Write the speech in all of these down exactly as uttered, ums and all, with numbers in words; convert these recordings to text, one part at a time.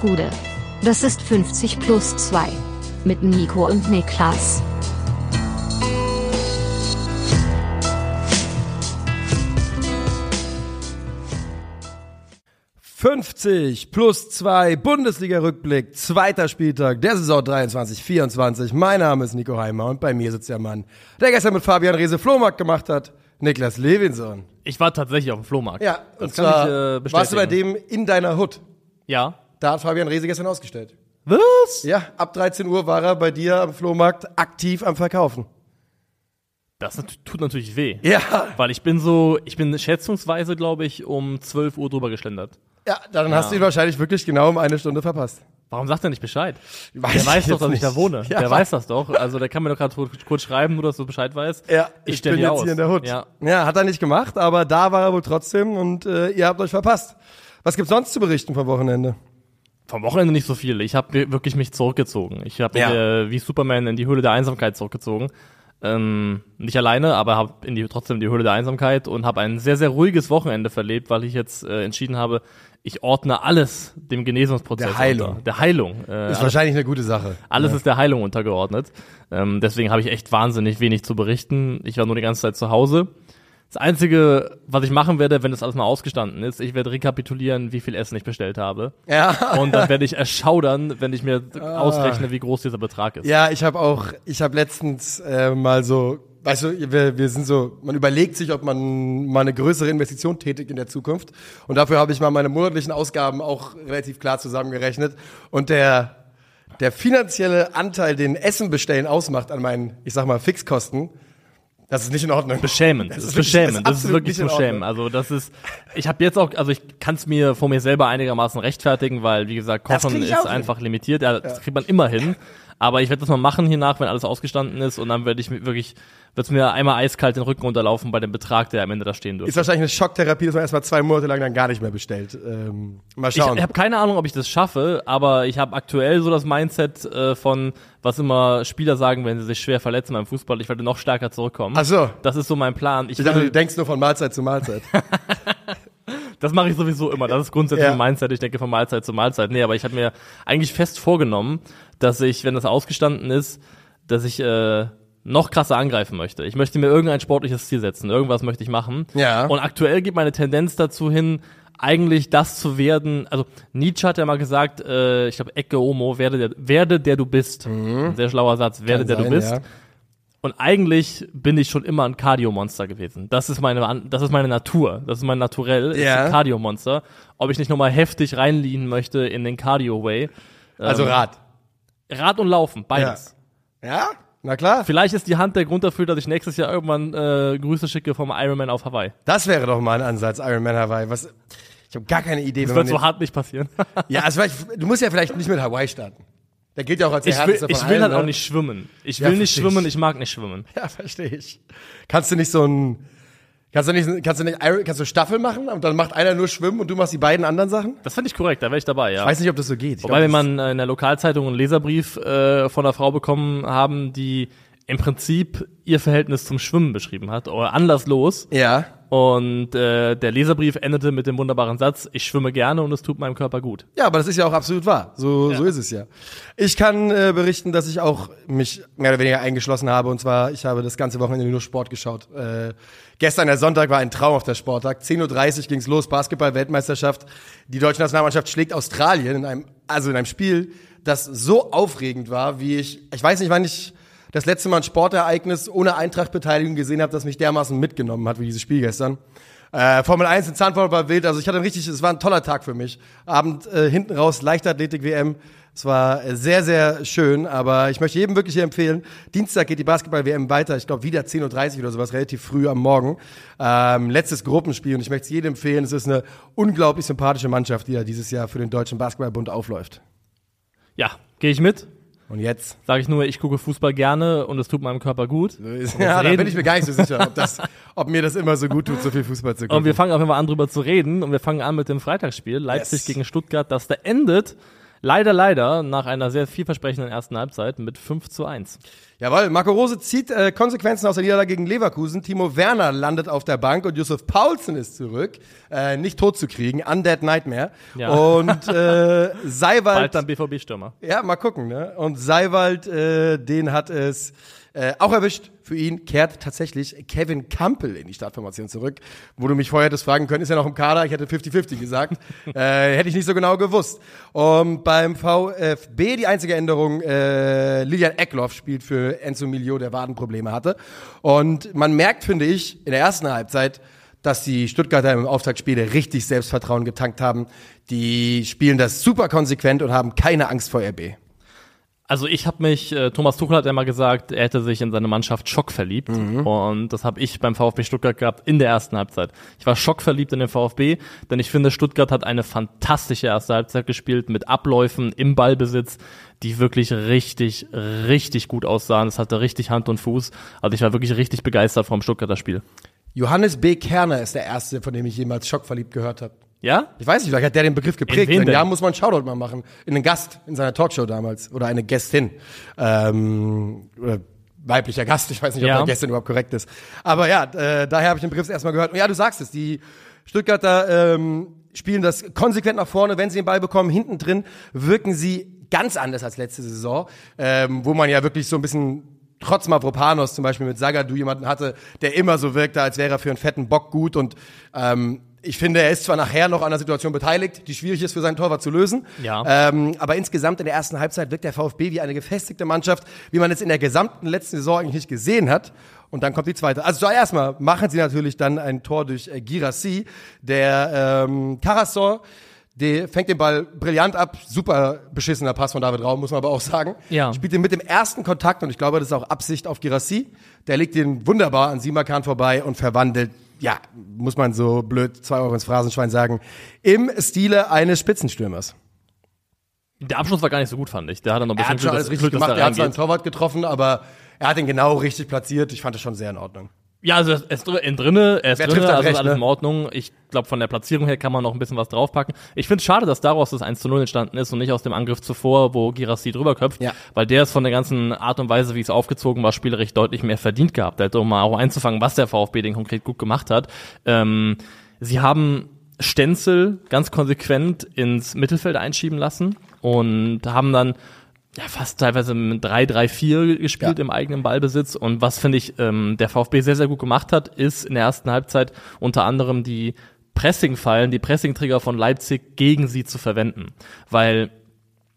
Gude. Das ist fünfzig plus zwei. Mit Nico und Niklas. fünfzig plus zwei Bundesliga-Rückblick, zweiter Spieltag der Saison dreiundzwanzig vierundzwanzig. Mein Name ist Nico Heimer und bei mir sitzt der Mann, der gestern mit Fabian Reese Flohmarkt gemacht hat, Niklas Levinson. Ich war tatsächlich auf dem Flohmarkt. Ja, das und zwar kann ich, äh, bestätigen. Warst du bei dem in deiner Hut? Ja. Da hat Fabian Reese gestern ausgestellt. Was? Ja, ab dreizehn Uhr war er bei dir am Flohmarkt aktiv am Verkaufen. Das tut natürlich weh. Ja. Weil ich bin so, ich bin schätzungsweise, glaube ich, um zwölf Uhr drüber geschlendert. Ja, dann ja. Hast du ihn wahrscheinlich wirklich genau um eine Stunde verpasst. Warum sagt er nicht Bescheid? Weiß der weiß doch, dass nicht. Ich da wohne. Ja. Der weiß das doch. Also der kann mir doch gerade kurz schreiben, nur dass du Bescheid weißt. Ja, ich, ich bin jetzt aus. Hier in der Hut. Ja. ja, hat er nicht gemacht, aber da war er wohl trotzdem und äh, ihr habt euch verpasst. Was gibt's sonst zu berichten vom Wochenende? Vom Wochenende nicht so viel. Ich habe wirklich mich zurückgezogen. Ich habe ja. äh, wie Superman in die Höhle der Einsamkeit zurückgezogen. Ähm, nicht alleine, aber habe in die, trotzdem in die Höhle der Einsamkeit und habe ein sehr, sehr ruhiges Wochenende verlebt, weil ich jetzt äh, entschieden habe, ich ordne alles dem Genesungsprozess der Heilung. Unter. Der Heilung. Äh, ist wahrscheinlich eine gute Sache. Alles ja. ist der Heilung untergeordnet. Ähm, deswegen habe ich echt wahnsinnig wenig zu berichten. Ich war nur die ganze Zeit zu Hause. Das Einzige, was ich machen werde, wenn das alles mal ausgestanden ist, ich werde rekapitulieren, wie viel Essen ich bestellt habe. Ja. Und dann werde ich erschaudern, wenn ich mir ah. ausrechne, wie groß dieser Betrag ist. Ja, ich habe auch, ich habe letztens äh, mal so, weißt du, wir, wir sind so, man überlegt sich, ob man mal eine größere Investition tätigt in der Zukunft. Und dafür habe ich mal meine monatlichen Ausgaben auch relativ klar zusammengerechnet. Und der der finanzielle Anteil, den Essen bestellen ausmacht an meinen, ich sag mal, Fixkosten, das ist nicht in Ordnung. Beschämend. Das ist, ist beschämend. Das ist, das ist wirklich beschämend. Also das ist, ich habe jetzt auch, also ich kann es mir vor mir selber einigermaßen rechtfertigen, weil wie gesagt, Kochen ist einfach hin. limitiert. Ja, das ja. kriegt man immer hin. Aber ich werde das mal machen hiernach, wenn alles ausgestanden ist, und dann werde ich mir wirklich, wird's mir einmal eiskalt den Rücken runterlaufen bei dem Betrag, der am Ende da stehen dürfte. Ist wahrscheinlich eine Schocktherapie, dass man erstmal zwei Monate lang dann gar nicht mehr bestellt. Ähm, mal schauen. Ich, ich habe keine Ahnung, ob ich das schaffe, aber ich habe aktuell so das Mindset äh, von, was immer Spieler sagen, wenn sie sich schwer verletzen beim Fußball, ich werde noch stärker zurückkommen. Ach so. Das ist so mein Plan. Ich, ich dachte, du denkst nur von Mahlzeit zu Mahlzeit. Das mache ich sowieso immer. Das ist grundsätzlich ja. mein Mindset. Ich denke von Mahlzeit zu Mahlzeit. Nee, aber ich habe mir eigentlich fest vorgenommen, dass ich, wenn das ausgestanden ist, dass ich äh, noch krasser angreifen möchte. Ich möchte mir irgendein sportliches Ziel setzen. Irgendwas möchte ich machen. Ja. Und aktuell geht meine Tendenz dazu hin, eigentlich das zu werden, also Nietzsche hat ja mal gesagt, äh, ich glaube, Ecce Homo, werde der, werde der du bist. Mhm. Ein sehr schlauer Satz, werde Kann der sein, du bist. Ja. Und eigentlich bin ich schon immer ein Cardio-Monster gewesen. Das ist meine, das ist meine Natur. Das ist mein Naturell. Yeah. Ist ein Cardio-Monster. Ob ich nicht nochmal heftig reinliegen möchte in den Cardio-Way. Also ähm, Rad. Rad und Laufen, beides. Ja. ja? Na klar. Vielleicht ist die Hand der Grund dafür, dass ich nächstes Jahr irgendwann äh, Grüße schicke vom Ironman auf Hawaii. Das wäre doch mal ein Ansatz, Ironman Hawaii. Was? Ich habe gar keine Idee. Das wird so hart nicht passieren. Ja, also du musst ja vielleicht nicht mit Hawaii starten. Der gilt ja auch als der Härteste von allen. Ich will halt auch nicht schwimmen. Ich will nicht schwimmen, ich mag nicht schwimmen. Ja, verstehe ich. Kannst du nicht so ein, kannst du nicht, kannst du nicht, kannst du Staffel machen und dann macht einer nur Schwimmen und du machst die beiden anderen Sachen? Das finde ich korrekt, da wäre ich dabei, ja. Ich weiß nicht, ob das so geht. Wobei wir mal in der Lokalzeitung einen Leserbrief äh, von einer Frau bekommen haben, die im Prinzip ihr Verhältnis zum Schwimmen beschrieben hat, oder anlasslos. Ja. Und äh, der Leserbrief endete mit dem wunderbaren Satz, ich schwimme gerne und es tut meinem Körper gut. Ja, aber das ist ja auch absolut wahr. So, ja. so ist es ja. Ich kann äh, berichten, dass ich auch mich mehr oder weniger eingeschlossen habe. Und zwar, ich habe das ganze Wochenende nur Sport geschaut. Äh, gestern, der Sonntag, war ein Traum auf der Sporttag. zehn Uhr dreißig ging's los, Basketball-Weltmeisterschaft. Die deutsche Nationalmannschaft schlägt Australien in einem, also in einem Spiel, das so aufregend war, wie ich, ich weiß nicht, wann ich das letzte Mal ein Sportereignis ohne Eintracht-Beteiligung gesehen habe, das mich dermaßen mitgenommen hat wie dieses Spiel gestern. Äh, Formel eins in Zandvoort war wild, also ich hatte ein richtig, es war ein toller Tag für mich. Abend äh, hinten raus, Leichtathletik-W M, es war äh, sehr, sehr schön, aber ich möchte jedem wirklich hier empfehlen, Dienstag geht die Basketball-W M weiter, ich glaube wieder zehn Uhr dreißig oder sowas, relativ früh am Morgen. Ähm, letztes Gruppenspiel und ich möchte es jedem empfehlen, es ist eine unglaublich sympathische Mannschaft, die ja dieses Jahr für den Deutschen Basketballbund aufläuft. Ja, gehe ich mit. Und jetzt sage ich nur, ich gucke Fußball gerne und es tut meinem Körper gut. Ja, da bin ich mir gar nicht so sicher, ob, das, ob mir das immer so gut tut, so viel Fußball zu gucken. Und wir fangen auch immer an, drüber zu reden. Und wir fangen an mit dem Freitagsspiel. Leipzig yes. gegen Stuttgart, das da endet Leider, leider, nach einer sehr vielversprechenden ersten Halbzeit mit fünf zu eins. Jawohl, Marco Rose zieht äh, Konsequenzen aus der Niederlage gegen Leverkusen. Timo Werner landet auf der Bank und Josef Paulsen ist zurück. Äh, nicht tot zu kriegen, Undead Nightmare. Ja. Und äh, Seiwald... Bald dann B V B-Stürmer. Ja, mal gucken. Ne? Und Seiwald, äh, den hat es... Äh, auch erwischt für ihn, kehrt tatsächlich Kevin Campbell in die Startformation zurück, wo du mich vorher hättest fragen können, ist er noch im Kader? Ich hätte fünfzig fünfzig gesagt, äh, hätte ich nicht so genau gewusst. Und beim VfB die einzige Änderung, äh, Lilian Eckloff spielt für Enzo Milio, der Wadenprobleme hatte. Und man merkt, finde ich, in der ersten Halbzeit, dass die Stuttgarter im Auftaktspiel richtig Selbstvertrauen getankt haben. Die spielen das super konsequent und haben keine Angst vor R B. Also ich habe mich, äh, Thomas Tuchel hat immer gesagt, er hätte sich in seine Mannschaft schockverliebt. Mhm. Und das habe ich beim VfB Stuttgart gehabt in der ersten Halbzeit. Ich war schockverliebt in den VfB, denn ich finde, Stuttgart hat eine fantastische erste Halbzeit gespielt mit Abläufen im Ballbesitz, die wirklich richtig, richtig gut aussahen. Es hatte richtig Hand und Fuß. Also ich war wirklich richtig begeistert vom Stuttgarter Spiel. Johannes B. Kerner ist der Erste, von dem ich jemals schockverliebt gehört habe. Ja? Ich weiß nicht, vielleicht hat der den Begriff geprägt. In Jahren muss man einen Shoutout mal machen. In den Gast, in seiner Talkshow damals. Oder eine Gästin. Ähm, oder weiblicher Gast. Ich weiß nicht, ob ja. der Gästin überhaupt korrekt ist. Aber ja, äh, daher habe ich den Begriff erstmal gehört. Und ja, du sagst es. Die Stuttgarter ähm, spielen das konsequent nach vorne. Wenn sie den Ball bekommen, hinten drin wirken sie ganz anders als letzte Saison. Ähm, wo man ja wirklich so ein bisschen... Trotz Mavropanos zum Beispiel mit Zagadou jemanden hatte, der immer so wirkte, als wäre er für einen fetten Bock gut. Und ähm, ich finde, er ist zwar nachher noch an der Situation beteiligt, die schwierig ist für seinen Torwart zu lösen. Ja. Ähm, aber insgesamt in der ersten Halbzeit wirkt der VfB wie eine gefestigte Mannschaft, wie man es in der gesamten letzten Saison eigentlich nicht gesehen hat. Und dann kommt die zweite. Also zuerst mal machen sie natürlich dann ein Tor durch äh, Girassi, der ähm, Karazor. Der fängt den Ball brillant ab, super beschissener Pass von David Raum, muss man aber auch sagen. Ja. Spielt ihn mit dem ersten Kontakt und ich glaube, das ist auch Absicht auf Girassi. Der legt ihn wunderbar an Simakan vorbei und verwandelt, ja, muss man so blöd zwei Euro ins Phrasenschwein sagen, im Stile eines Spitzenstürmers. Der Abschluss war gar nicht so gut, fand ich. Der hat dann noch ein bisschen Glück, alles richtig Glück, gemacht, der hat seinen Torwart getroffen, aber er hat ihn genau richtig platziert. Ich fand das schon sehr in Ordnung. Ja, also er ist drin, drinne, er ist drinne, also recht, ist alles ne? in Ordnung. Ich glaube, von der Platzierung her kann man noch ein bisschen was draufpacken. Ich finde es schade, dass daraus das eins zu null entstanden ist und nicht aus dem Angriff zuvor, wo Girassi drüber köpft, ja. weil der ist von der ganzen Art und Weise, wie es aufgezogen war, spielerisch deutlich mehr verdient gehabt hätte, um mal auch einzufangen, was der VfB denn konkret gut gemacht hat. Ähm, sie haben Stenzel ganz konsequent ins Mittelfeld einschieben lassen und haben dann ja fast teilweise mit drei drei vier gespielt ja. im eigenen Ballbesitz. Und was, finde ich, ähm, der VfB sehr, sehr gut gemacht hat, ist in der ersten Halbzeit unter anderem die Pressing-Fallen, die Pressing-Trigger von Leipzig gegen sie zu verwenden. Weil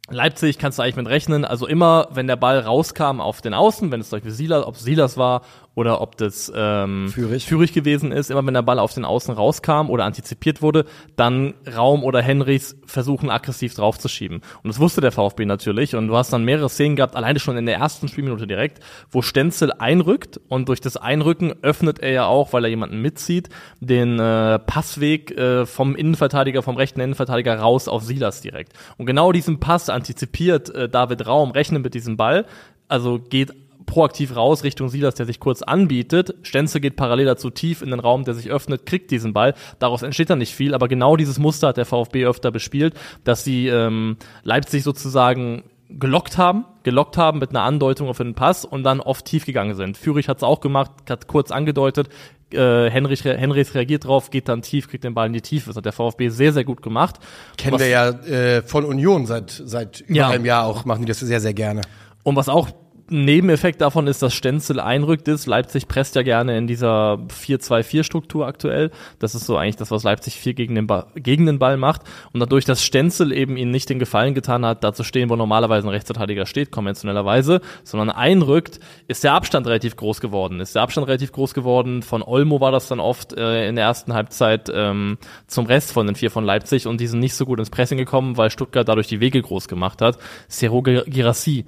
Leipzig kannst du eigentlich mit rechnen, also immer, wenn der Ball rauskam auf den Außen, wenn es zum Beispiel Silas, ob Silas war oder ob das ähm, Fürich. Fürich gewesen ist, immer wenn der Ball auf den Außen rauskam oder antizipiert wurde, dann Raum oder Henrichs versuchen aggressiv draufzuschieben. Und das wusste der VfB natürlich und du hast dann mehrere Szenen gehabt, alleine schon in der ersten Spielminute direkt, wo Stenzel einrückt und durch das Einrücken öffnet er ja auch, weil er jemanden mitzieht, den äh, Passweg äh, vom Innenverteidiger, vom rechten Innenverteidiger raus auf Silas direkt. Und genau diesen Pass antizipiert äh, David Raum, rechnet mit diesem Ball, also geht proaktiv raus Richtung Silas, der sich kurz anbietet. Stenzel geht parallel dazu tief in den Raum, der sich öffnet, kriegt diesen Ball. Daraus entsteht dann nicht viel, aber genau dieses Muster hat der VfB öfter bespielt, dass sie ähm, Leipzig sozusagen gelockt haben, gelockt haben mit einer Andeutung auf den Pass und dann oft tief gegangen sind. Fürich hat es auch gemacht, hat kurz angedeutet, äh, Henrichs Henrichs reagiert drauf, geht dann tief, kriegt den Ball in die Tiefe. Das hat der VfB sehr, sehr gut gemacht. Kennen was, wir ja äh, von Union seit seit über ja. einem Jahr auch, machen die das sehr, sehr gerne. Und was auch ein Nebeneffekt davon ist, dass Stenzel einrückt ist. Leipzig presst ja gerne in dieser vier zwei vier Struktur aktuell. Das ist so eigentlich das, was Leipzig viel gegen den, ba- gegen den Ball macht. Und dadurch, dass Stenzel eben ihnen nicht den Gefallen getan hat, da zu stehen, wo normalerweise ein Rechtsverteidiger steht, konventionellerweise, sondern einrückt, ist der Abstand relativ groß geworden. Ist der Abstand relativ groß geworden. Von Olmo war das dann oft äh, in der ersten Halbzeit ähm, zum Rest von den vier von Leipzig. Und die sind nicht so gut ins Pressing gekommen, weil Stuttgart dadurch die Wege groß gemacht hat. Serro Girassi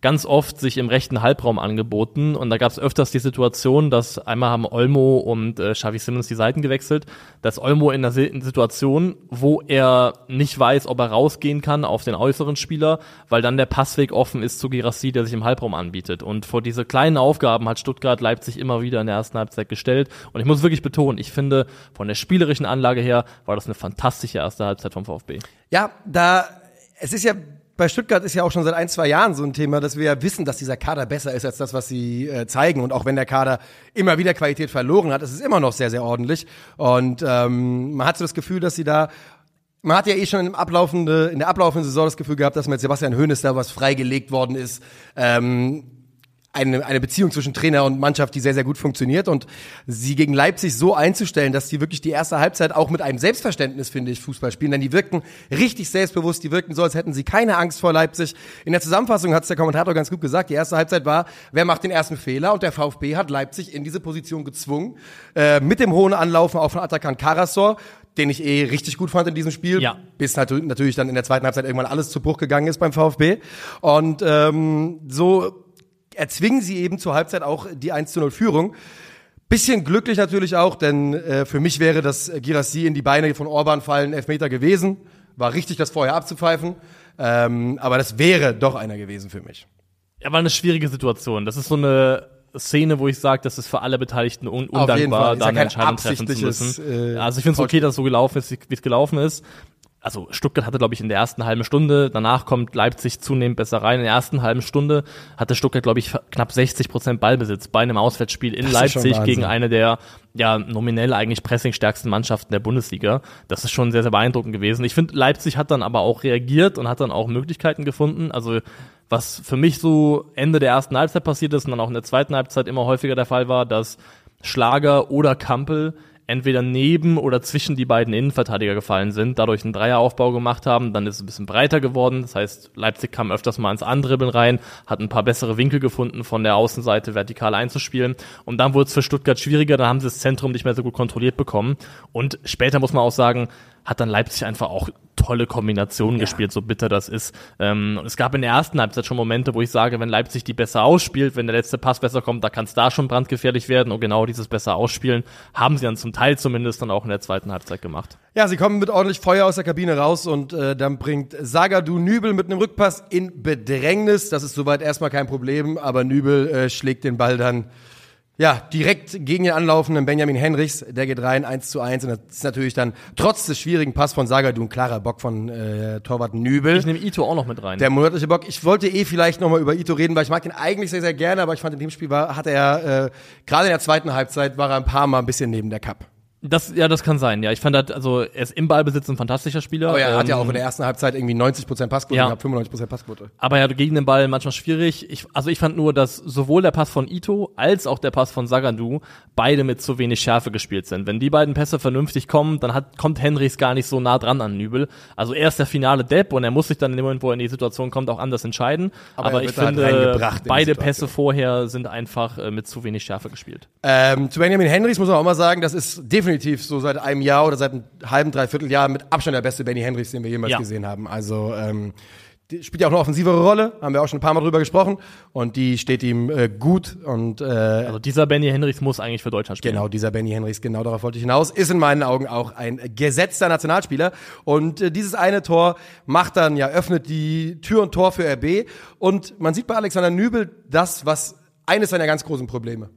ganz oft sich im rechten Halbraum angeboten und da gab es öfters die Situation, dass einmal haben Olmo und äh, Xavi Simons die Seiten gewechselt, dass Olmo in einer Situation, wo er nicht weiß, ob er rausgehen kann auf den äußeren Spieler, weil dann der Passweg offen ist zu Girassi, der sich im Halbraum anbietet. Und vor diese kleinen Aufgaben hat Stuttgart Leipzig immer wieder in der ersten Halbzeit gestellt. Und ich muss wirklich betonen, ich finde, von der spielerischen Anlage her war das eine fantastische erste Halbzeit vom VfB. Ja, da es ist ja bei Stuttgart ist ja auch schon seit ein, zwei Jahren so ein Thema, dass wir ja wissen, dass dieser Kader besser ist als das, was sie äh, zeigen. Und auch wenn der Kader immer wieder Qualität verloren hat, ist es immer noch sehr, sehr ordentlich. Und ähm, man hat so das Gefühl, dass sie da, man hat ja eh schon im ablaufende, in der ablaufenden Saison das Gefühl gehabt, dass mit Sebastian Hoeneß da was freigelegt worden ist. Ähm, eine, eine Beziehung zwischen Trainer und Mannschaft, die sehr, sehr gut funktioniert. Und sie gegen Leipzig so einzustellen, dass die wirklich die erste Halbzeit auch mit einem Selbstverständnis, finde ich, Fußball spielen. Denn die wirkten richtig selbstbewusst, die wirkten so, als hätten sie keine Angst vor Leipzig. In der Zusammenfassung hat es der Kommentator ganz gut gesagt, die erste Halbzeit war, wer macht den ersten Fehler? Und der VfB hat Leipzig in diese Position gezwungen, äh, mit dem hohen Anlaufen auch von Atakan Karazor, den ich eh richtig gut fand in diesem Spiel, ja. Bis natürlich dann in der zweiten Halbzeit irgendwann alles zu Bruch gegangen ist beim VfB. Und ähm, so erzwingen sie eben zur Halbzeit auch die eins zu null Führung. Bisschen glücklich natürlich auch, denn äh, für mich wäre das Girassi in die Beine von Orban fallen Elfmeter gewesen. War richtig, das vorher abzupfeifen. Ähm, aber das wäre doch einer gewesen für mich. Ja, war eine schwierige Situation. Das ist so eine Szene, wo ich sage, das ist für alle Beteiligten un- undankbar, da eine Entscheidung treffen zu müssen. Äh, also ich finde es okay, dass es so gelaufen ist, wie es gelaufen ist. Also Stuttgart hatte, glaube ich, in der ersten halben Stunde, danach kommt Leipzig zunehmend besser rein. In der ersten halben Stunde hatte Stuttgart, glaube ich, knapp sechzig Prozent Ballbesitz bei einem Auswärtsspiel in Leipzig gegen eine der ja nominell eigentlich pressingstärksten Mannschaften der Bundesliga. Das ist schon sehr, sehr beeindruckend gewesen. Ich finde, Leipzig hat dann aber auch reagiert und hat dann auch Möglichkeiten gefunden. Also was für mich so Ende der ersten Halbzeit passiert ist und dann auch in der zweiten Halbzeit immer häufiger der Fall war, dass Schlager oder Campbell entweder neben oder zwischen die beiden Innenverteidiger gefallen sind, dadurch einen Dreieraufbau gemacht haben, dann ist es ein bisschen breiter geworden, das heißt, Leipzig kam öfters mal ins Andribbeln rein, hat ein paar bessere Winkel gefunden, von der Außenseite vertikal einzuspielen und dann wurde es für Stuttgart schwieriger, dann haben sie das Zentrum nicht mehr so gut kontrolliert bekommen und später muss man auch sagen, hat dann Leipzig einfach auch tolle Kombinationen ja. gespielt, so bitter das ist. Ähm, es gab in der ersten Halbzeit schon Momente, wo ich sage, wenn Leipzig die besser ausspielt, wenn der letzte Pass besser kommt, da kann es da schon brandgefährlich werden. Und genau dieses besser ausspielen haben sie dann zum Teil zumindest dann auch in der zweiten Halbzeit gemacht. Ja, sie kommen mit ordentlich Feuer aus der Kabine raus und äh, dann bringt Zagadou Nübel mit einem Rückpass in Bedrängnis. Das ist soweit erstmal kein Problem, aber Nübel äh, schlägt den Ball dann ja, direkt gegen den anlaufenden Benjamin Henrichs, der geht rein, eins zu eins. Und das ist natürlich dann trotz des schwierigen Pass von Zagadou ein klarer Bock von äh, Torwart Nübel. Ich nehme Ito auch noch mit rein. Der monatliche Bock. Ich wollte eh vielleicht nochmal über Ito reden, weil ich mag ihn eigentlich sehr, sehr gerne. Aber ich fand, in dem Spiel war, hat er, äh, gerade in der zweiten Halbzeit, war er ein paar Mal ein bisschen neben der Kappe. Das, ja, das kann sein, ja. Ich fand halt, also, er ist im Ballbesitz ein fantastischer Spieler. Aber er hat ähm, ja auch in der ersten Halbzeit irgendwie neunzig Prozent Passquote gehabt, ja. fünfundneunzig Prozent Passquote. Aber ja, gegen den Ball manchmal schwierig. Ich, also ich fand nur, dass sowohl der Pass von Ito als auch der Pass von Zagadou beide mit zu wenig Schärfe gespielt sind. Wenn die beiden Pässe vernünftig kommen, dann hat, kommt Henrichs gar nicht so nah dran an Nübel. Also er ist der finale Depp und er muss sich dann in dem Moment, wo er in die Situation kommt, auch anders entscheiden. Aber, aber ich finde, beide Pässe vorher sind einfach äh, mit zu wenig Schärfe gespielt. Ähm, zu Benjamin Henrichs muss man auch mal sagen, das ist definitiv Definitiv so seit einem Jahr oder seit einem halben, dreiviertel Jahr mit Abstand der beste Benny Henrichs, den wir jemals ja. gesehen haben. Also ähm, spielt ja auch eine offensivere Rolle, haben wir auch schon ein paar Mal drüber gesprochen und die steht ihm äh, gut. Und äh, also dieser Benny Henrichs muss eigentlich für Deutschland spielen. Genau, dieser Benny Henrichs, genau darauf wollte ich hinaus, ist in meinen Augen auch ein gesetzter Nationalspieler. Und äh, dieses eine Tor macht dann, ja, öffnet die Tür und Tor für R B. Und man sieht bei Alexander Nübel das, was eines seiner ganz großen Probleme.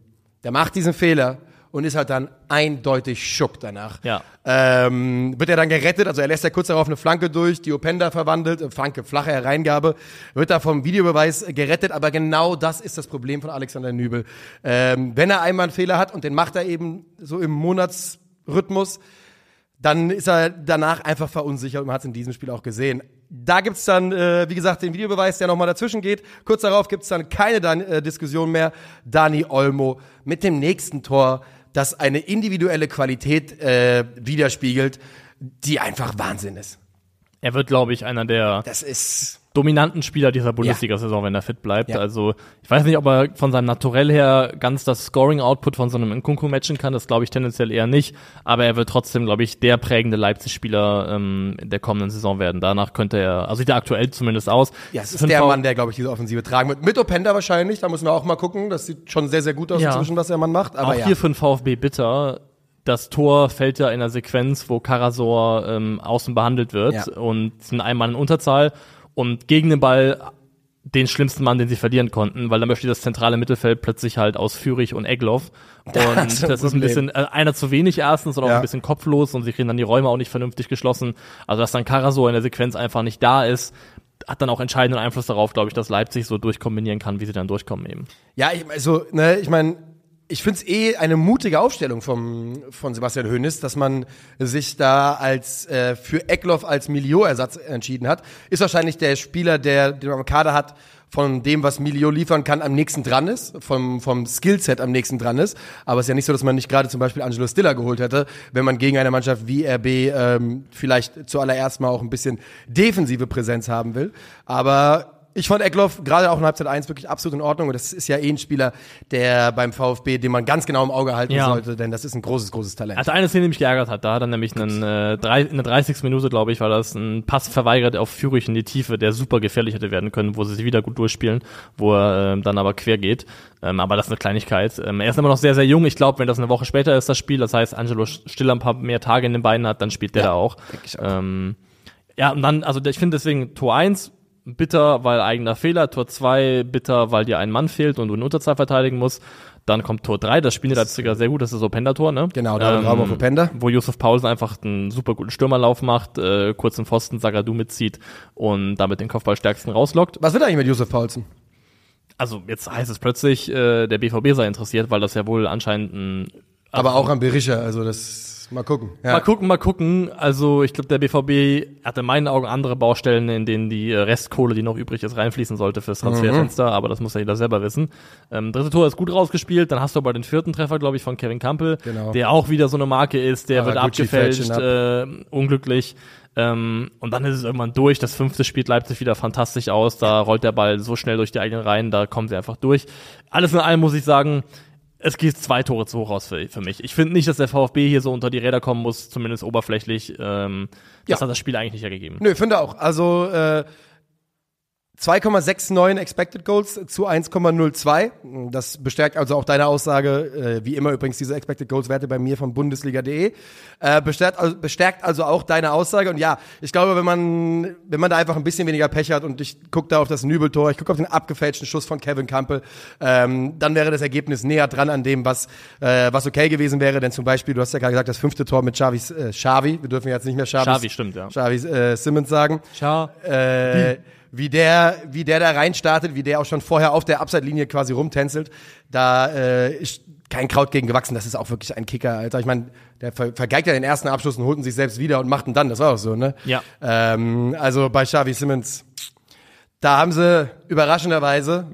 Der macht diesen Fehler und ist halt dann eindeutig schock danach. Ja. Ähm, wird er dann gerettet, also er lässt ja kurz darauf eine Flanke durch, die Openda verwandelt, Flanke, flache Hereingabe, wird da vom Videobeweis gerettet, aber genau das ist das Problem von Alexander Nübel. Ähm, wenn er einmal einen Fehler hat und den macht er eben so im Monatsrhythmus, dann ist er danach einfach verunsichert und man hat es in diesem Spiel auch gesehen. Da gibt's dann, äh, wie gesagt, den Videobeweis, der nochmal dazwischen geht. Kurz darauf gibt's dann keine Dan- äh, Diskussion mehr. Dani Olmo mit dem nächsten Tor, das eine individuelle Qualität äh, widerspiegelt, die einfach Wahnsinn ist. Er wird, glaube ich, einer der das ist dominanten Spieler dieser Bundesliga-Saison, ja. wenn er fit bleibt. Ja. Also ich weiß nicht, ob er von seinem Naturell her ganz das Scoring-Output von so einem Nkunku matchen kann. Das glaube ich tendenziell eher nicht. Aber er wird trotzdem, glaube ich, der prägende Leipzig-Spieler ähm, der kommenden Saison werden. Danach könnte er, also sieht er aktuell zumindest aus. Ja, es ist der v- Mann, der, glaube ich, diese Offensive tragen wird. Mit Openda wahrscheinlich, da müssen wir auch mal gucken. Das sieht schon sehr, sehr gut aus ja. inzwischen, was der Mann macht. Aber auch ja. hier für den VfB bitter. Das Tor fällt ja in der Sequenz, wo Karazor ähm, außen behandelt wird ja. und sind einmal in Unterzahl und gegen den Ball den schlimmsten Mann, den sie verlieren konnten, weil dann besteht das zentrale Mittelfeld plötzlich halt aus Fürich und Egloff. Und das ist ein, das ist ein bisschen, äh, einer zu wenig erstens und auch ja. ein bisschen kopflos und sie kriegen dann die Räume auch nicht vernünftig geschlossen. Also dass dann Karazor in der Sequenz einfach nicht da ist, hat dann auch entscheidenden Einfluss darauf, glaube ich, dass Leipzig so durchkombinieren kann, wie sie dann durchkommen eben. Ja, ich, also, ne, ich meine, ich finde es eh eine mutige Aufstellung vom, von Sebastian Hoeneß, dass man sich da als äh, für Eckloff als Milieu-Ersatz entschieden hat. Ist wahrscheinlich der Spieler, der den man am Kader hat, von dem, was Milieu liefern kann, am nächsten dran ist, vom, vom Skillset am nächsten dran ist. Aber es ist ja nicht so, dass man nicht gerade zum Beispiel Angelo Stiller geholt hätte, wenn man gegen eine Mannschaft wie R B ähm, vielleicht zuallererst mal auch ein bisschen defensive Präsenz haben will. Aber ich fand Eckloff gerade auch in Halbzeit eins wirklich absolut in Ordnung. Und das ist ja eh ein Spieler, der beim VfB, den man ganz genau im Auge halten ja. sollte, denn das ist ein großes, großes Talent. Also eine Szene, die mich geärgert hat, da hat er nämlich einen, äh, drei, eine dreißigste Minute, glaube ich, war das, einen Pass verweigert auf Fürich in die Tiefe, der super gefährlich hätte werden können, wo sie sich wieder gut durchspielen, wo er äh, dann aber quer geht. Ähm, aber das ist eine Kleinigkeit. Ähm, er ist immer noch sehr, sehr jung. Ich glaube, wenn das eine Woche später ist, das Spiel, das heißt, Angelo Stiller ein paar mehr Tage in den Beinen hat, dann spielt der ja, da auch. Ich auch. Ähm, ja, und dann, also ich finde deswegen Tor eins bitter, weil eigener Fehler, Tor zwei bitter, weil dir ein Mann fehlt und du in Unterzahl verteidigen musst. Dann kommt Tor drei, das spielen die Leipziger sehr gut, das ist Openda-Tor, ne? Genau, da ähm, Raum auf Openda. Wo Josef Paulsen einfach einen super guten Stürmerlauf macht, äh, kurzen Pfosten, Zagadou mitzieht und damit den Kopfballstärksten rauslockt. Was wird eigentlich mit Josef Paulsen? Also jetzt heißt es plötzlich, äh, der B V B sei interessiert, weil das ja wohl anscheinend ein... Also, aber auch am Berisha, also das... Mal gucken. Ja. Mal gucken, mal gucken. Also ich glaube, der B V B hat in meinen Augen andere Baustellen, in denen die Restkohle, die noch übrig ist, reinfließen sollte fürs Transferfenster. Mhm. Aber das muss ja jeder selber wissen. Ähm, dritte Tor ist gut rausgespielt. Dann hast du aber den vierten Treffer, glaube ich, von Kevin Campbell, genau, der auch wieder so eine Marke ist. Der aber wird abgefälscht, äh, unglücklich. Ähm, und dann ist es irgendwann durch. Das fünfte spielt Leipzig wieder fantastisch aus. Da rollt der Ball so schnell durch die eigenen Reihen. Da kommen sie einfach durch. Alles in allem muss ich sagen, es geht zwei Tore zu hoch aus für, für mich. Ich finde nicht, dass der VfB hier so unter die Räder kommen muss, zumindest oberflächlich. Ähm, das ja. hat das Spiel eigentlich nicht ergegeben. Nö, finde auch. Also äh, zwei Komma neunundsechzig Expected Goals zu eins Komma null zwei. Das bestärkt also auch deine Aussage, äh, wie immer übrigens diese Expected Goals Werte bei mir von bundesliga punkt de. Äh, bestärkt, also, bestärkt also auch deine Aussage. Und ja, ich glaube, wenn man wenn man da einfach ein bisschen weniger Pech hat und ich gucke da auf das Nübel-Tor, ich gucke auf den abgefälschten Schuss von Kevin Campbell, ähm, dann wäre das Ergebnis näher dran an dem, was äh, was okay gewesen wäre. Denn zum Beispiel, du hast ja gerade gesagt, das fünfte Tor mit Xavi, äh, Xavi, wir dürfen jetzt nicht mehr Xavi, Xavi stimmt, ja. Xavi äh, Simmons sagen. Ciao. Äh, hm. Wie der, wie der da reinstartet, wie der auch schon vorher auf der Abseitslinie quasi rumtänzelt, da äh, ist kein Kraut gegen gewachsen. Das ist auch wirklich ein Kicker, Alter. Ich meine, der ver- vergeigt ja den ersten Abschluss und holt ihn sich selbst wieder und macht ihn dann. Das war auch so, ne? Ja. Ähm, also bei Xavi Simmons, da haben sie überraschenderweise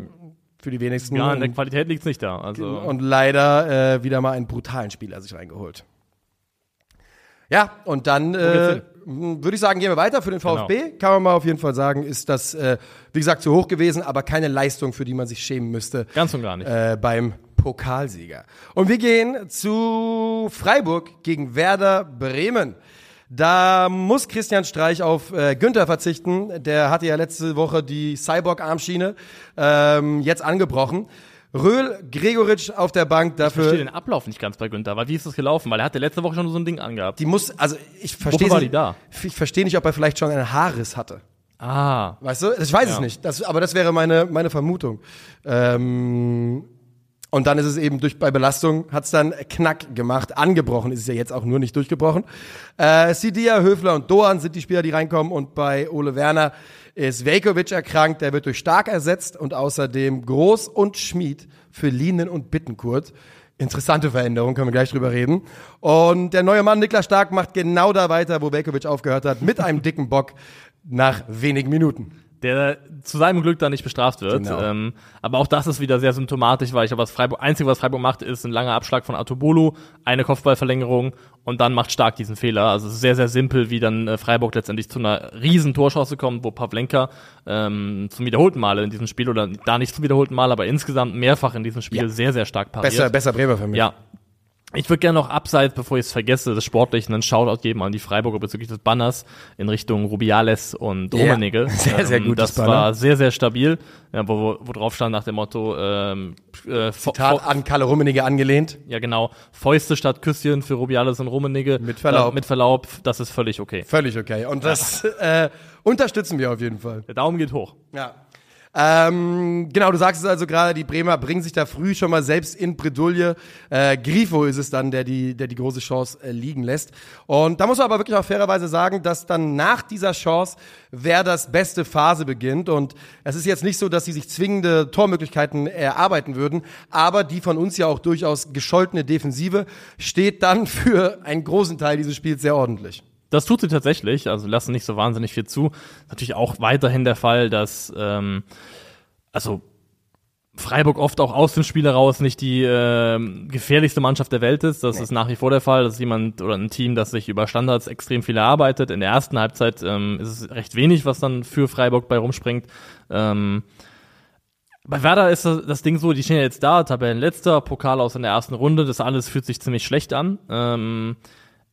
für die wenigsten. Ja, in der Qualität liegt's nicht da. Also. Und leider äh, wieder mal einen brutalen Spieler sich reingeholt. Ja, und dann äh, würde ich sagen, gehen wir weiter für den VfB. Genau. Kann man mal auf jeden Fall sagen, ist das, äh, wie gesagt, zu hoch gewesen, aber keine Leistung, für die man sich schämen müsste. Ganz und gar nicht. Äh, beim Pokalsieger. Und wir gehen zu Freiburg gegen Werder Bremen. Da muss Christian Streich auf äh, Günther verzichten. Der hatte ja letzte Woche die Cyborg-Armschiene ähm, jetzt angebrochen. Röhl, Gregoritsch auf der Bank dafür. Ich verstehe den Ablauf nicht ganz bei Günther, weil wie ist das gelaufen? Weil er hatte letzte Woche schon so ein Ding angehabt. Die muss, also ich verstehe war die da? Ich verstehe nicht, ob er vielleicht schon einen Haarriss hatte. Ah. Weißt du? Ich weiß ja. es nicht. Das, aber das wäre meine, meine Vermutung. Ähm, und dann ist es eben durch, bei Belastung hat's dann Knack gemacht. Angebrochen ist es ja jetzt auch nur nicht durchgebrochen. Äh, Sidia, Höfler und Doan sind die Spieler, die reinkommen und bei Ole Werner ist Veljkovic erkrankt, der wird durch Stark ersetzt und außerdem Groß und Schmid für Lienen und Bittencourt. Interessante Veränderung, können wir gleich drüber reden. Und der neue Mann Niklas Stark macht genau da weiter, wo Veljkovic aufgehört hat, mit einem dicken Bock nach wenigen Minuten. Der zu seinem Glück da nicht bestraft wird. Genau. Ähm, aber auch das ist wieder sehr symptomatisch, weil ich glaube, das Freiburg, Einzige, was Freiburg macht, ist ein langer Abschlag von Atobolu, eine Kopfballverlängerung und dann macht Stark diesen Fehler. Also es ist sehr, sehr simpel, wie dann Freiburg letztendlich zu einer riesen Torchance kommt, wo Pavlenka ähm, zum wiederholten Male in diesem Spiel, oder da nicht zum wiederholten Male, aber insgesamt mehrfach in diesem Spiel ja. sehr, sehr stark pariert. Besser, besser Bremer für mich. Ja. Ich würde gerne noch abseits, bevor ich es vergesse, des Sportlichen einen Shoutout geben an die Freiburger bezüglich des Banners in Richtung Rubiales und Rummenigge. Yeah, sehr, sehr gut. Ähm, das Banner war sehr, sehr stabil, ja, wo, wo drauf stand nach dem Motto ähm, äh, Zitat F- an Kalle Rummenigge angelehnt. Ja, genau. Fäuste statt Küsschen für Rubiales und Rummenigge. Mit Verlaub. Äh, mit Verlaub, das ist völlig okay. Völlig okay. Und das äh, unterstützen wir auf jeden Fall. Der Daumen geht hoch. Ja. Ähm, genau, du sagst es also gerade, die Bremer bringen sich da früh schon mal selbst in Bredouille. Äh, Grifo ist es dann, der die, der die große Chance äh, liegen lässt. Und da muss man aber wirklich auch fairerweise sagen, dass dann nach dieser Chance Werders beste Phase beginnt. Und es ist jetzt nicht so, dass sie sich zwingende Tormöglichkeiten erarbeiten würden, aber die von uns ja auch durchaus gescholtene Defensive steht dann für einen großen Teil dieses Spiels sehr ordentlich. Das tut sie tatsächlich, also lassen nicht so wahnsinnig viel zu. Natürlich auch weiterhin der Fall, dass ähm, also Freiburg oft auch aus dem Spiel heraus nicht die äh, gefährlichste Mannschaft der Welt ist. Das nee. ist nach wie vor der Fall. Das ist jemand oder ein Team, das sich über Standards extrem viel erarbeitet. In der ersten Halbzeit ähm, ist es recht wenig, was dann für Freiburg bei rumspringt. Ähm, Bei Werder ist das Ding so, die stehen ja jetzt da, Tabellenletzter, Pokal aus in der ersten Runde, das alles fühlt sich ziemlich schlecht an. Ähm,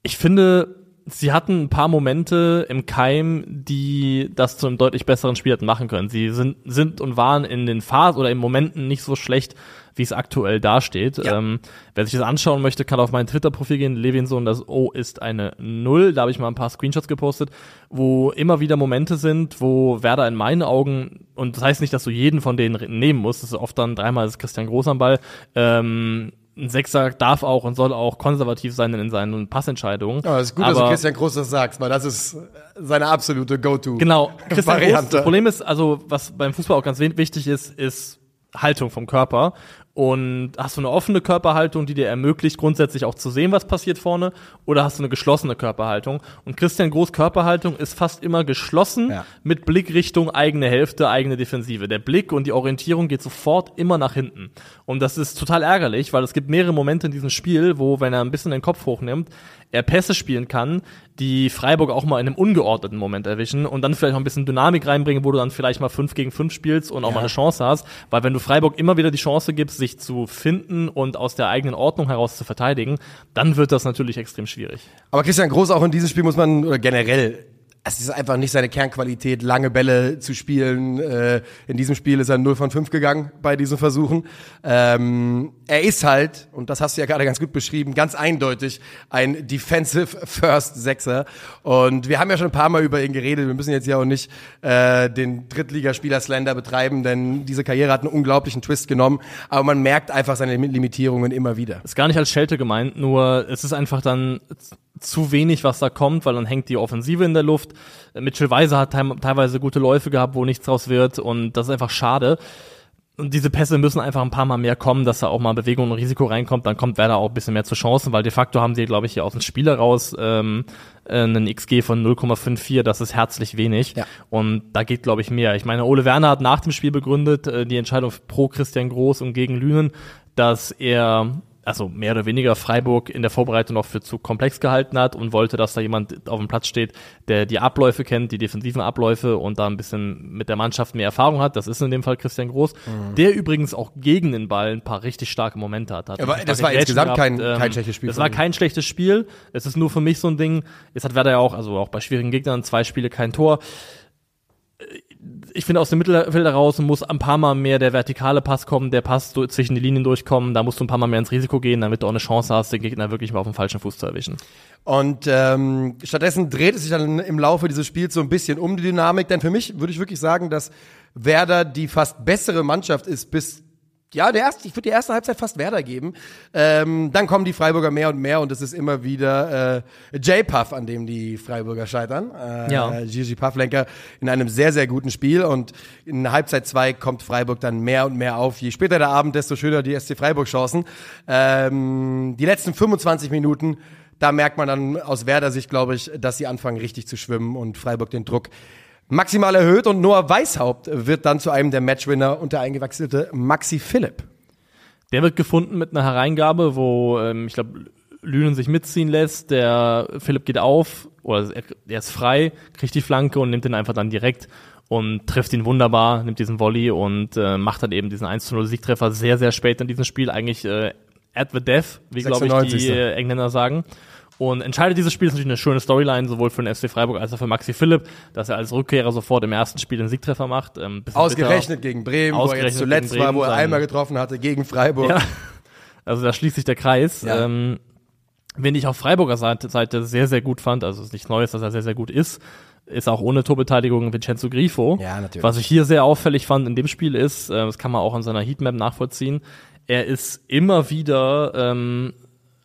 ich finde, sie hatten ein paar Momente im Keim, die das zu einem deutlich besseren Spiel hätten machen können. Sie sind, sind und waren in den Phasen oder in Momenten nicht so schlecht, wie es aktuell dasteht. Ja. Ähm, wer sich das anschauen möchte, kann auf mein Twitter-Profil gehen, Levinson, das O ist eine Null. Da habe ich mal ein paar Screenshots gepostet, wo immer wieder Momente sind, wo Werder in meinen Augen, und das heißt nicht, dass du jeden von denen nehmen musst, das ist oft dann dreimal ist Christian Groß am Ball, ähm, ein Sechser darf auch und soll auch konservativ sein in seinen Passentscheidungen. Ja, es ist gut, aber, dass du Christian Groß das sagst, weil das ist seine absolute Go-To-Variante. Genau, Christian Groß, das Problem ist, also was beim Fußball auch ganz wichtig ist, ist Haltung vom Körper. Und hast du eine offene Körperhaltung, die dir ermöglicht, grundsätzlich auch zu sehen, was passiert vorne, oder hast du eine geschlossene Körperhaltung? Und Christian Groß' Körperhaltung ist fast immer geschlossen, ja, mit Blickrichtung eigene Hälfte, eigene Defensive. Der Blick und die Orientierung geht sofort immer nach hinten. Und das ist total ärgerlich, weil es gibt mehrere Momente in diesem Spiel, wo, wenn er ein bisschen den Kopf hochnimmt, er Pässe spielen kann, die Freiburg auch mal in einem ungeordneten Moment erwischen und dann vielleicht auch ein bisschen Dynamik reinbringen, wo du dann vielleicht mal fünf gegen fünf spielst und auch ja. mal eine Chance hast. Weil wenn du Freiburg immer wieder die Chance gibst, sich zu finden und aus der eigenen Ordnung heraus zu verteidigen, dann wird das natürlich extrem schwierig. Aber Christian Groß, auch in diesem Spiel muss man, oder generell, es ist einfach nicht seine Kernqualität, lange Bälle zu spielen. Äh, in diesem Spiel ist er null von fünf gegangen bei diesen Versuchen. Ähm, er ist halt, und das hast du ja gerade ganz gut beschrieben, ganz eindeutig ein Defensive-First-Sechser. Und wir haben ja schon ein paar Mal über ihn geredet. Wir müssen jetzt ja auch nicht äh, den Drittligaspieler-Slender betreiben, denn diese Karriere hat einen unglaublichen Twist genommen. Aber man merkt einfach seine Limitierungen immer wieder. Ist gar nicht als Schelte gemeint, nur es ist einfach dann zu wenig, was da kommt, weil dann hängt die Offensive in der Luft. Mitchell Weiser hat te- teilweise gute Läufe gehabt, wo nichts draus wird, und das ist einfach schade. Und diese Pässe müssen einfach ein paar Mal mehr kommen, dass da auch mal Bewegung und Risiko reinkommt, dann kommt Werder auch ein bisschen mehr zu Chancen, weil de facto haben sie, glaube ich, hier aus dem Spiel heraus ähm, einen X G von null Komma vierundfünfzig, das ist herzlich wenig, ja, und da geht, glaube ich, mehr. Ich meine, Ole Werner hat nach dem Spiel begründet, äh, die Entscheidung pro Christian Groß und gegen Lünen, dass er also mehr oder weniger Freiburg in der Vorbereitung noch für zu komplex gehalten hat und wollte, dass da jemand auf dem Platz steht, der die Abläufe kennt, die defensiven Abläufe, und da ein bisschen mit der Mannschaft mehr Erfahrung hat. Das ist in dem Fall Christian Groß, mhm. der übrigens auch gegen den Ball ein paar richtig starke Momente hat. hat Aber das war insgesamt kein, kein schlechtes Spiel. Das war kein schlechtes Spiel. Es ist nur für mich so ein Ding. Jetzt hat Werder ja auch, also auch bei schwierigen Gegnern, zwei Spiele kein Tor. Ich finde, aus dem Mittelfeld heraus muss ein paar Mal mehr der vertikale Pass kommen, der Pass durch, zwischen die Linien durchkommen, da musst du ein paar Mal mehr ins Risiko gehen, damit du auch eine Chance hast, den Gegner wirklich mal auf den falschen Fuß zu erwischen. Und ähm, stattdessen dreht es sich dann im Laufe dieses Spiels so ein bisschen um die Dynamik, denn für mich würde ich wirklich sagen, dass Werder die fast bessere Mannschaft ist bis Ja, der erste, ich würde die erste Halbzeit fast Werder geben. Ähm, dann kommen die Freiburger mehr und mehr, und es ist immer wieder äh, J-Puff, an dem die Freiburger scheitern. Äh, ja. Gigi Pavlenka in einem sehr, sehr guten Spiel, und in Halbzeit zwei kommt Freiburg dann mehr und mehr auf. Je später der Abend, desto schöner die S C Freiburg-Chancen. Ähm, die letzten fünfundzwanzig Minuten, da merkt man dann aus Werder-Sicht, glaube ich, dass sie anfangen richtig zu schwimmen und Freiburg den Druck maximal erhöht, und Noah Weißhaupt wird dann zu einem der Matchwinner und der eingewechselte Maxi Philipp. Der wird gefunden mit einer Hereingabe, wo, ähm, ich glaube, Lünen sich mitziehen lässt, der Philipp geht auf, oder er ist frei, kriegt die Flanke und nimmt den einfach dann direkt und trifft ihn wunderbar, nimmt diesen Volley und äh, macht dann eben diesen eins zu null Siegtreffer sehr, sehr spät in diesem Spiel, eigentlich äh, at the death, wie, glaube ich, die äh, Engländer sagen. Und entscheidet dieses Spiel, ist natürlich eine schöne Storyline, sowohl für den F C Freiburg als auch für Maxi Philipp, dass er als Rückkehrer sofort im ersten Spiel den Siegtreffer macht. Ähm, Ausgerechnet bitter. gegen Bremen, Ausgerechnet wo er jetzt zuletzt Bremen war, wo er einmal getroffen hatte, gegen Freiburg. Ja. Also da schließt sich der Kreis. Ja. Ähm, wen ich auf Freiburger Seite sehr, sehr gut fand, also es ist nichts Neues, dass er sehr, sehr gut ist, ist auch ohne Torbeteiligung Vincenzo Grifo. Ja, natürlich. Was ich hier sehr auffällig fand in dem Spiel ist, äh, das kann man auch an seiner Heatmap nachvollziehen, er ist immer wieder, ähm,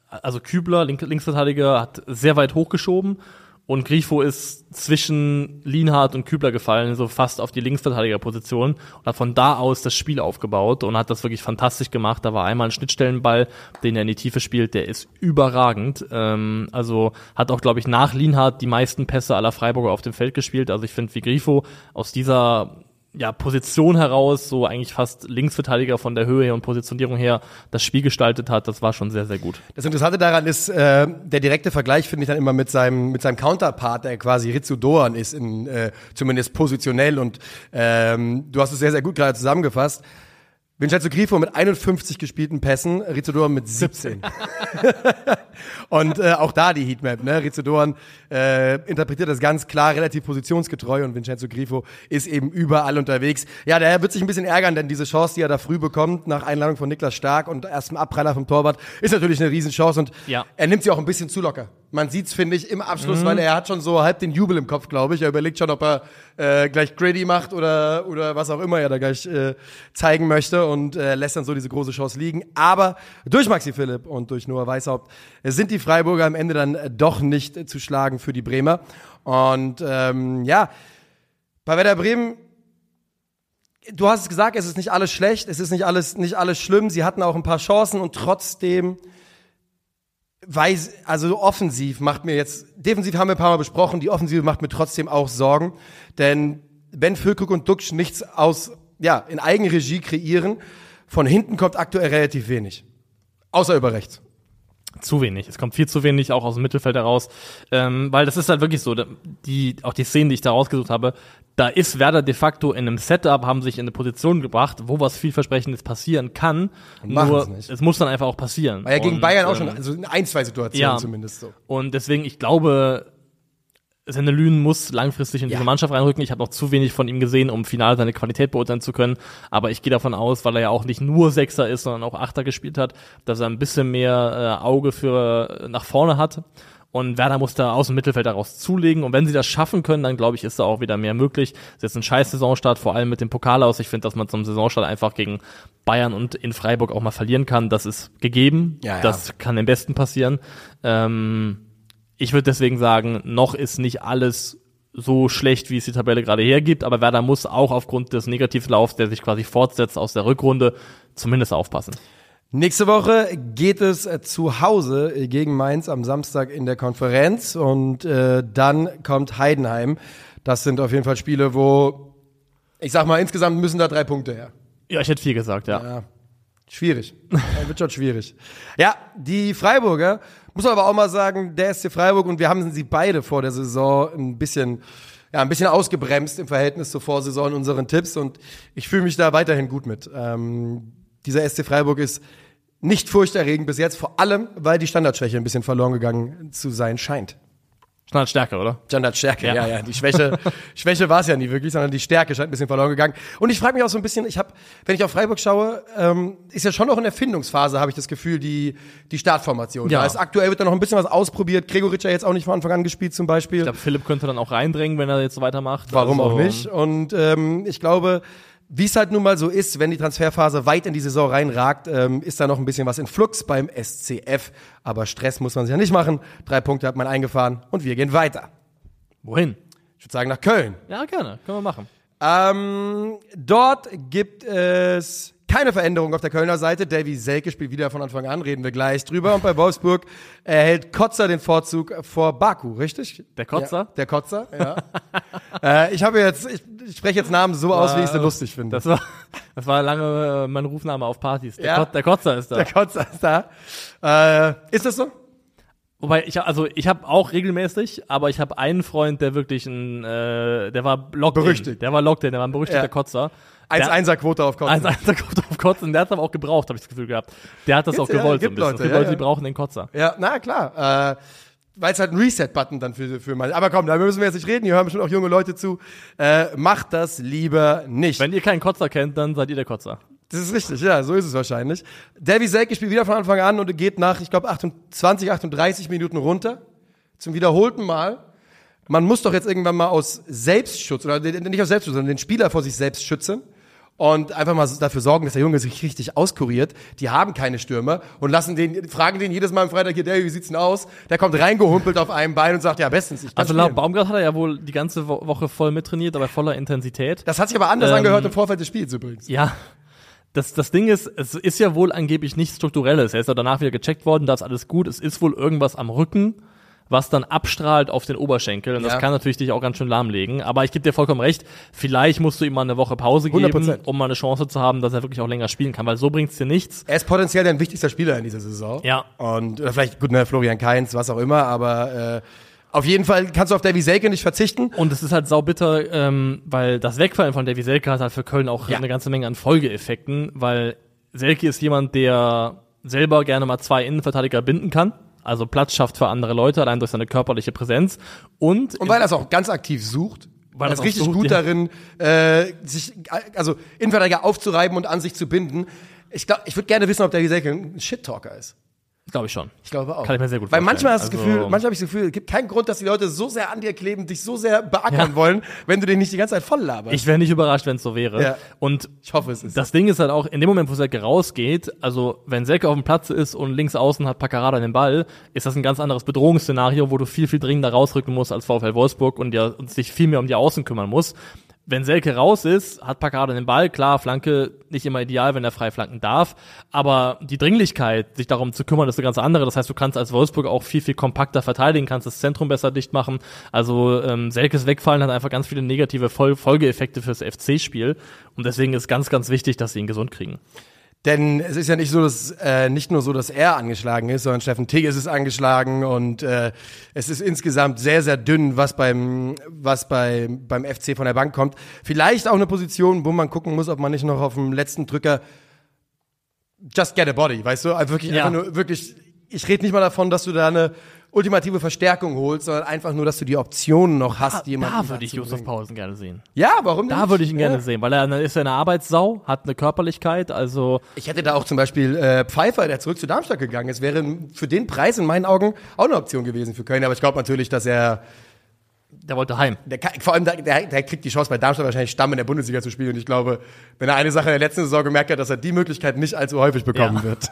also Kübler, Link- Linksverteidiger, hat sehr weit hochgeschoben und Grifo ist zwischen Lienhardt und Kübler gefallen, so fast auf die Linksverteidigerposition und hat von da aus das Spiel aufgebaut und hat das wirklich fantastisch gemacht. Da war einmal ein Schnittstellenball, den er in die Tiefe spielt, der ist überragend. Ähm, also hat auch, glaube ich, nach Lienhardt die meisten Pässe aller Freiburger auf dem Feld gespielt. Also ich finde, wie Grifo aus dieser ja, Position heraus, so eigentlich fast Linksverteidiger von der Höhe her und Positionierung her, das Spiel gestaltet hat, das war schon sehr, sehr gut. Das Interessante daran ist, äh, der direkte Vergleich finde ich dann immer mit seinem mit seinem Counterpart, der quasi Ritsu Doan ist, in, äh, zumindest positionell, und ähm, du hast es sehr, sehr gut gerade zusammengefasst. Vincenzo Grifo mit einundfünfzig gespielten Pässen, Ritsu Doan mit siebzehn. Und äh, auch da die Heatmap, ne? Ritsu Doan äh, interpretiert das ganz klar, relativ positionsgetreu, und Vincenzo Grifo ist eben überall unterwegs. Ja, der wird sich ein bisschen ärgern, denn diese Chance, die er da früh bekommt, nach Einladung von Niklas Stark und ersten Abpraller vom Torwart, ist natürlich eine Riesenchance, und ja, er nimmt sie auch ein bisschen zu locker. Man sieht's, finde ich, im Abschluss, mhm. weil er hat schon so halb den Jubel im Kopf, glaube ich. Er überlegt schon, ob er äh, gleich Grady macht oder oder was auch immer er da gleich äh, zeigen möchte, und äh, lässt dann so diese große Chance liegen. Aber durch Maxi Philipp und durch Noah Weißhaupt sind die Freiburger am Ende dann doch nicht zu schlagen für die Bremer. Und ähm, ja, bei Werder Bremen, du hast es gesagt, es ist nicht alles schlecht, es ist nicht alles nicht alles schlimm. Sie hatten auch ein paar Chancen, und trotzdem weiß, also offensiv macht mir jetzt, defensiv haben wir ein paar Mal besprochen, die Offensive macht mir trotzdem auch Sorgen, denn wenn Füllkrug und Duxch nichts aus, ja, in Eigenregie kreieren, von hinten kommt aktuell relativ wenig. Außer über rechts. Zu wenig. Es kommt viel zu wenig, auch aus dem Mittelfeld heraus. Ähm, weil das ist halt wirklich so, die, auch die Szenen, die ich da rausgesucht habe, da ist Werder de facto in einem Setup, haben sich in eine Position gebracht, wo was vielversprechendes passieren kann. Nur, es, es muss dann einfach auch passieren. War ja gegen und, Bayern auch schon, also in ein, zwei Situationen ja, zumindest so. Und deswegen, ich glaube, Senne Lünen muss langfristig in diese ja. Mannschaft reinrücken. Ich habe noch zu wenig von ihm gesehen, um final seine Qualität beurteilen zu können. Aber ich gehe davon aus, weil er ja auch nicht nur Sechser ist, sondern auch Achter gespielt hat, dass er ein bisschen mehr äh, Auge für nach vorne hat. Und Werder muss da aus dem Mittelfeld daraus zulegen. Und wenn sie das schaffen können, dann glaube ich, ist da auch wieder mehr möglich. Das ist jetzt ein scheiß Saisonstart, vor allem mit dem Pokal aus. Ich finde, dass man zum Saisonstart einfach gegen Bayern und in Freiburg auch mal verlieren kann. Das ist gegeben. Ja, ja. Das kann am besten passieren. Ähm... Ich würde deswegen sagen, noch ist nicht alles so schlecht, wie es die Tabelle gerade hergibt, aber Werder muss auch aufgrund des Negativlaufs, der sich quasi fortsetzt aus der Rückrunde, zumindest aufpassen. Nächste Woche geht es zu Hause gegen Mainz am Samstag in der Konferenz, und äh, dann kommt Heidenheim. Das sind auf jeden Fall Spiele, wo, ich sag mal, insgesamt müssen da drei Punkte her. Ja, ich hätte vier gesagt, ja. ja. Schwierig. Das wird schon schwierig. Ja, die Freiburger, muss man aber auch mal sagen, der S C Freiburg, und wir haben sie beide vor der Saison ein bisschen, ja, ein bisschen ausgebremst im Verhältnis zur Vorsaison in unseren Tipps, und ich fühle mich da weiterhin gut mit. Ähm, dieser S C Freiburg ist nicht furchterregend bis jetzt, vor allem, weil die Standardschwäche ein bisschen verloren gegangen zu sein scheint. Standardstärke, oder? Standardstärke, ja, ja. ja. Die Schwäche, Schwäche war es ja nie wirklich, sondern die Stärke scheint ein bisschen verloren gegangen. Und ich frage mich auch so ein bisschen, ich habe, wenn ich auf Freiburg schaue, ähm, ist ja schon noch in der Findungsphase, habe ich das Gefühl, die die Startformation. Ja. Da ist, aktuell wird da noch ein bisschen was ausprobiert. Gregoritsch ja jetzt auch nicht von Anfang an gespielt zum Beispiel. Ich glaube, Philipp könnte dann auch reindrängen, wenn er jetzt so weitermacht. Warum also, auch nicht? Und ähm, ich glaube, wie es halt nun mal so ist, wenn die Transferphase weit in die Saison reinragt, ähm, ist da noch ein bisschen was in Flux beim S C F. Aber Stress muss man sich ja nicht machen. Drei Punkte hat man eingefahren, und wir gehen weiter. Wohin? Ich würde sagen, nach Köln. Ja, gerne. Können wir machen. Ähm, dort gibt es keine Veränderung auf der Kölner Seite. Davy Selke spielt wieder von Anfang an, reden wir gleich drüber. Und bei Wolfsburg erhält Kotzer den Vorzug vor Baku, richtig? Der Kotzer? Ja, der Kotzer, ja. äh, ich habe jetzt, ich, ich spreche jetzt Namen so aus, wie ich sie lustig finde. Das war, das war lange mein Rufname auf Partys. Der, ja, Kot, der Kotzer ist da. Der Kotzer ist da. Äh, ist das so? Wobei, ich also ich habe auch regelmäßig, aber ich habe einen Freund, der wirklich ein, äh, der war locked in. Der war locked in, der war ein berüchtigter ja. Kotzer. eins zu eins Quote auf Kotzen. eins zu eins Quote auf Kotzen. Der hat es aber auch gebraucht, habe ich das Gefühl gehabt. Der hat das Gibt's, auch gewollt. Ja, gibt so ein Leute, es gibt ja, Leute, die ja. brauchen den Kotzer. Ja, na klar. Äh, Weil es halt ein Reset-Button dann für, für mal. Aber komm, da müssen wir jetzt nicht reden. Hier hören bestimmt auch junge Leute zu. Äh, macht das lieber nicht. Wenn ihr keinen Kotzer kennt, dann seid ihr der Kotzer. Das ist richtig, ja, so ist es wahrscheinlich. Davy Selke spielt wieder von Anfang an und geht nach, ich glaube, achtundzwanzig, achtunddreißig Minuten runter. Zum wiederholten Mal. man muss doch jetzt irgendwann mal aus Selbstschutz, oder nicht aus Selbstschutz, sondern den Spieler vor sich selbst schützen und einfach mal dafür sorgen, dass der Junge sich richtig auskuriert. Die haben keine Stürmer und lassen den, fragen den jedes Mal am Freitag hier, der, wie sieht's denn aus? Der kommt reingehumpelt auf einem Bein und sagt, ja, bestens, ich kann Also laut Baumgart hat er ja wohl die ganze Woche voll mittrainiert, aber voller Intensität. Das hat sich aber anders ähm, angehört im Vorfeld des Spiels übrigens. Ja. Das, das Ding ist, es ist ja wohl angeblich nichts Strukturelles. Er ist ja danach wieder gecheckt worden, da ist alles gut. Es ist wohl irgendwas am Rücken, was dann abstrahlt auf den Oberschenkel. Und ja, das kann natürlich dich auch ganz schön lahmlegen. Aber ich gebe dir vollkommen recht, vielleicht musst du ihm mal eine Woche Pause geben, hundert Prozent um mal eine Chance zu haben, dass er wirklich auch länger spielen kann. Weil so bringt's dir nichts. Er ist potenziell dein wichtigster Spieler in dieser Saison. Ja. Und oder vielleicht, gut, ne, Florian Kainz, was auch immer, aber äh, auf jeden Fall kannst du auf Davy Selke nicht verzichten. Und es ist halt saubitter, ähm, weil das Wegfallen von Davy Selke hat halt für Köln auch ja. eine ganze Menge an Folgeeffekten. Weil Selke ist jemand, der selber gerne mal zwei Innenverteidiger binden kann. Also Platz schafft für andere Leute, allein durch seine körperliche Präsenz. Und, und weil er es auch ganz aktiv sucht. Weil er ist richtig sucht, gut ja. darin, äh, sich also Innenverteidiger aufzureiben und an sich zu binden. Ich glaube, ich würde gerne wissen, ob Davy Selke ein Shit-Talker ist. Glaube ich schon. Ich glaube auch. Kann ich mir sehr gut vorstellen. Weil manchmal hast also das Gefühl, manchmal habe ich das Gefühl, es gibt keinen Grund, dass die Leute so sehr an dir kleben, dich so sehr beackern ja. wollen, wenn du den nicht die ganze Zeit voll laberst. Ich wäre nicht überrascht, wenn es so wäre. Ja. Und ich hoffe, es ist. Das Ding ist halt auch, in dem Moment, wo Selke rausgeht, also wenn Selke auf dem Platz ist und links außen hat Paccarada den Ball, ist das ein ganz anderes Bedrohungsszenario, wo du viel, viel dringender rausrücken musst als VfL Wolfsburg und, ja, und sich viel mehr um die Außen kümmern musst. Wenn Selke raus ist, hat Paccarada den Ball. Klar, Flanke nicht immer ideal, wenn er frei flanken darf. Aber die Dringlichkeit, sich darum zu kümmern, ist eine ganz andere. Das heißt, du kannst als Wolfsburg auch viel, viel kompakter verteidigen, kannst das Zentrum besser dicht machen. Also ähm, Selkes Wegfallen hat einfach ganz viele negative Fol- Folgeeffekte fürs F C-Spiel. Und deswegen ist ganz, ganz wichtig, dass sie ihn gesund kriegen. Denn es ist ja nicht so, dass äh, nicht nur so, dass er angeschlagen ist, sondern Steffen Tigges ist angeschlagen und äh, es ist insgesamt sehr, sehr dünn, was beim was bei, beim F C von der Bank kommt. Vielleicht auch eine Position, wo man gucken muss, ob man nicht noch auf dem letzten Drücker just get a body, weißt du? Also wirklich, ja. einfach nur, wirklich, ich rede nicht mal davon, dass du da eine ultimative Verstärkung holst, sondern einfach nur, dass du die Optionen noch hast, da, jemanden Da würde ich Josef Paulsen gerne sehen. Ja, warum nicht? Da würde ich ihn ja. gerne sehen, weil er ist ja eine Arbeitssau, hat eine Körperlichkeit, also... Ich hätte da auch zum Beispiel äh, Pfeiffer, der zurück zu Darmstadt gegangen ist, wäre für den Preis in meinen Augen auch eine Option gewesen für Köln, aber ich glaube natürlich, dass er... Der wollte heim. Der kann, vor allem, der, der, der kriegt die Chance, bei Darmstadt wahrscheinlich Stamm in der Bundesliga zu spielen und ich glaube, wenn er eine Sache in der letzten Saison gemerkt hat, dass er die Möglichkeit nicht allzu häufig bekommen ja. wird.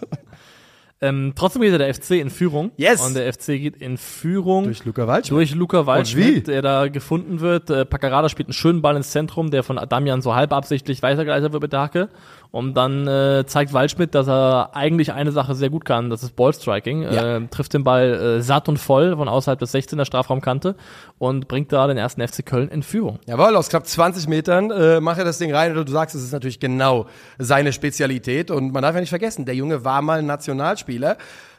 Ähm, trotzdem geht ja der F C in Führung. Yes. Und der F C geht in Führung. Durch Luca Waldschmidt. Durch Luca Waldschmidt, der da gefunden wird. Äh, Paccarada spielt einen schönen Ball ins Zentrum, der von Damian so halb absichtlich weitergeleitet wird mit der Hacke. Und dann äh, zeigt Waldschmidt, dass er eigentlich eine Sache sehr gut kann, das ist Ballstriking. Ja. Äh, trifft den Ball äh, satt und voll von außerhalb des sechzehner Strafraumkante und bringt da den ersten F C Köln in Führung. Jawohl, aus knapp zwanzig Metern äh, macht er das Ding rein. Und du sagst, es ist natürlich genau seine Spezialität. Und man darf ja nicht vergessen, der Junge war mal Nationalspieler.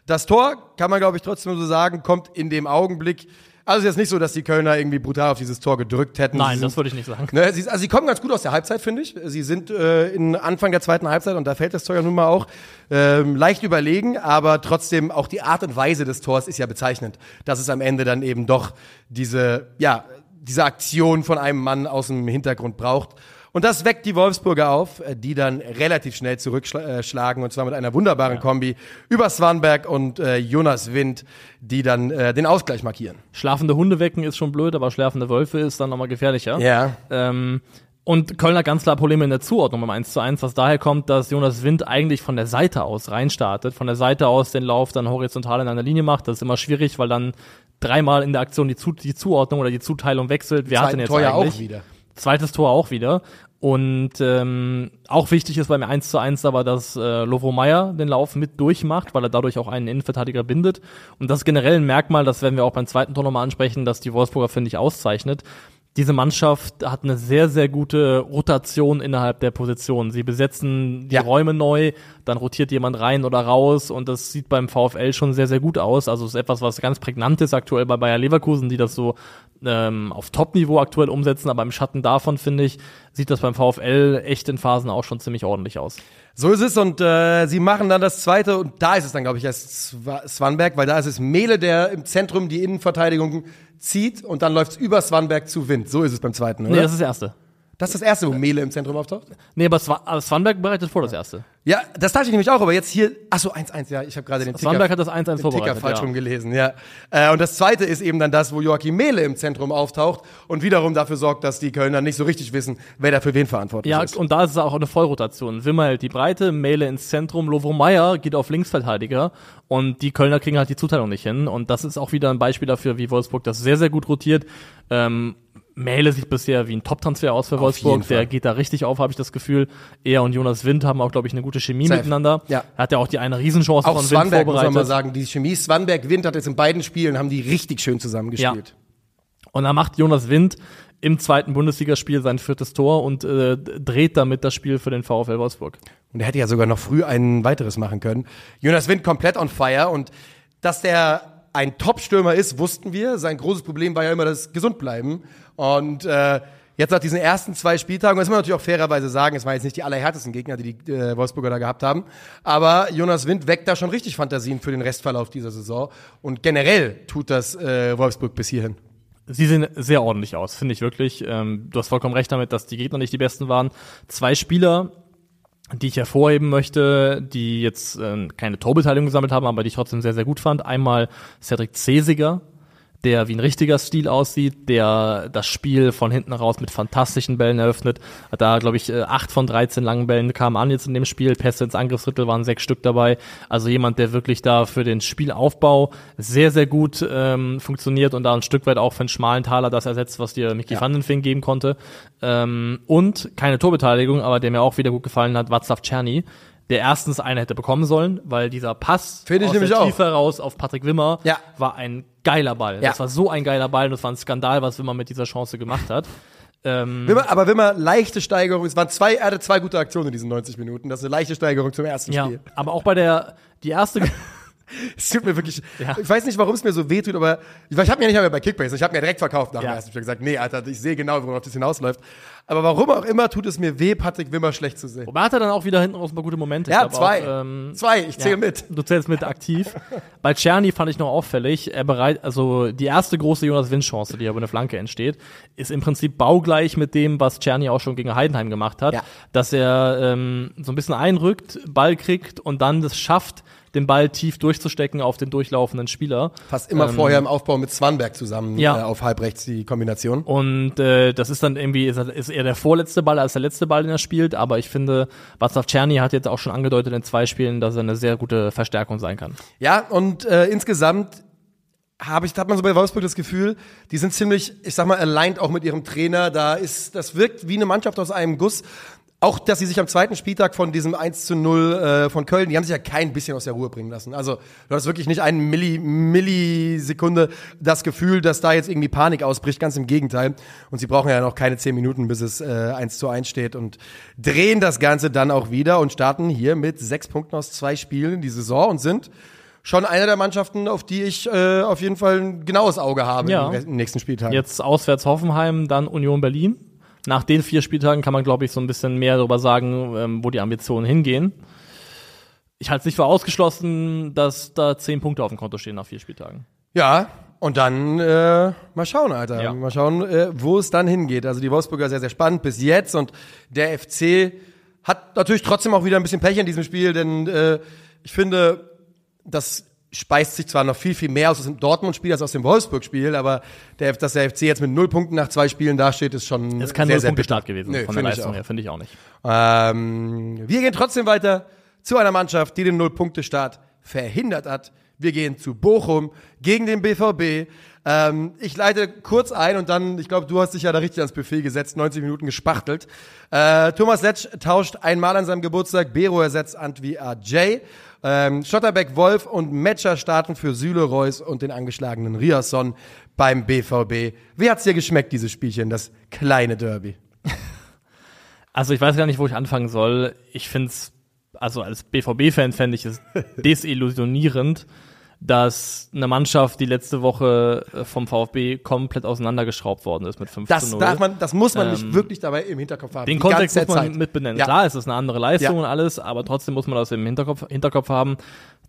Das Tor, kann man glaube ich trotzdem so sagen, kommt in dem Augenblick. Also es ist jetzt nicht so, dass die Kölner irgendwie brutal auf dieses Tor gedrückt hätten. Nein, sind, das würde ich nicht sagen. Ne, sie, also sie kommen ganz gut aus der Halbzeit, finde ich. Sie sind äh, in Anfang der zweiten Halbzeit und da fällt das Tor ja nun mal auch ähm, leicht überlegen, aber trotzdem auch die Art und Weise des Tors ist ja bezeichnend, dass es am Ende dann eben doch diese, ja, diese Aktion von einem Mann aus dem Hintergrund braucht. Und das weckt die Wolfsburger auf, die dann relativ schnell zurückschlagen und zwar mit einer wunderbaren ja. Kombi über Swanberg und äh, Jonas Wind, die dann äh, den Ausgleich markieren. Schlafende Hunde wecken ist schon blöd, aber schlafende Wölfe ist dann nochmal gefährlicher. Ja. Ähm, und Köln hat ganz klar Probleme in der Zuordnung beim eins zu eins, was daher kommt, dass Jonas Wind eigentlich von der Seite aus reinstartet, von der Seite aus den Lauf dann horizontal in einer Linie macht. Das ist immer schwierig, weil dann dreimal in der Aktion die, Zu- die Zuordnung oder die Zuteilung wechselt. Wer hat denn jetzt Tor ja eigentlich? Auch wieder. Zweites Tor auch wieder. Und ähm, auch wichtig ist beim eins zu eins aber, dass äh, Lovro Meyer den Lauf mit durchmacht, weil er dadurch auch einen Innenverteidiger bindet. Und das ist generell ein Merkmal, das werden wir auch beim zweiten Tor nochmal ansprechen, dass die Wolfsburger, finde ich, auszeichnet. Diese Mannschaft hat eine sehr, sehr gute Rotation innerhalb der Positionen. Sie besetzen die ja. Räume neu, dann rotiert jemand rein oder raus und das sieht beim VfL schon sehr, sehr gut aus. Also es ist etwas, was ganz prägnant ist aktuell bei Bayer Leverkusen, die das so ähm, auf Top-Niveau aktuell umsetzen. Aber im Schatten davon, finde ich, sieht das beim VfL echt in Phasen auch schon ziemlich ordentlich aus. So ist es und äh, sie machen dann das Zweite und da ist es dann, glaube ich, erst Swanberg, weil da ist es Mele, der im Zentrum die Innenverteidigung zieht und dann läuft's über Swanberg zu Wind. So ist es beim Zweiten, oder? Nee, das ist das Erste. Das ist das erste, wo Mele im Zentrum auftaucht? Nee, aber Swanberg bereitet vor das erste. Ja, das dachte ich nämlich auch, aber jetzt hier, achso, eins eins, ja, ich habe gerade den Ticker, Swanberg hat das eins eins vorbereitet, Ticker falsch ja. rum gelesen, ja. Äh, und das zweite ist eben dann das, wo Joachim Mele im Zentrum auftaucht und wiederum dafür sorgt, dass die Kölner nicht so richtig wissen, wer da für wen verantwortlich ja, ist. Ja, und da ist es auch eine Vollrotation. Wimmer hält die Breite, Mele ins Zentrum, Lovro Meyer geht auf Linksverteidiger und die Kölner kriegen halt die Zuteilung nicht hin und das ist auch wieder ein Beispiel dafür, wie Wolfsburg das sehr, sehr gut rotiert. Ähm, Mähle sieht bisher wie ein Top-Transfer aus für Wolfsburg. Der geht da richtig auf, habe ich das Gefühl. Er und Jonas Wind haben auch, glaube ich, eine gute Chemie Safe. miteinander. Ja. Er hat ja auch die eine Riesenchance auch von Wind vorbereitet. Auch Swanberg, muss man mal sagen, die Chemie. Swanberg, Wind hat jetzt in beiden Spielen, haben die richtig schön zusammengespielt. Ja. Und da macht Jonas Wind im zweiten Bundesligaspiel sein viertes Tor und äh, dreht damit das Spiel für den VfL Wolfsburg. Und er hätte ja sogar noch früh ein weiteres machen können. Jonas Wind komplett on fire und dass der ein Top-Stürmer ist, wussten wir. Sein großes Problem war ja immer das Gesundbleiben. Und äh, jetzt nach diesen ersten zwei Spieltagen, das muss man natürlich auch fairerweise sagen, es waren jetzt nicht die allerhärtesten Gegner, die die äh, Wolfsburger da gehabt haben, aber Jonas Wind weckt da schon richtig Fantasien für den Restverlauf dieser Saison. Und generell tut das äh, Wolfsburg bis hierhin. Sie sehen sehr ordentlich aus, finde ich wirklich. Ähm, du hast vollkommen recht damit, dass die Gegner nicht die besten waren. Zwei Spieler, die ich hervorheben möchte, die jetzt äh, keine Torbeteiligung gesammelt haben, aber die ich trotzdem sehr, sehr gut fand. Einmal Cedric Cesiger, der wie ein richtiger Stil aussieht, der das Spiel von hinten raus mit fantastischen Bällen eröffnet. Hat da, glaube ich, acht von dreizehn langen Bällen kamen an jetzt in dem Spiel. Pässe ins Angriffsdrittel waren sechs Stück dabei. Also jemand, der wirklich da für den Spielaufbau sehr, sehr gut ähm, funktioniert und da ein Stück weit auch für einen schmalen Taler das ersetzt, was dir Micky ja. van den Fink geben konnte. Ähm, und keine Torbeteiligung, aber der mir auch wieder gut gefallen hat, Václav Czerný, der erstens eine hätte bekommen sollen, weil dieser Pass Find ich aus nämlich der Tiefe auch. raus auf Patrick Wimmer ja. war ein geiler Ball. Ja. Das war so ein geiler Ball und das war ein Skandal, was Wimmer mit dieser Chance gemacht hat. Ähm Wimmer, aber Wimmer, leichte Steigerung. Es waren zwei, er hatte zwei gute Aktionen in diesen neunzig Minuten. Das ist eine leichte Steigerung zum ersten ja, Spiel. Aber auch bei der, die erste... Es tut mir wirklich, ja. ich weiß nicht, warum es mir so weh tut, aber ich, ich habe mir nicht mehr bei Kickbase, ich habe mir direkt verkauft nach ja. dem ersten Spiel gesagt, nee, Alter, ich sehe genau, worauf das hinausläuft. Aber warum auch immer tut es mir weh, Patrick Wimmer schlecht zu sehen. Aber hat er dann auch wieder hinten raus ein paar gute Momente. Ja, zwei. Auch, ähm, zwei, ich zähle ja, mit. Du zählst mit aktiv. Bei Czerny fand ich noch auffällig, er bereit, also die erste große Jonas-Wind-Chance, die über eine Flanke entsteht, ist im Prinzip baugleich mit dem, was Czerny auch schon gegen Heidenheim gemacht hat, ja. dass er ähm, so ein bisschen einrückt, Ball kriegt und dann das schafft, den Ball tief durchzustecken auf den durchlaufenden Spieler. Fast immer ähm, vorher im Aufbau mit Swanberg zusammen ja. äh, auf halbrechts die Kombination. Und äh, das ist dann irgendwie, ist, ist eher der vorletzte Ball als der letzte Ball, den er spielt. Aber ich finde, Václav Czerny hat jetzt auch schon angedeutet in zwei Spielen, dass er eine sehr gute Verstärkung sein kann. Ja, und äh, insgesamt habe ich, hat man so bei Wolfsburg das Gefühl, die sind ziemlich, ich sag mal, aligned auch mit ihrem Trainer. Da ist, das wirkt wie eine Mannschaft aus einem Guss. Auch, dass sie sich am zweiten Spieltag von diesem eins zu null äh, von Köln, die haben sich ja kein bisschen aus der Ruhe bringen lassen. Also, du hast wirklich nicht eine Milli, Millisekunde das Gefühl, dass da jetzt irgendwie Panik ausbricht. Ganz im Gegenteil. Und sie brauchen ja noch keine zehn Minuten, bis es äh, eins zu eins steht und drehen das Ganze dann auch wieder und starten hier mit sechs Punkten aus zwei Spielen die Saison und sind schon einer der Mannschaften, auf die ich äh, auf jeden Fall ein genaues Auge habe ja. im nächsten Spieltag. Jetzt auswärts Hoffenheim, dann Union Berlin. Nach den vier Spieltagen kann man, glaube ich, so ein bisschen mehr darüber sagen, ähm, wo die Ambitionen hingehen. Ich halte es nicht für ausgeschlossen, dass da zehn Punkte auf dem Konto stehen nach vier Spieltagen. Ja, und dann äh, mal schauen, Alter. Ja. Mal schauen, äh, wo es dann hingeht. Also die Wolfsburger sehr, sehr spannend bis jetzt. Und der F C hat natürlich trotzdem auch wieder ein bisschen Pech in diesem Spiel. Denn äh, ich finde, das speist sich zwar noch viel, viel mehr aus dem Dortmund-Spiel als aus dem Wolfsburg-Spiel, aber der, dass der F C jetzt mit null Punkten nach zwei Spielen dasteht, ist schon das ist kein Null-Punkte-Start gewesen nee, von der Leistung her, finde ich auch nicht. Ähm, wir gehen trotzdem weiter zu einer Mannschaft, die den Null-Punkte-Start verhindert hat. Wir gehen zu Bochum gegen den B V B. Ähm, ich leite kurz ein und dann, ich glaube, du hast dich ja da richtig ans Buffet gesetzt, neunzig Minuten gespachtelt. Äh, Thomas Letsch tauscht einmal an seinem Geburtstag, Bero ersetzt Antwi Ajay. Ähm, Schotterbeck, Wolf und Metscher starten für Süle, Reus und den angeschlagenen Riasson beim B V B. Wie hat's dir geschmeckt, dieses Spielchen, das kleine Derby? Also ich weiß gar nicht, wo ich anfangen soll. Ich find's, also als B V B-Fan fände ich es desillusionierend, dass eine Mannschaft, die letzte Woche vom VfB komplett auseinandergeschraubt worden ist mit fünf zu null. Das darf man, das muss man nicht ähm, wirklich dabei im Hinterkopf haben. Den Kontext muss man mitbenennen. Ja. Klar, es ist eine andere Leistung ja. und alles, aber trotzdem muss man das im Hinterkopf, Hinterkopf haben,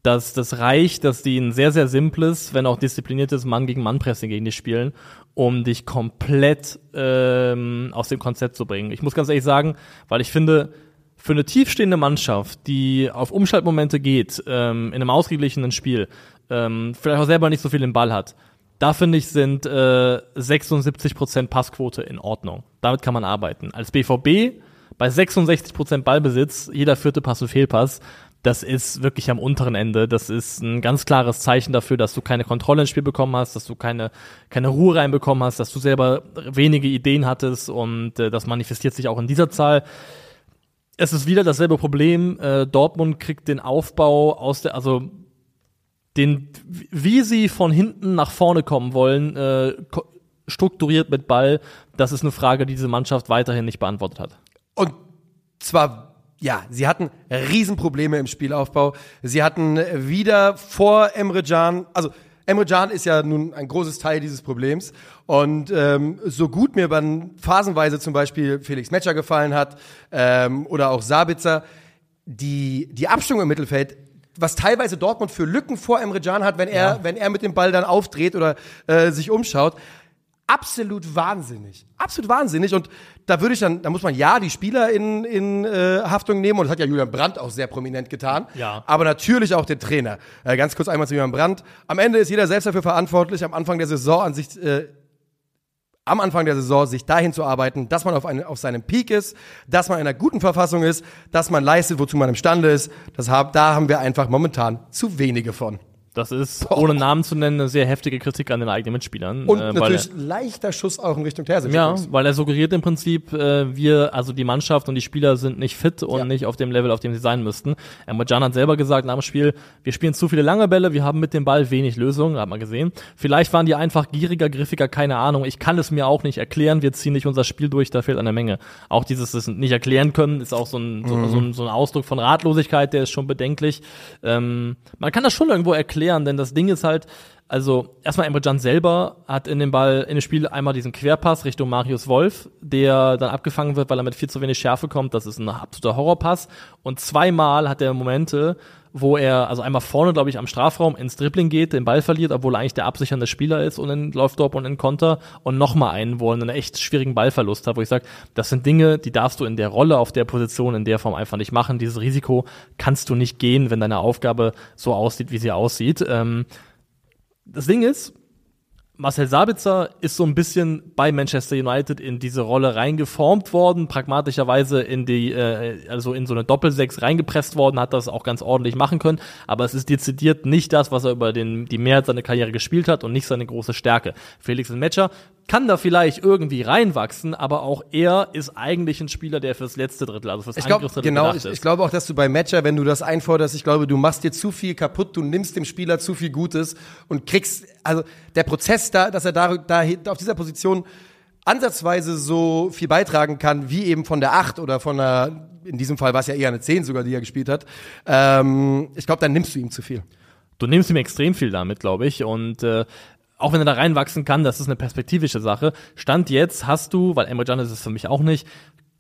dass das reicht, dass die ein sehr, sehr simples, wenn auch diszipliniertes Mann-gegen-Mann-Pressing gegen dich spielen, um dich komplett ähm, aus dem Konzept zu bringen. Ich muss ganz ehrlich sagen, weil ich finde, für eine tiefstehende Mannschaft, die auf Umschaltmomente geht, ähm, in einem ausgeglichenen Spiel, ähm, vielleicht auch selber nicht so viel im Ball hat, da finde ich, sind äh, sechsundsiebzig Prozent Passquote in Ordnung. Damit kann man arbeiten. Als B V B bei sechsundsechzig Prozent Ballbesitz, jeder vierte Pass und Fehlpass, das ist wirklich am unteren Ende. Das ist ein ganz klares Zeichen dafür, dass du keine Kontrolle ins Spiel bekommen hast, dass du keine keine Ruhe reinbekommen hast, dass du selber wenige Ideen hattest, und äh, das manifestiert sich auch in dieser Zahl. Es ist wieder dasselbe Problem. Äh, Dortmund kriegt den Aufbau aus der, also den, wie sie von hinten nach vorne kommen wollen, äh, strukturiert mit Ball, das ist eine Frage, die diese Mannschaft weiterhin nicht beantwortet hat. Und zwar, ja, sie hatten Riesenprobleme im Spielaufbau. Sie hatten wieder vor Emre Can, also Emre Can ist ja nun ein großes Teil dieses Problems. Und ähm, so gut mir dann phasenweise zum Beispiel Felix Metscher gefallen hat, ähm, oder auch Sabitzer, die, die Abstimmung im Mittelfeld, was teilweise Dortmund für Lücken vor Emre Can hat, wenn er, ja. wenn er mit dem Ball dann aufdreht oder äh, sich umschaut. Absolut wahnsinnig. Absolut wahnsinnig. Und da würde ich dann, da muss man ja die Spieler in, in äh, Haftung nehmen. Und das hat ja Julian Brandt auch sehr prominent getan. Ja. Aber natürlich auch den Trainer. Äh, ganz kurz einmal zu Julian Brandt. Am Ende ist jeder selbst dafür verantwortlich, am Anfang der Saison an sich, äh, am Anfang der Saison sich dahin zu arbeiten, dass man auf, einen, auf seinem Peak ist, dass man in einer guten Verfassung ist, dass man leistet, wozu man imstande ist. Das hab, da haben wir einfach momentan zu wenige von. Das ist, Boah. ohne Namen zu nennen, eine sehr heftige Kritik an den eigenen Mitspielern. Und äh, natürlich weil er, leichter Schuss auch in Richtung Terzic. Ja, weil er suggeriert im Prinzip, äh, wir, also die Mannschaft und die Spieler sind nicht fit und ja. nicht auf dem Level, auf dem sie sein müssten. Emre Can hat selber gesagt nach dem Spiel, wir spielen zu viele lange Bälle, wir haben mit dem Ball wenig Lösungen, hat man gesehen. Vielleicht waren die einfach gieriger, griffiger, keine Ahnung. Ich kann es mir auch nicht erklären, wir ziehen nicht unser Spiel durch, da fehlt eine Menge. Auch dieses das nicht erklären können, ist auch so ein, so, mhm. so, ein, so ein Ausdruck von Ratlosigkeit, der ist schon bedenklich. Ähm, man kann das schon irgendwo erklären, denn das Ding ist halt, also erstmal Emre Can selber hat in dem Ball, in dem Spiel einmal diesen Querpass Richtung Marius Wolf, der dann abgefangen wird, weil er mit viel zu wenig Schärfe kommt. Das ist ein absoluter Horrorpass. Und zweimal hat er Momente, wo er, also einmal vorne, glaube ich, am Strafraum ins Dribbling geht, den Ball verliert, obwohl er eigentlich der absichernde Spieler ist, und dann läuft Dortmund in Konter, und nochmal einen, wo er einen echt schwierigen Ballverlust hat, wo ich sage, das sind Dinge, die darfst du in der Rolle, auf der Position, in der Form einfach nicht machen. Dieses Risiko kannst du nicht gehen, wenn deine Aufgabe so aussieht, wie sie aussieht. Ähm, das Ding ist, Marcel Sabitzer ist so ein bisschen bei Manchester United in diese Rolle reingeformt worden, pragmatischerweise in die, äh, also in so eine Doppelsechs reingepresst worden, hat das auch ganz ordentlich machen können, aber es ist dezidiert nicht das, was er über den, die Mehrheit seiner Karriere gespielt hat, und nicht seine große Stärke. Felix Metscher kann da vielleicht irgendwie reinwachsen, aber auch er ist eigentlich ein Spieler, der fürs letzte Drittel, also fürs ich glaub, Angriffsdrittel genau, gedacht ist. Ich glaube auch, dass du bei Matcher, wenn du das einforderst, ich glaube, du machst dir zu viel kaputt, du nimmst dem Spieler zu viel Gutes und kriegst, also der Prozess, da, dass er da, da auf dieser Position ansatzweise so viel beitragen kann, wie eben von der acht oder von der, in diesem Fall war es ja eher eine zehn sogar, die er gespielt hat, ähm, ich glaube, dann nimmst du ihm zu viel. Du nimmst ihm extrem viel damit, glaube ich, und äh, auch wenn er da reinwachsen kann, das ist eine perspektivische Sache. Stand jetzt hast du, weil Emre Can ist es für mich auch nicht,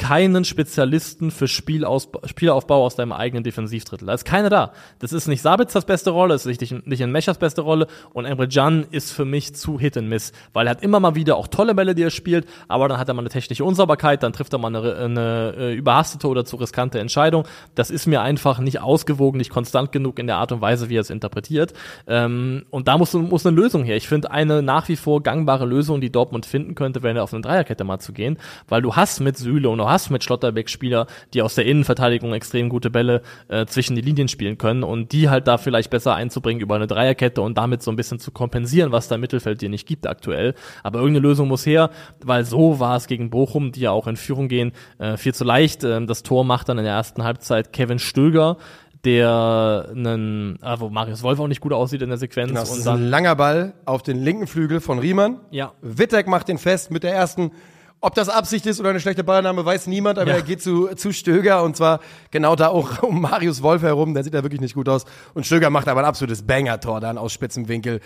keinen Spezialisten für Spielausbau, Spielaufbau aus deinem eigenen Defensivdrittel. Da ist keiner da. Das ist nicht Sabitzers beste Rolle, das ist nicht, nicht in Meschers beste Rolle, und Emre Can ist für mich zu Hit and Miss, weil er hat immer mal wieder auch tolle Bälle, die er spielt, aber dann hat er mal eine technische Unsauberkeit, dann trifft er mal eine, eine, eine überhastete oder zu riskante Entscheidung. Das ist mir einfach nicht ausgewogen, nicht konstant genug in der Art und Weise, wie er es interpretiert. Ähm, und da muss, muss eine Lösung her. Ich finde, eine nach wie vor gangbare Lösung, die Dortmund finden könnte, wäre auf eine Dreierkette mal zu gehen, weil du hast mit Süle und hast mit Schlotterbeck Spieler, die aus der Innenverteidigung extrem gute Bälle äh, zwischen die Linien spielen können, und die halt da vielleicht besser einzubringen über eine Dreierkette und damit so ein bisschen zu kompensieren, was da im Mittelfeld dir nicht gibt aktuell. Aber irgendeine Lösung muss her, weil so war es gegen Bochum, die ja auch in Führung gehen, äh, viel zu leicht. Äh, das Tor macht dann in der ersten Halbzeit Kevin Stöger, der einen, ah, wo Marius Wolf auch nicht gut aussieht in der Sequenz. Genau, und dann ein langer Ball auf den linken Flügel von Riemann. Ja. Wittek macht den fest mit der ersten. Ob das Absicht ist oder eine schlechte Ballannahme, weiß niemand, aber ja. er geht zu, zu Stöger, und zwar genau da auch um Marius Wolf herum, der sieht da wirklich nicht gut aus, und Stöger macht aber ein absolutes Banger-Tor dann aus spitzem Winkel.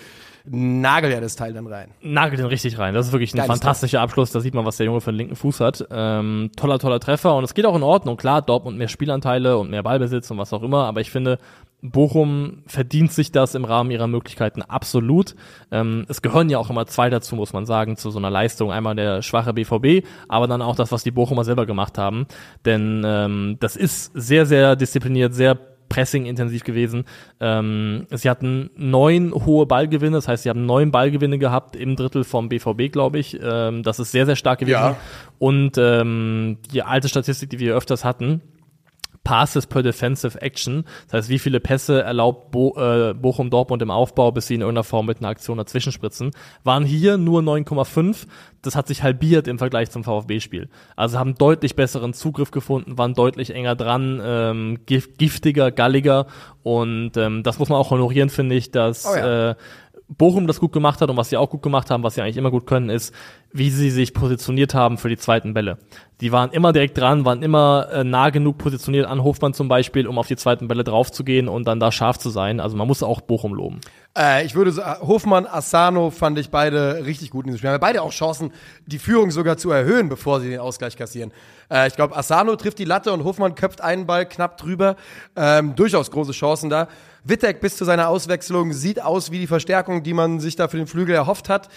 Nagelt er das Teil dann rein. Nagelt ihn richtig rein, das ist wirklich ein Geiles fantastischer Tor. Abschluss, da sieht man, was der Junge für den linken Fuß hat. Ähm, toller, toller Treffer, und es geht auch in Ordnung, klar, Dortmund mehr Spielanteile und mehr Ballbesitz und was auch immer, aber ich finde, Bochum verdient sich das im Rahmen ihrer Möglichkeiten absolut. Ähm, es gehören ja auch immer zwei dazu, muss man sagen, zu so einer Leistung. Einmal der schwache B V B, aber dann auch das, was die Bochumer selber gemacht haben. Denn ähm, das ist sehr, sehr diszipliniert, sehr pressing-intensiv gewesen. Ähm, sie hatten neun hohe Ballgewinne, das heißt, sie haben neun Ballgewinne gehabt im Drittel vom B V B, glaube ich. Ähm, das ist sehr, sehr stark gewesen. Ja. Und ähm, die alte Statistik, die wir öfters hatten, Passes per Defensive Action, das heißt, wie viele Pässe erlaubt Bo- äh, Bochum-Dortmund im Aufbau, bis sie in irgendeiner Form mit einer Aktion dazwischen spritzen, waren hier nur neun Komma fünf. Das hat sich halbiert im Vergleich zum VfB-Spiel. Also haben deutlich besseren Zugriff gefunden, waren deutlich enger dran, ähm, giftiger, galliger, und ähm, das muss man auch honorieren, finde ich, dass oh ja. äh, Bochum das gut gemacht hat, und was sie auch gut gemacht haben, was sie eigentlich immer gut können, ist, wie sie sich positioniert haben für die zweiten Bälle. Die waren immer direkt dran, waren immer äh, nah genug positioniert an Hofmann zum Beispiel, um auf die zweiten Bälle draufzugehen und dann da scharf zu sein. Also man muss auch Bochum loben. Äh, ich würde sagen, Hofmann, Asano fand ich beide richtig gut in diesem Spiel. Haben beide auch Chancen, die Führung sogar zu erhöhen, bevor sie den Ausgleich kassieren. Äh, ich glaube, Asano trifft die Latte und Hofmann köpft einen Ball knapp drüber. Ähm, durchaus große Chancen da. Wittek bis zu seiner Auswechslung sieht aus wie die Verstärkung, die man sich da für den Flügel erhofft hat.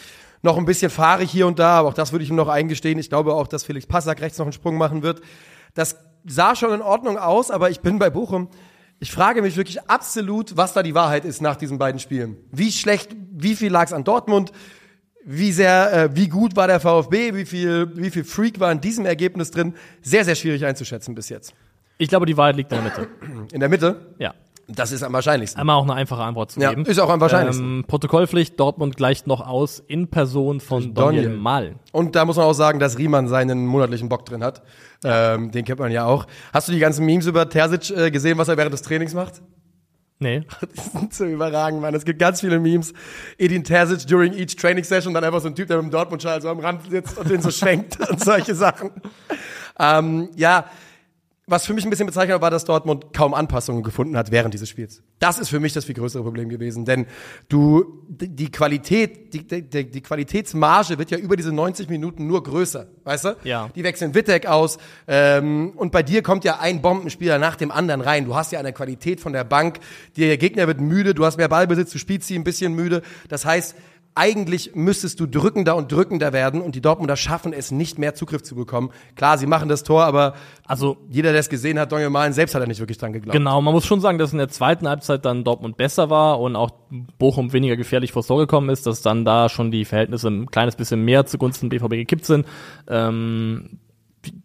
Noch ein bisschen fahrig hier und da, aber auch das würde ich ihm noch eingestehen. Ich glaube auch, dass Felix Passack rechts noch einen Sprung machen wird. Das sah schon in Ordnung aus, aber ich bin bei Bochum. Ich frage mich wirklich absolut, was da die Wahrheit ist nach diesen beiden Spielen. Wie schlecht, wie viel lag es an Dortmund? Wie sehr, äh, wie gut war der VfB? Wie viel, wie viel Freak war in diesem Ergebnis drin? Sehr, sehr schwierig einzuschätzen bis jetzt. Ich glaube, die Wahrheit liegt in der Mitte. In der Mitte? Ja. Das ist am wahrscheinlichsten. Einmal auch eine einfache Antwort zu geben. Ja, ist auch am wahrscheinlichsten. Ähm, Protokollpflicht, Dortmund gleicht noch aus in Person von Daniel Mahlen. Und da muss man auch sagen, dass Riemann seinen monatlichen Bock drin hat. Ähm, den kennt man ja auch. Hast du die ganzen Memes über Terzic äh, gesehen, was er während des Trainings macht? Nee. Das sind so überragend, Mann. Es gibt ganz viele Memes. Edin Terzic during each training session, dann einfach so ein Typ, der mit dem Dortmund-Schal so am Rand sitzt und den so schwenkt und solche Sachen. Ähm, ja. Was für mich ein bisschen bezeichnend war, dass Dortmund kaum Anpassungen gefunden hat während dieses Spiels. Das ist für mich das viel größere Problem gewesen, denn du, die Qualität, die, die, die Qualitätsmarge wird ja über diese neunzig Minuten nur größer, weißt du? Ja. Die wechseln Wittek aus, ähm, und bei dir kommt ja ein Bombenspieler nach dem anderen rein. Du hast ja eine Qualität von der Bank, der Gegner wird müde, du hast mehr Ballbesitz, du spielst sie ein bisschen müde. Das heißt, eigentlich müsstest du drückender und drückender werden, und die Dortmunder schaffen es nicht mehr, Zugriff zu bekommen. Klar, sie machen das Tor, aber also jeder, der es gesehen hat, Daniel Mahlen selbst hat er nicht wirklich dran geglaubt. Genau, man muss schon sagen, dass in der zweiten Halbzeit dann Dortmund besser war und auch Bochum weniger gefährlich vor das Tor gekommen ist, dass dann da schon die Verhältnisse ein kleines bisschen mehr zugunsten B V B gekippt sind. Ähm,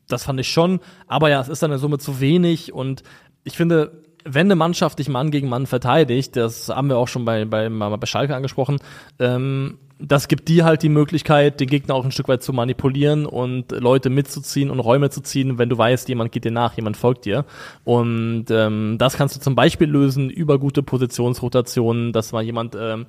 das fand ich schon, aber ja, es ist dann in Summe zu wenig, und ich finde, wenn eine Mannschaft dich Mann gegen Mann verteidigt, das haben wir auch schon bei, bei, bei Schalke angesprochen, ähm, das gibt dir halt die Möglichkeit, den Gegner auch ein Stück weit zu manipulieren und Leute mitzuziehen und Räume zu ziehen, wenn du weißt, jemand geht dir nach, jemand folgt dir. Und ähm, das kannst du zum Beispiel lösen über gute Positionsrotationen, dass mal jemand, ähm,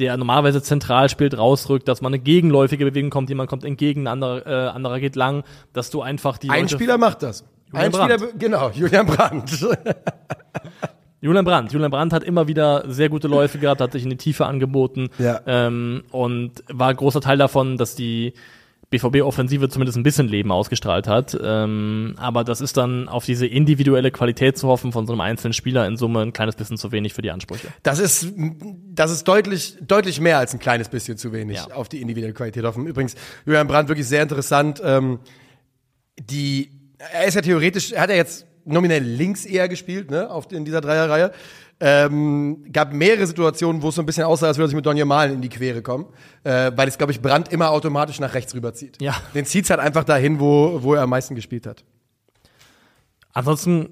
der normalerweise zentral spielt, rausrückt, dass mal eine gegenläufige Bewegung kommt, jemand kommt entgegen, ein anderer, äh, anderer geht lang, dass du einfach die... Ein Leute Spieler macht das. Julian Brandt. Spieler, genau, Julian Brandt. Julian Brandt. Julian Brandt hat immer wieder sehr gute Läufe gehabt, hat sich in die Tiefe angeboten, ja. ähm, und war ein großer Teil davon, dass die B V B-Offensive zumindest ein bisschen Leben ausgestrahlt hat. Ähm, aber das ist dann auf diese individuelle Qualität zu hoffen von so einem einzelnen Spieler in Summe ein kleines bisschen zu wenig für die Ansprüche. Das ist, das ist deutlich, deutlich mehr als ein kleines bisschen zu wenig, ja, auf die individuelle Qualität hoffen. Übrigens, Julian Brandt wirklich sehr interessant. Ähm, die Er ist ja theoretisch, er hat ja jetzt nominell links eher gespielt, ne, auf, in dieser Dreierreihe. Ähm, gab mehrere Situationen, wo es so ein bisschen aussah, als würde er sich mit Donny Mahlen in die Quere kommen, äh, weil es, glaube ich, Brandt immer automatisch nach rechts rüberzieht. Ja. Den zieht's halt einfach dahin, wo, wo er am meisten gespielt hat. Ansonsten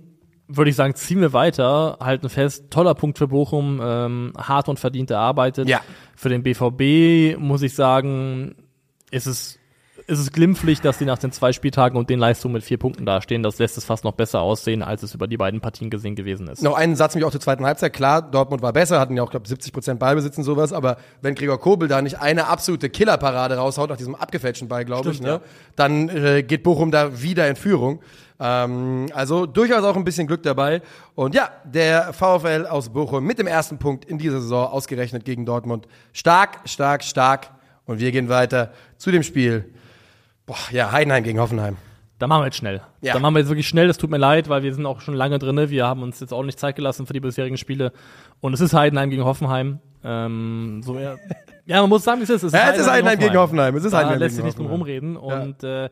würde ich sagen, ziehen wir weiter, halten fest, toller Punkt für Bochum, ähm, hart und verdient erarbeitet. Ja. Für den B V B, muss ich sagen, ist es... Es ist glimpflich, dass die nach den zwei Spieltagen und den Leistungen mit vier Punkten dastehen. Das lässt es fast noch besser aussehen, als es über die beiden Partien gesehen gewesen ist. Noch einen Satz nämlich auch zur zweiten Halbzeit. Klar, Dortmund war besser, hatten ja auch, glaube ich, siebzig Prozent Ballbesitz und sowas. Aber wenn Gregor Kobel da nicht eine absolute Killerparade raushaut nach diesem abgefälschten Ball, glaube ich, ne, ja. dann äh, geht Bochum da wieder in Führung. Ähm, also durchaus auch ein bisschen Glück dabei. Und ja, der VfL aus Bochum mit dem ersten Punkt in dieser Saison, ausgerechnet gegen Dortmund. Stark, stark, stark. Und wir gehen weiter zu dem Spiel. Boah, ja, Heidenheim gegen Hoffenheim. Da machen wir jetzt schnell. Ja. Da machen wir jetzt wirklich schnell. Das tut mir leid, weil wir sind auch schon lange drin. Wir haben uns jetzt auch nicht Zeit gelassen für die bisherigen Spiele. Und es ist Heidenheim gegen Hoffenheim. Ähm, so eher, ja, man muss sagen, wie es ist. Es ist, ja, Heidenheim, es ist Heidenheim gegen Hoffenheim. Hoffenheim. Es ist da Heidenheim lässt sich nicht drum rumreden. Und, ja. äh,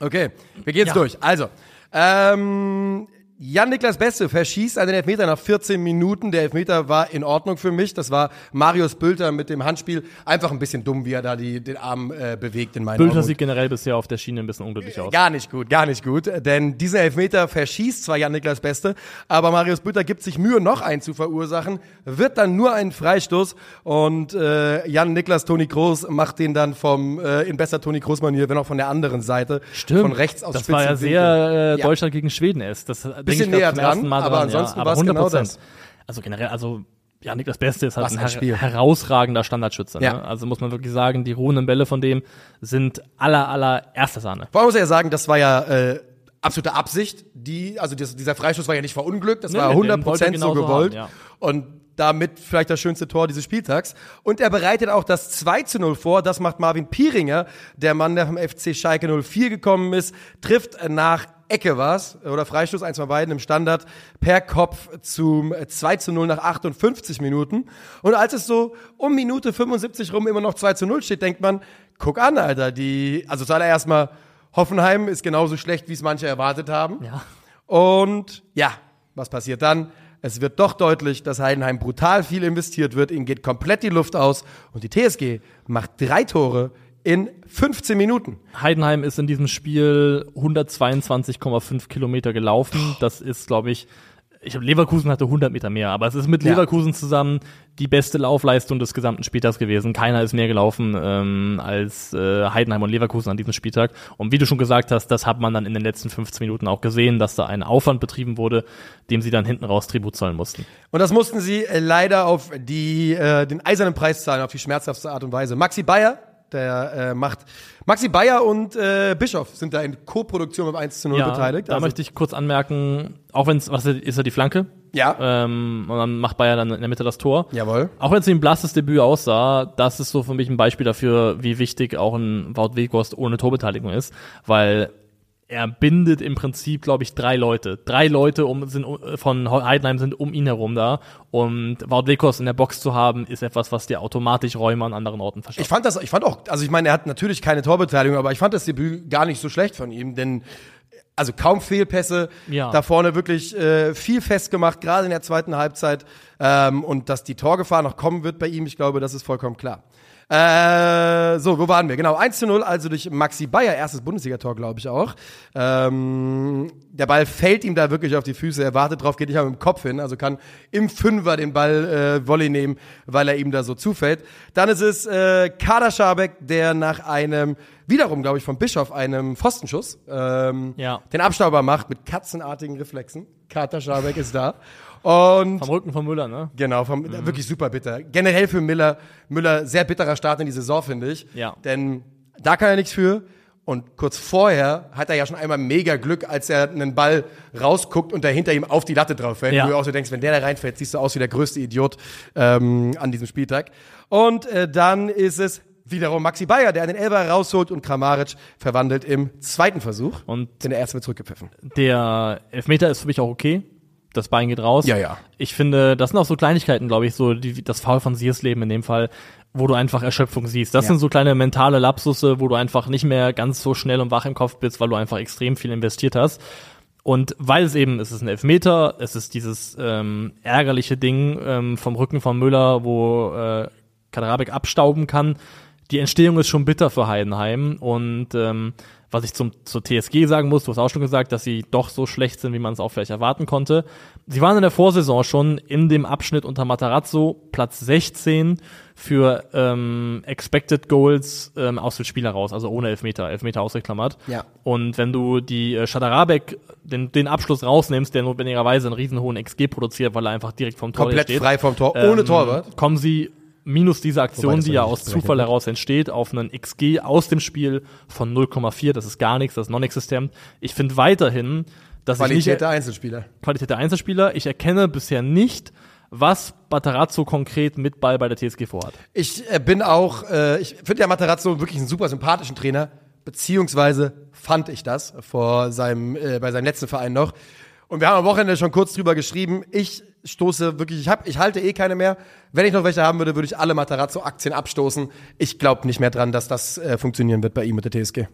okay, wir gehen jetzt ja. durch. Also, ähm, Jan-Niklas Beste verschießt einen Elfmeter nach vierzehn Minuten. Der Elfmeter war in Ordnung für mich. Das war Marius Bülter mit dem Handspiel. Einfach ein bisschen dumm, wie er da die, den Arm äh, bewegt in meinen Augen. Bülter sieht generell bisher auf der Schiene ein bisschen unglücklich aus. Gar nicht gut, gar nicht gut. Denn diesen Elfmeter verschießt zwar Jan-Niklas Beste, aber Marius Bülter gibt sich Mühe, noch einen zu verursachen, wird dann nur einen Freistoß. Und äh, Jan-Niklas Toni Kroos macht den dann vom äh, in besser Toni Kroos-Manier, wenn auch von der anderen Seite. Stimmt. Von rechts aus Spitzen. Das war ja sehr äh, Deutschland gegen Schweden ist. Das bisschen näher dran, aber dran, ansonsten ja, war es genau das. Also generell, also ja, Niklas Beste ist halt ein, ein her- herausragender Standardschütze. Ja. Ne? Also muss man wirklich sagen, die ruhenden Bälle von dem sind aller, aller erster Sahne. Vor allem muss ich ja sagen, das war ja äh, absolute Absicht. Die, also das, dieser Freistoß war ja nicht verunglückt, das nee, war hundert Prozent so gewollt. Haben, ja. Und damit vielleicht das schönste Tor dieses Spieltags. Und er bereitet auch das zwei zu null vor. Das macht Marvin Pieringer, der Mann, der vom F C Schalke null vier gekommen ist, trifft nach Ecke war's, oder Freistoß, eins von beiden im Standard, per Kopf zum zwei zu null nach achtundfünfzig Minuten. Und als es so um Minute fünfundsiebzig rum immer noch zwei zu null steht, denkt man, guck an, Alter, die, also zuallererst mal, Hoffenheim ist genauso schlecht, wie es manche erwartet haben. Ja. Und ja, was passiert dann? Es wird doch deutlich, dass Heidenheim brutal viel investiert wird, ihnen geht komplett die Luft aus und die T S G macht drei Tore in fünfzehn Minuten. Heidenheim ist in diesem Spiel hundertzweiundzwanzig Komma fünf Kilometer gelaufen. Das ist, glaube ich, ich habe Leverkusen hatte hundert Meter mehr, aber es ist mit Leverkusen ja. zusammen die beste Laufleistung des gesamten Spieltags gewesen. Keiner ist mehr gelaufen ähm, als äh, Heidenheim und Leverkusen an diesem Spieltag. Und wie du schon gesagt hast, das hat man dann in den letzten fünfzehn Minuten auch gesehen, dass da ein Aufwand betrieben wurde, dem sie dann hinten raus Tribut zahlen mussten. Und das mussten sie leider auf die äh, den eisernen Preis zahlen, auf die schmerzhaftste Art und Weise. Maxi Bayer Der äh, macht. Maxi Bayer und äh, Bischof sind da in Co-Produktion mit eins zu null ja, beteiligt. Da also möchte ich kurz anmerken, auch wenn es, was ist ja die Flanke. Ja. Ähm, und dann macht Bayer dann in der Mitte das Tor. Jawohl. Auch wenn es wie ein blasses Debüt aussah, das ist so für mich ein Beispiel dafür, wie wichtig auch ein Wout Weghorst ohne Torbeteiligung ist, weil er bindet im Prinzip, glaube ich, drei Leute. Drei Leute um, sind, von Heidenheim sind um ihn herum da. Und Wout Weghorst in der Box zu haben, ist etwas, was dir automatisch Räume an anderen Orten verschafft. Ich fand das, ich fand auch, also ich meine, er hat natürlich keine Torbeteiligung, aber ich fand das Debüt gar nicht so schlecht von ihm, denn also kaum Fehlpässe, ja. da vorne wirklich äh, viel festgemacht, gerade in der zweiten Halbzeit. Ähm, und dass die Torgefahr noch kommen wird bei ihm, ich glaube, das ist vollkommen klar. Äh, so, wo waren wir? Genau, eins zu null, also durch Maxi Bayer, erstes Bundesliga-Tor, glaube ich auch. Ähm, der Ball fällt ihm da wirklich auf die Füße, er wartet drauf, geht nicht mal mit dem Kopf hin, also kann im Fünfer den Ball äh, Volley nehmen, weil er ihm da so zufällt. Dann ist es äh, Kader Schabek, der nach einem, wiederum, glaube ich, vom Bischof, einem Pfostenschuss, ähm, ja. den Abstauber macht mit katzenartigen Reflexen. Kader Schabek ist da. Und vom Rücken von Müller, ne? Genau, vom, mhm. wirklich super bitter. Generell für Müller, Müller sehr bitterer Start in die Saison, finde ich. Ja. Denn da kann er nichts für. Und kurz vorher hat er ja schon einmal mega Glück, als er einen Ball rausguckt und da hinter ihm auf die Latte drauf fällt. Ja. Wo du auch so denkst, wenn der da reinfällt, siehst du aus wie der größte Idiot ähm, an diesem Spieltag. Und äh, dann ist es wiederum Maxi Bayer, der einen Elber rausholt und Kramaric verwandelt im zweiten Versuch. Und denn der erste wird zurückgepfiffen. Der Elfmeter ist für mich auch okay. Das Bein geht raus. Ja, ja. Ich finde, das sind auch so Kleinigkeiten, glaube ich, so die, das Foul von Siersleben in dem Fall, wo du einfach Erschöpfung siehst. Das ja. sind so kleine mentale Lapsusse, wo du einfach nicht mehr ganz so schnell und wach im Kopf bist, weil du einfach extrem viel investiert hast. Und weil es eben, es ist ein Elfmeter, es ist dieses ähm, ärgerliche Ding ähm, vom Rücken von Müller, wo äh, Kaderabek abstauben kann. Die Entstehung ist schon bitter für Heidenheim. Und ähm, was ich zum, zur T S G sagen muss, du hast auch schon gesagt, dass sie doch so schlecht sind, wie man es auch vielleicht erwarten konnte. Sie waren in der Vorsaison schon in dem Abschnitt unter Matarazzo Platz sechzehn für ähm, Expected Goals ähm, aus dem Spiel heraus, also ohne Elfmeter, Elfmeter ausgeklammert. Ja. Und wenn du die äh, Schadarabek, den, den Abschluss rausnimmst, der notwendigerweise einen riesen hohen X G produziert, weil er einfach direkt vom Tor komplett steht. Komplett frei vom Tor, ähm, ohne Torwart. Kommen sie minus diese Aktion, die ja aus Zufall heraus entsteht, auf einen X G aus dem Spiel von null Komma vier. Das ist gar nichts, das ist non-existent. Ich finde weiterhin, dass Qualität ich nicht, der Einzelspieler. Qualität der Einzelspieler. Ich erkenne bisher nicht, was Matarazzo konkret mit Ball bei der T S G vorhat. Ich bin auch, äh, ich finde ja Matarazzo wirklich einen super sympathischen Trainer. beziehungsweise fand ich das vor seinem, äh, bei seinem letzten Verein noch. Und wir haben am Wochenende schon kurz drüber geschrieben, ich stoße wirklich, ich, hab, ich halte eh keine mehr. Wenn ich noch welche haben würde, würde ich alle Matarazzo-Aktien abstoßen. Ich glaube nicht mehr dran, dass das äh, funktionieren wird bei ihm mit der T S G.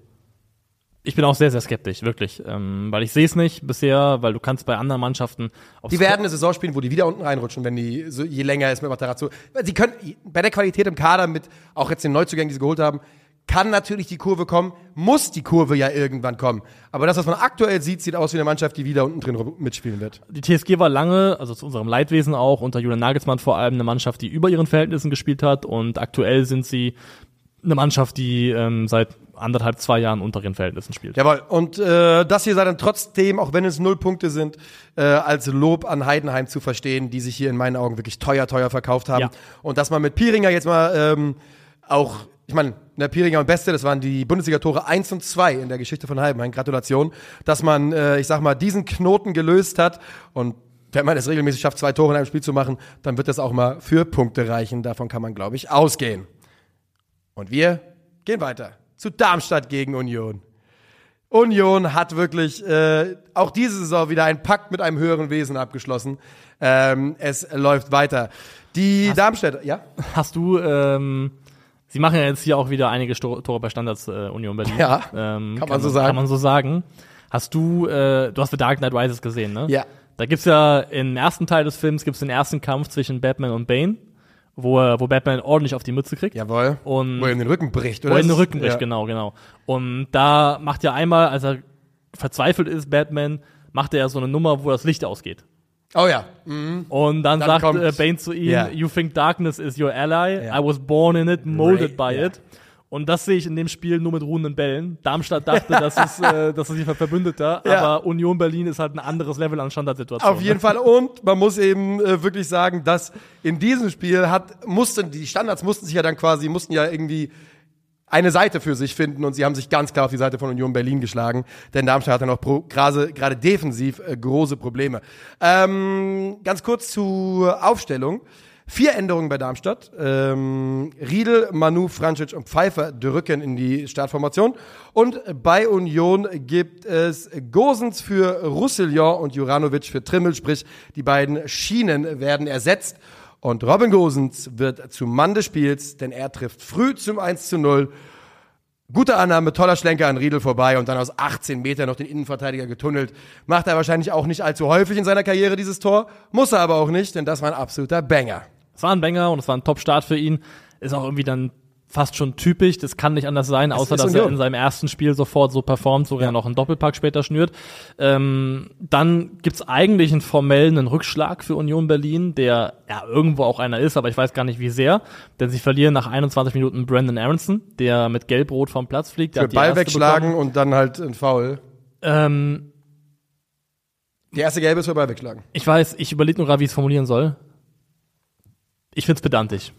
Ich bin auch sehr, sehr skeptisch, wirklich. Ähm, weil ich sehe es nicht bisher, weil du kannst bei anderen Mannschaften... Die werden eine Saison spielen, wo die wieder unten reinrutschen, wenn die so, je länger es mit Matarazzo... Sie können bei der Qualität im Kader mit auch jetzt den Neuzugängen, die sie geholt haben, kann natürlich die Kurve kommen, muss die Kurve ja irgendwann kommen. Aber das, was man aktuell sieht, sieht aus wie eine Mannschaft, die wieder unten drin mitspielen wird. Die T S G war lange, also zu unserem Leidwesen auch, unter Julian Nagelsmann vor allem, eine Mannschaft, die über ihren Verhältnissen gespielt hat. Und aktuell sind sie eine Mannschaft, die ähm, seit... anderthalb, zwei Jahren unter ihren Verhältnissen spielt. Jawohl, und äh, das hier sei dann trotzdem, auch wenn es null Punkte sind, äh, als Lob an Heidenheim zu verstehen, die sich hier in meinen Augen wirklich teuer, teuer verkauft haben. Ja. Und dass man mit Piringer jetzt mal ähm, auch, ich meine, der Piringer und Beste, das waren die Bundesliga-Tore eins und zwei in der Geschichte von Heidenheim, Gratulation, dass man, äh, ich sag mal, diesen Knoten gelöst hat. Und wenn man es regelmäßig schafft, zwei Tore in einem Spiel zu machen, dann wird das auch mal für Punkte reichen. Davon kann man, glaube ich, ausgehen. Und wir gehen weiter. Zu Darmstadt gegen Union. Union hat wirklich äh, auch diese Saison wieder einen Pakt mit einem höheren Wesen abgeschlossen. Ähm, es läuft weiter. Die hast Darmstädter, ja? Hast du, ähm, sie machen ja jetzt hier auch wieder einige Sto- Tore bei Standards, äh, Union Berlin. Ja, ähm, kann, kann man so sagen. Kann man so sagen. Hast du, äh, du hast The Dark Knight Rises gesehen, ne? Ja. Da gibt's ja im ersten Teil des Films gibt's den ersten Kampf zwischen Batman und Bane. Wo, wo Batman ordentlich auf die Mütze kriegt. Jawohl. Und wo er in den Rücken bricht, oder? Wo er in den Rücken bricht, ja. genau, genau. Und da macht er einmal, als er verzweifelt ist, Batman, macht er so eine Nummer, wo das Licht ausgeht. Oh ja. Mhm. Und dann, dann sagt äh, Bane zu ihm, yeah. You think darkness is your ally? Yeah. I was born in it, molded right. by yeah. it. Und das sehe ich in dem Spiel nur mit ruhenden Bällen. Darmstadt dachte, das ist äh, das ist ihr Verbündeter, ja. aber Union Berlin ist halt ein anderes Level an Standardsituationen. Auf jeden Fall. Und man muss eben äh, wirklich sagen, dass in diesem Spiel hat mussten die Standards mussten sich ja dann quasi mussten ja irgendwie eine Seite für sich finden und sie haben sich ganz klar auf die Seite von Union Berlin geschlagen, denn Darmstadt hatte noch pro, gerade, gerade defensiv äh, große Probleme. Ähm, ganz kurz zur Aufstellung. Vier Änderungen bei Darmstadt. Ähm, Riedel, Manu, Frančić und Pfeiffer drücken in die Startformation. Und bei Union gibt es Gosens für Roussillon und Juranovic für Trimmel. Sprich, die beiden Schienen werden ersetzt. Und Robin Gosens wird zum Mann des Spiels, denn er trifft früh zum eins zu null. Gute Annahme, toller Schlenker an Riedel vorbei und dann aus achtzehn Metern noch den Innenverteidiger getunnelt. Macht er wahrscheinlich auch nicht allzu häufig in seiner Karriere dieses Tor. Muss er aber auch nicht, denn das war ein absoluter Banger. Es war ein Banger und es war ein Top-Start für ihn. Ist auch irgendwie dann fast schon typisch. Das kann nicht anders sein, außer dass er in seinem ersten Spiel sofort so performt, sogar ja. noch einen Doppelpack später schnürt. Ähm, dann gibt's eigentlich einen formellen Rückschlag für Union Berlin, der ja irgendwo auch einer ist, aber ich weiß gar nicht wie sehr. Denn sie verlieren nach einundzwanzig Minuten Brandon Aronson, der mit Gelb-Rot vom Platz fliegt. Der für hat die Ball wegschlagen bekommen. Und dann halt ein Foul. Ähm, die erste Gelbe ist für Ball wegschlagen. Ich weiß, ich überlege nur gerade, wie ich es formulieren soll. Ich find's pedantisch.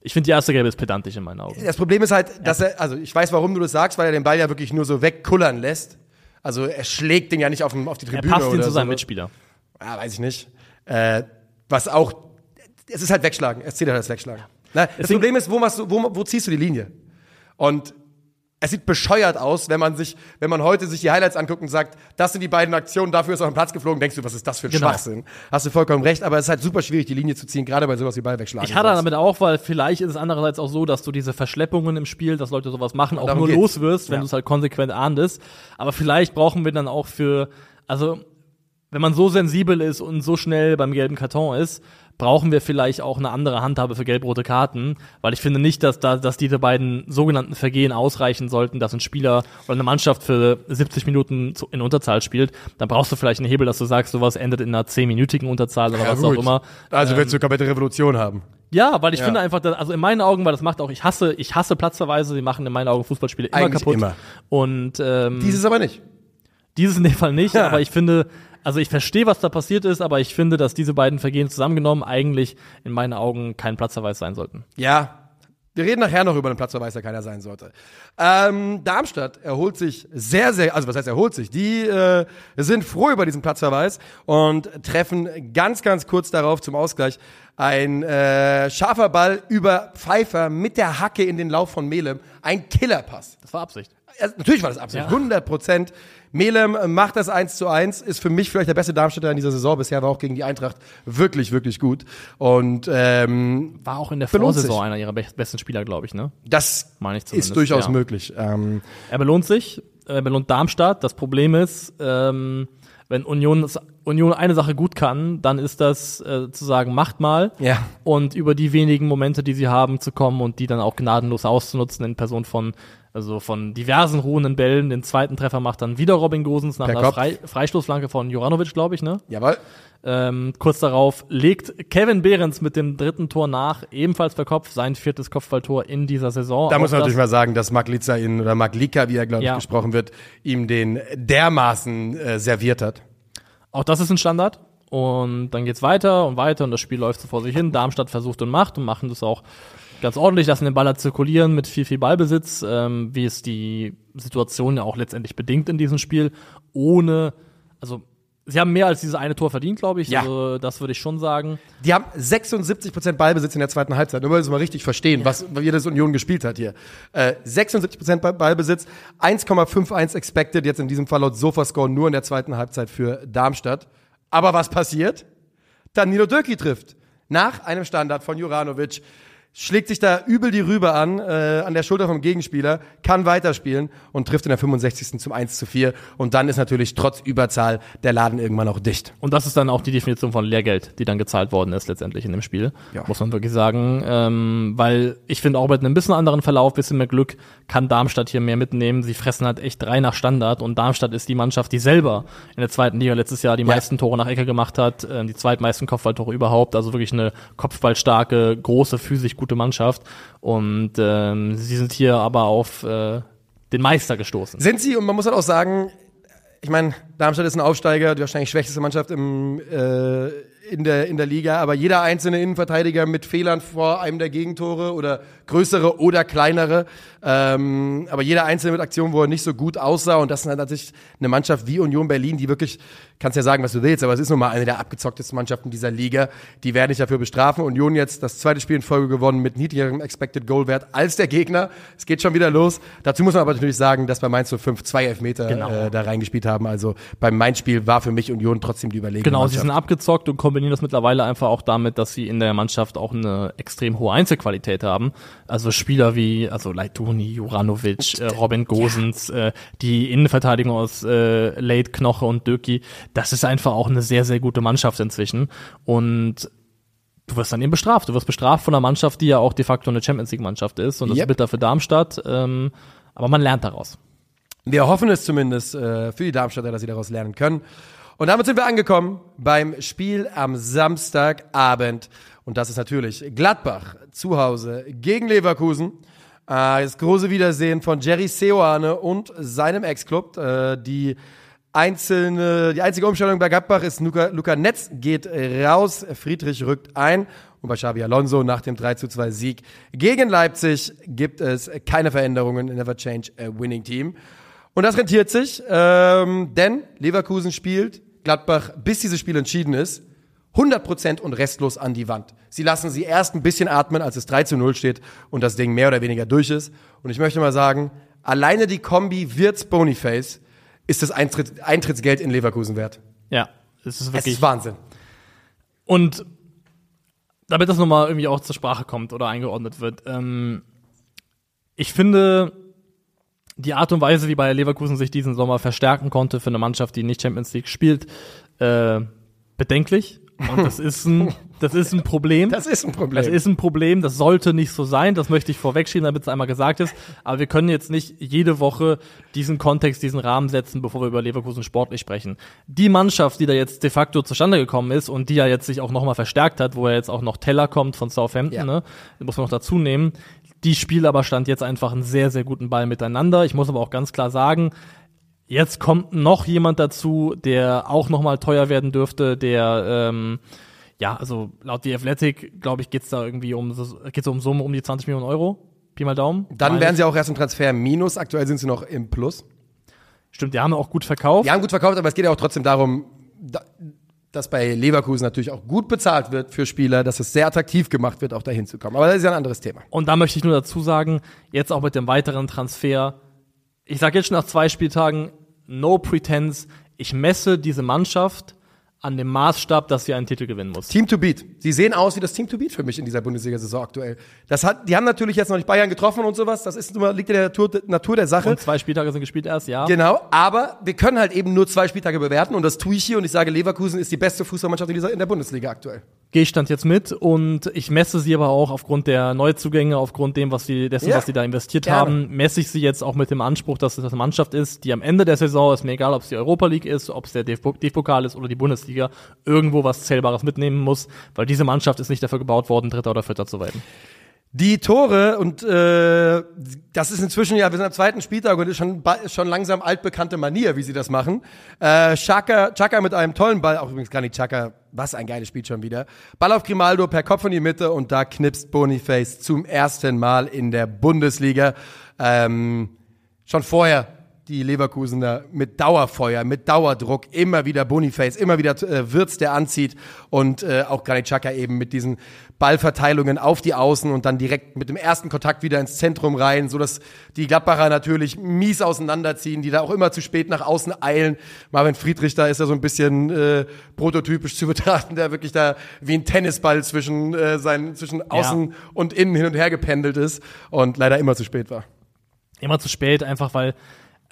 Ich finde, die erste Gelbe ist pedantisch in meinen Augen. Das Problem ist halt, dass er, also ich weiß, warum du das sagst, weil er den Ball ja wirklich nur so wegkullern lässt. Also er schlägt den ja nicht auf, dem, auf die Tribüne. Er passt ihn zu seinem so. Mitspieler. Ja, weiß ich nicht. Äh, was auch, es ist halt wegschlagen. Es zählt halt das Wegschlagen. Ja. Na, das Deswegen, Problem ist, wo, machst du, wo, wo ziehst du die Linie? Und es sieht bescheuert aus, wenn man sich, wenn man heute sich die Highlights anguckt und sagt, das sind die beiden Aktionen, dafür ist er auf den Platz geflogen, denkst du, was ist das für ein genau. Schwachsinn? Hast du vollkommen recht, aber es ist halt super schwierig, die Linie zu ziehen, gerade bei sowas wie Ball wegschlagen. Ich hatte damit auch, weil vielleicht ist es andererseits auch so, dass du diese Verschleppungen im Spiel, dass Leute sowas machen, auch nur geht's. Los wirst, wenn ja. du es halt konsequent ahndest. Aber vielleicht brauchen wir dann auch für, also, wenn man so sensibel ist und so schnell beim gelben Karton ist, brauchen wir vielleicht auch eine andere Handhabe für gelb-rote Karten, weil ich finde nicht, dass da, dass diese beiden sogenannten Vergehen ausreichen sollten, dass ein Spieler oder eine Mannschaft für siebzig Minuten in Unterzahl spielt. Dann brauchst du vielleicht einen Hebel, dass du sagst, sowas endet in einer zehnminütigen Unterzahl oder ja, was gut. auch immer. Also ähm, willst du komplette Revolution haben? Ja, weil ich ja. finde einfach, dass, also in meinen Augen, weil das macht auch, ich hasse, ich hasse Platzverweise, die machen in meinen Augen Fußballspiele immer Eigentlich kaputt. Immer. Und ähm, dieses aber nicht. Dieses in dem Fall nicht, ja. aber ich finde. Also ich verstehe, was da passiert ist, aber ich finde, dass diese beiden Vergehen zusammengenommen eigentlich in meinen Augen kein Platzverweis sein sollten. Ja, wir reden nachher noch über einen Platzverweis, der keiner sein sollte. Ähm, Darmstadt erholt sich sehr, sehr, also was heißt erholt sich? Die äh, sind froh über diesen Platzverweis und treffen ganz, ganz kurz darauf zum Ausgleich. Ein äh, scharfer Ball über Pfeiffer mit der Hacke in den Lauf von Melem. Ein Killerpass. Das war Absicht. also natürlich war das absolut, hundert Prozent. Melem macht das eins zu eins, ist für mich vielleicht der beste Darmstädter in dieser Saison bisher, war auch gegen die Eintracht wirklich, wirklich gut. Und ähm, war auch in der Vorsaison einer ihrer besten Spieler, glaube ich, ne? Das meine ich zumindest, ist durchaus ja. möglich. Ähm, er belohnt sich, er belohnt Darmstadt. Das Problem ist, ähm, wenn Union, Union eine Sache gut kann, dann ist das äh, zu sagen, macht mal. Ja. Und über die wenigen Momente, die sie haben, zu kommen und die dann auch gnadenlos auszunutzen in Person von Also von diversen ruhenden Bällen. Den zweiten Treffer macht dann wieder Robin Gosens nach per einer Fre- Freistoßflanke von Juranovic, glaube ich, ne? Jawohl. Ähm, kurz darauf legt Kevin Behrens mit dem dritten Tor nach, ebenfalls per Kopf, sein viertes Kopfballtor in dieser Saison. Da auch muss man natürlich mal sagen, dass Maglica ihn, oder Maglica, wie er, glaube ich, ja. gesprochen wird, ihm den dermaßen äh, serviert hat. Auch das ist ein Standard. Und dann geht's weiter und weiter und das Spiel läuft so vor sich hin. Darmstadt versucht und macht und machen das auch ganz ordentlich, lassen den Baller zirkulieren mit viel, viel Ballbesitz, ähm, wie es die Situation ja auch letztendlich bedingt in diesem Spiel. Ohne, also sie haben mehr als dieses eine Tor verdient, glaube ich, ja. also das würde ich schon sagen. Die haben sechsundsiebzig Prozent Ballbesitz in der zweiten Halbzeit, nur weil wir das mal richtig verstehen, ja. was wie das Union gespielt hat hier. Äh, sechsundsiebzig Prozent Ballbesitz, eins Komma einundfünfzig expected, jetzt in diesem Fall laut Sofascore nur in der zweiten Halbzeit für Darmstadt. Aber was passiert? Danilo Dürki trifft nach einem Standard von Juranovic. Schlägt sich da übel die Rübe an, äh, an der Schulter vom Gegenspieler, kann weiterspielen und trifft in der fünfundsechzigsten zum eins zu vier. Und dann ist natürlich trotz Überzahl der Laden irgendwann auch dicht. Und das ist dann auch die Definition von Lehrgeld, die dann gezahlt worden ist letztendlich in dem Spiel, ja. muss man wirklich sagen. Ähm, weil ich finde, auch mit einem bisschen anderen Verlauf, bisschen mehr Glück, kann Darmstadt hier mehr mitnehmen. Sie fressen halt echt drei nach Standard. Und Darmstadt ist die Mannschaft, die selber in der zweiten Liga letztes Jahr die ja. meisten Tore nach Ecke gemacht hat, äh, die zweitmeisten Kopfballtore überhaupt. Also wirklich eine kopfballstarke, große, physisch gute Mannschaft und ähm, sie sind hier aber auf äh, den Meister gestoßen. Sind sie, und man muss halt auch sagen, ich meine, Darmstadt ist ein Aufsteiger, die wahrscheinlich schwächste Mannschaft im, äh, in der, in der Liga, aber jeder einzelne Innenverteidiger mit Fehlern vor einem der Gegentore oder größere oder kleinere, ähm, aber jeder einzelne mit Aktionen, wo er nicht so gut aussah, und das ist halt natürlich eine Mannschaft wie Union Berlin, die wirklich, kannst ja sagen, was du willst, aber es ist nun mal eine der abgezocktesten Mannschaften dieser Liga, die werden dich dafür bestrafen. Union jetzt das zweite Spiel in Folge gewonnen mit niedrigerem Expected Goal Wert als der Gegner, es geht schon wieder los. Dazu muss man aber natürlich sagen, dass bei Mainz null fünf zwei Elfmeter genau. äh, da reingespielt haben, also beim Mainz-Spiel war für mich Union trotzdem die überlegene Genau, Mannschaft. Sie sind abgezockt und kombinieren das mittlerweile einfach auch damit, dass sie in der Mannschaft auch eine extrem hohe Einzelqualität haben. Also Spieler wie, also Leituni, Juranovic, äh, Robin Gosens, ja. äh, die Innenverteidigung aus äh, Leit, Knoche und Döki, das ist einfach auch eine sehr, sehr gute Mannschaft inzwischen. Und du wirst dann eben bestraft. Du wirst bestraft von einer Mannschaft, die ja auch de facto eine Champions-League-Mannschaft ist. Und das yep. ist bitter für Darmstadt. Ähm, aber man lernt daraus. Wir hoffen es zumindest äh, für die Darmstädter, dass sie daraus lernen können. Und damit sind wir angekommen beim Spiel am Samstagabend. Und das ist natürlich Gladbach zu Hause gegen Leverkusen. Äh, das große Wiedersehen von Jerry Seoane und seinem Ex-Club. Äh, die einzelne, die einzige Umstellung bei Gladbach ist, Luca, Luca Netz geht raus, Friedrich rückt ein. Und bei Xabi Alonso nach dem drei zu zwei Sieg gegen Leipzig gibt es keine Veränderungen. Never change a winning team. Und das rentiert sich, ähm, denn Leverkusen spielt Gladbach, bis dieses Spiel entschieden ist, hundert Prozent und restlos an die Wand. Sie lassen sie erst ein bisschen atmen, als es drei zu null steht und das Ding mehr oder weniger durch ist. Und ich möchte mal sagen, alleine die Kombi Wirtz-Boniface ist das Eintritt, Eintrittsgeld in Leverkusen wert. Ja, es ist wirklich... Es ist Wahnsinn. Und damit das nochmal irgendwie auch zur Sprache kommt oder eingeordnet wird, ähm, ich finde... Die Art und Weise, wie Bayer Leverkusen sich diesen Sommer verstärken konnte für eine Mannschaft, die nicht Champions League spielt, äh, bedenklich. Und das ist ein, das ist ein Problem. Das ist ein Problem. Das ist ein Problem. Das sollte nicht so sein. Das möchte ich vorwegschieben, damit es einmal gesagt ist. Aber wir können jetzt nicht jede Woche diesen Kontext, diesen Rahmen setzen, bevor wir über Leverkusen sportlich sprechen. Die Mannschaft, die da jetzt de facto zustande gekommen ist und die ja jetzt sich auch nochmal verstärkt hat, wo ja jetzt auch noch Teller kommt von Southampton, ja. ne? Den muss man noch dazu nehmen. Die spielen aber stand jetzt einfach einen sehr, sehr guten Ball miteinander. Ich muss aber auch ganz klar sagen, jetzt kommt noch jemand dazu, der auch nochmal teuer werden dürfte, der, ähm, ja, also laut The Athletic, glaube ich, geht's da irgendwie um, geht's um Summen um die zwanzig Millionen Euro. Pi mal Daumen. Dann wären sie auch erst im Transfer minus. Aktuell sind sie noch im Plus. Stimmt, die haben auch gut verkauft. Die haben gut verkauft, aber es geht ja auch trotzdem darum, da, dass bei Leverkusen natürlich auch gut bezahlt wird für Spieler, dass es sehr attraktiv gemacht wird, auch dahin zu kommen. Aber das ist ja ein anderes Thema. Und da möchte ich nur dazu sagen, jetzt auch mit dem weiteren Transfer, ich sage jetzt schon nach zwei Spieltagen, no pretense, ich messe diese Mannschaft an dem Maßstab, dass sie einen Titel gewinnen muss. Team to beat. Sie sehen aus wie das Team to beat für mich in dieser Bundesliga-Saison aktuell. Das hat, die haben natürlich jetzt noch nicht Bayern getroffen und sowas. Das ist, liegt in der Natur, Natur der Sache. Und zwei Spieltage sind gespielt erst, ja. Genau, aber wir können halt eben nur zwei Spieltage bewerten und das tue ich hier und ich sage, Leverkusen ist die beste Fußballmannschaft in, dieser, in der Bundesliga aktuell. Gehe ich Stand jetzt mit und ich messe sie aber auch aufgrund der Neuzugänge, aufgrund dem, was sie, dessen, ja, was sie da investiert gerne. haben, messe ich sie jetzt auch mit dem Anspruch, dass es eine Mannschaft ist, die am Ende der Saison, ist mir egal, ob es die Europa League ist, ob es der D F B-Pokal ist oder die Bundesliga, irgendwo was Zählbares mitnehmen muss, weil diese Mannschaft ist nicht dafür gebaut worden, Dritter oder Vierter zu werden. Die Tore und äh, das ist inzwischen, ja, wir sind am zweiten Spieltag und ist schon, schon langsam altbekannte Manier, wie sie das machen. Äh, Chaka, Chaka mit einem tollen Ball, auch übrigens gar nicht Chaka, was ein geiles Spiel schon wieder. Ball auf Grimaldo, per Kopf in die Mitte und da knipst Boniface zum ersten Mal in der Bundesliga. Ähm, schon vorher die Leverkusener mit Dauerfeuer, mit Dauerdruck, immer wieder Boniface, immer wieder äh, Wirtz, der anzieht und äh, auch Granit Xhaka eben mit diesen Ballverteilungen auf die Außen und dann direkt mit dem ersten Kontakt wieder ins Zentrum rein, sodass die Gladbacher natürlich mies auseinanderziehen, die da auch immer zu spät nach außen eilen. Marvin Friedrich, da ist er so ein bisschen äh, prototypisch zu betrachten, der wirklich da wie ein Tennisball zwischen, äh, seinen, zwischen Außen ja. und Innen hin und her gependelt ist und leider immer zu spät war. Immer zu spät, einfach weil